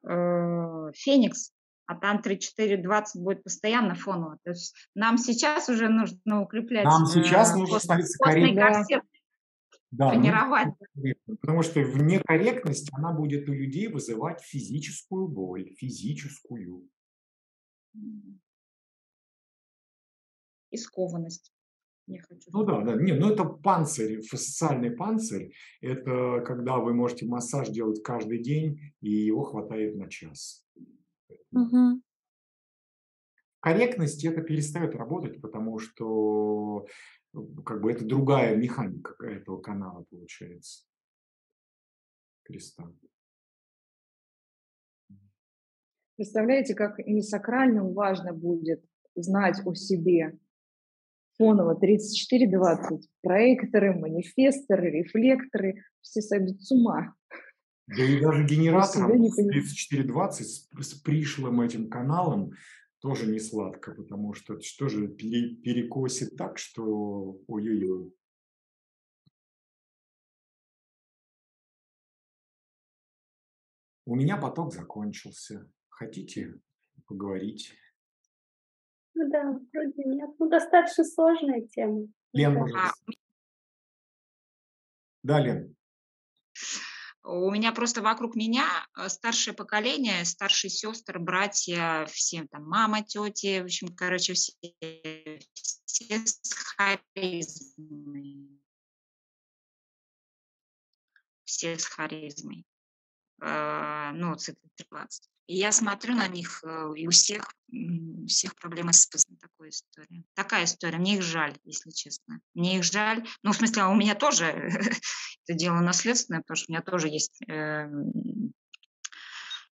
э, Феникс, а там три четыре двадцать будет постоянно фоново. То есть нам сейчас уже нужно укреплять... Нам сейчас э, нужно становиться корректным. Да, ну, потому что некорректность, она будет у людей вызывать физическую боль, физическую. И скованность. Я хочу. Ну да, да, не, ну это панцирь, социальный панцирь, это когда вы можете массаж делать каждый день, и его хватает на час. Угу. Корректность это перестает работать, потому что... Как бы это другая механика этого канала получается. Креста. Представляете, как несакральным важно будет знать о себе. Фоново тридцать четыре двадцать, проекторы, манифесторы, рефлекторы, все сойдут с ума. Да и даже генератором тридцать четыре двадцать с пришлым этим каналом тоже не сладко, потому что что же пере, перекосит так, что ой-ой-ой. У меня поток закончился. Хотите поговорить? Ну да, вроде нет. Ну, достаточно сложная тема. Лен, пожалуйста. А... Да, Лен. У меня просто вокруг меня старшее поколение, старшие сестры, братья, все там, мама, тети, в общем, короче, все, все с харизмой. Все с харизмой. Ну, цикл тринадцать. И я смотрю на них, и у всех, у всех проблемы с такой историей. Такая история. Мне их жаль, если честно. Мне их жаль. Ну, в смысле, у меня тоже это дело наследственное, потому что у меня тоже есть э,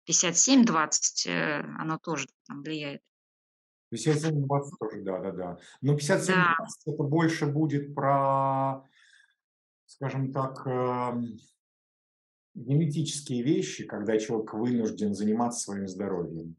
пятьдесят семь двадцать, э, оно тоже там влияет. пятьдесят семь двадцать тоже, да-да-да. Но пятьдесят семь двадцать да. Это больше будет про, скажем так... Э, генетические вещи, когда человек вынужден заниматься своим здоровьем.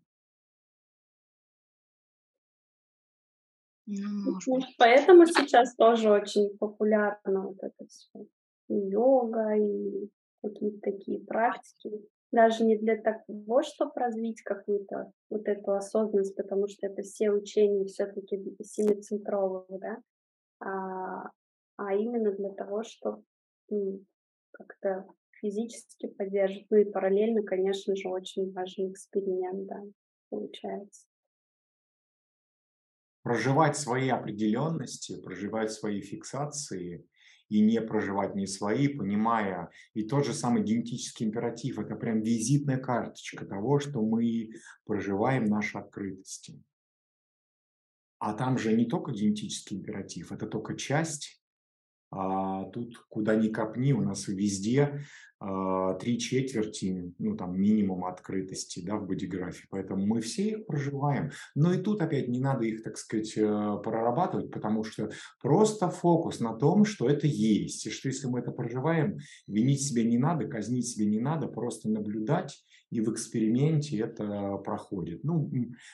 Ну, поэтому сейчас тоже очень популярно вот это все. И йога, и какие-то такие практики. Даже не для того, чтобы развить какую-то вот эту осознанность, потому что это все учения все-таки семицентровые, да? А, а именно для того, чтобы как-то физически поддерживать. Ну и параллельно, конечно же, очень важный эксперимент, да, получается. Проживать свои определенности, проживать свои фиксации и не проживать не свои, понимая. И тот же самый генетический императив – это прям визитная карточка того, что мы проживаем наши открытости. А там же не только генетический императив, это только часть. А тут куда ни копни, у нас везде а, три четверти, ну там минимум открытости, да, в бодиграфе. Поэтому мы все их проживаем. Но и тут опять не надо их, так сказать, прорабатывать, потому что просто фокус на том, что это есть. И что если мы это проживаем, винить себя не надо, казнить себя не надо, просто наблюдать. И в эксперименте это проходит. Ну,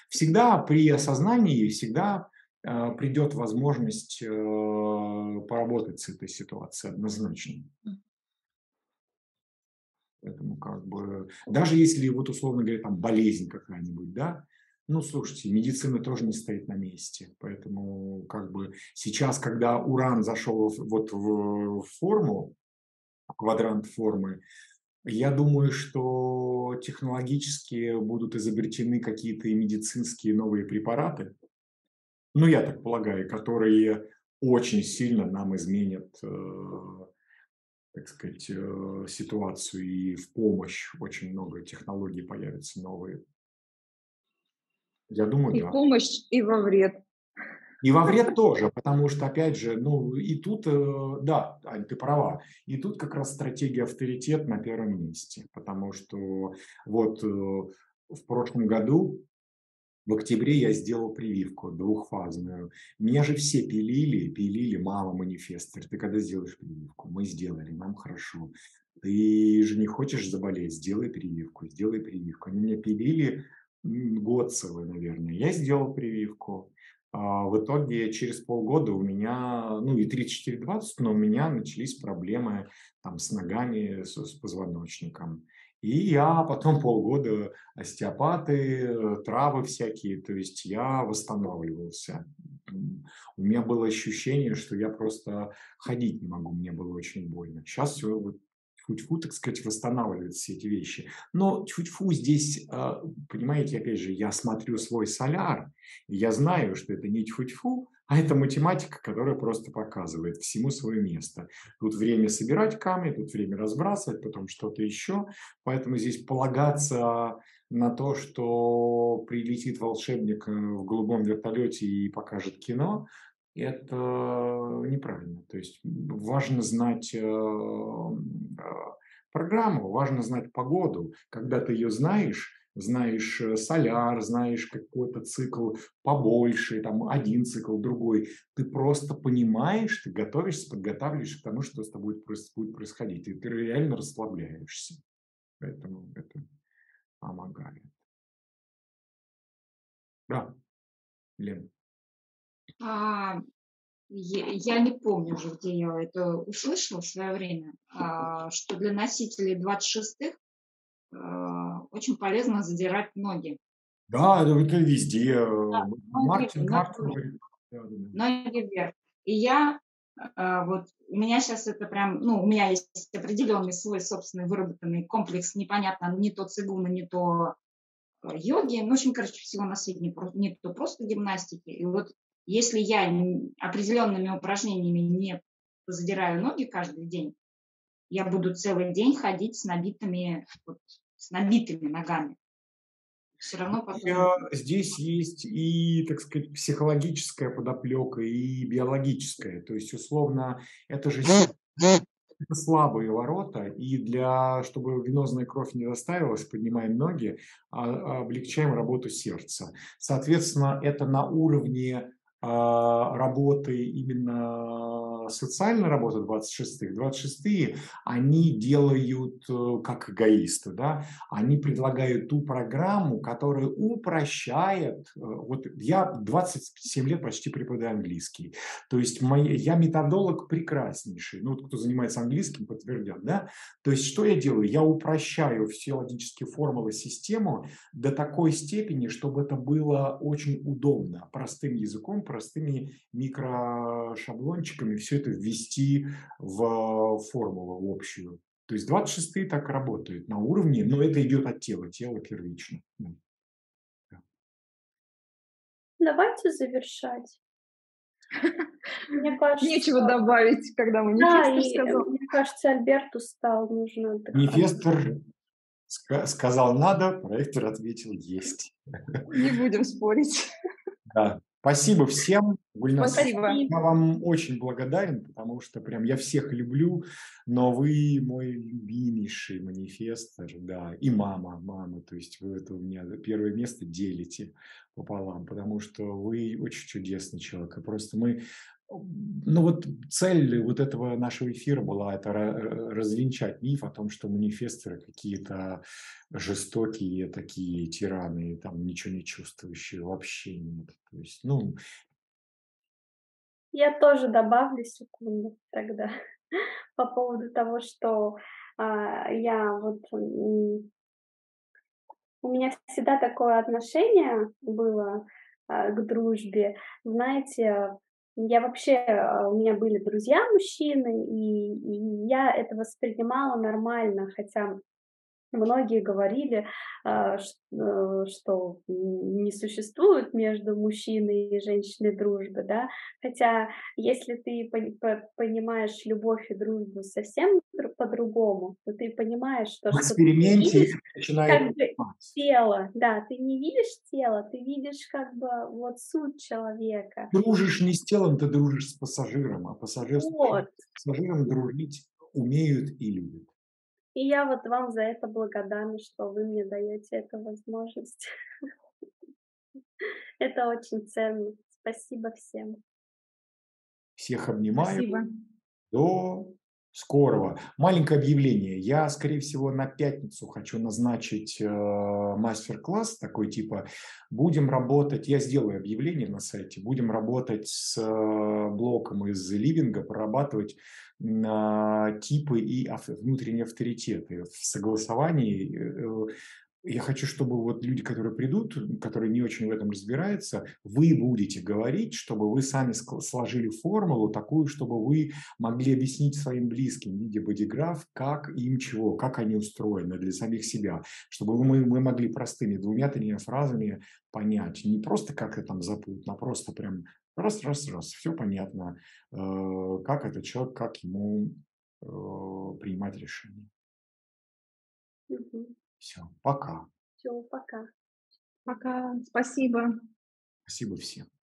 всегда при осознании, всегда... придет возможность поработать с этой ситуацией однозначно. Поэтому как бы... Даже если, вот условно говоря, там болезнь какая-нибудь, да? Ну, слушайте, медицина тоже не стоит на месте. Поэтому как бы сейчас, когда Уран зашел вот в форму, в квадрант формы, я думаю, что технологически будут изобретены какие-то медицинские новые препараты, ну, я так полагаю, которые очень сильно нам изменят, э, так сказать, э, ситуацию и в помощь. Очень много технологий появятся новые. Я думаю, и да. И в помощь, и во вред. И во вред тоже, потому что, опять же, ну, и тут, э, да, Ань, ты права, и тут как раз стратегия авторитет на первом месте, потому что вот э, в прошлом году в октябре я сделал прививку двухфазную. Меня же все пилили, пилили, мало манифестор. Ты когда сделаешь прививку? Мы сделали, нам хорошо. Ты же не хочешь заболеть? Сделай прививку, сделай прививку. Они меня пилили год целый, наверное. Я сделал прививку. А в итоге через полгода у меня, ну и тридцать четыре двадцать, но у меня начались проблемы там, с ногами, с, с позвоночником. И я потом полгода остеопаты, травы всякие, то есть я восстанавливался. У меня было ощущение, что я просто ходить не могу, мне было очень больно. Сейчас все вот тьфу-тьфу, так сказать, восстанавливаются все эти вещи. Но тьфу-тьфу здесь, понимаете, опять же, я смотрю свой соляр, и я знаю, что это не тьфу-тьфу, а это математика, которая просто показывает всему свое место. Тут время собирать камни, тут время разбрасывать, потом что-то еще. Поэтому здесь полагаться на то, что прилетит волшебник в голубом вертолете и покажет кино, это неправильно. То есть важно знать программу, важно знать погоду. Когда ты ее знаешь, знаешь соляр, знаешь какой-то цикл побольше, там один цикл, другой. Ты просто понимаешь, ты готовишься, подготавливаешься к тому, что с тобой будет происходить. И ты реально расслабляешься. Поэтому это помогает. Да, Лен. А, я, я не помню уже, где я это услышала в свое время, а, что для носителей двадцать шестых а, очень полезно задирать ноги. Да, это везде. Да, Мартин, ноги, Мартин, ноги, Мартин. Ноги вверх. И я а, вот, у меня сейчас это прям, ну, у меня есть определенный свой собственный выработанный комплекс, непонятно, не то цигуна, не то йоги, ну, в общем, короче, всего на свете, не, не то просто гимнастики. И вот если я определенными упражнениями не задираю ноги каждый день, я буду целый день ходить с набитыми, вот, с набитыми ногами. Все равно потом... Здесь есть и, так сказать, психологическая подоплека, и биологическая. То есть, условно, это же... Это слабые ворота, и для, чтобы венозная кровь не доставилась, поднимаем ноги, а облегчаем работу сердца. Соответственно, это на уровне а, работы именно социальной работы двадцать шестых. двадцать шестые они делают как эгоисты, да? Они предлагают ту программу, которая упрощает. Вот я двадцать семь лет почти преподаю английский. То есть мои, я методолог прекраснейший. Ну, вот кто занимается английским, подтвердят, да? То есть что я делаю? Я упрощаю все логические формулы, систему до такой степени, чтобы это было очень удобно. Простым языком, простыми микрошаблончиками все это ввести в формулу общую. То есть двадцать шестые так работают на уровне, но это идет от тела, тело первично. Давайте завершать. Мне кажется, нечего добавить, когда Манифестор сказал. Мне кажется, Альберт устал. Манифестор сказал надо, проектор ответил есть. Не будем спорить. Да. Спасибо всем. Гульназ, спасибо. Я вам очень благодарен, потому что прям я всех люблю, но вы мой любимейший манифестор, да, и мама, мама, то есть вы это у меня первое место делите пополам, потому что вы очень чудесный человек, и просто мы, ну вот цель вот этого нашего эфира была это развенчать миф о том, что манифесторы какие-то жестокие такие тираны, там ничего не чувствующие вообще нет, то есть, ну, я тоже добавлю секунду тогда по поводу того, что а, я вот... У меня всегда такое отношение было а, к дружбе. Знаете, я вообще... У меня были друзья-мужчины, и, и я это воспринимала нормально, хотя... Многие говорили, что не существует между мужчиной и женщиной дружбы, да, хотя если ты понимаешь любовь и дружбу совсем по-другому, то ты понимаешь, что, что ты не видишь как бы тело, да, ты не видишь тело, ты видишь как бы вот суть человека. Дружишь не с телом, ты дружишь с пассажиром, а пассажир вот. С пассажиром дружить умеют и любят. И я вот вам за это благодарна, что вы мне даете эту возможность. Это очень ценно. Спасибо всем. Всех обнимаю. Спасибо. До скорого. Маленькое объявление. Я, скорее всего, на пятницу хочу назначить мастер-класс такой типа. Будем работать, я сделаю объявление на сайте, будем работать с блоком из ливинга, прорабатывать типы и внутренние авторитеты в согласовании. Я хочу, чтобы вот люди, которые придут, которые не очень в этом разбираются, вы будете говорить, чтобы вы сами сложили формулу такую, чтобы вы могли объяснить своим близким в виде бодиграф, как им чего, как они устроены для самих себя, чтобы мы, мы могли простыми двумя-тремя фразами понять, не просто как это там запутано, а просто прям раз-раз-раз, все понятно, как этот человек, как ему принимать решение. Угу. Все, пока. Все, пока. Пока, спасибо. Спасибо всем.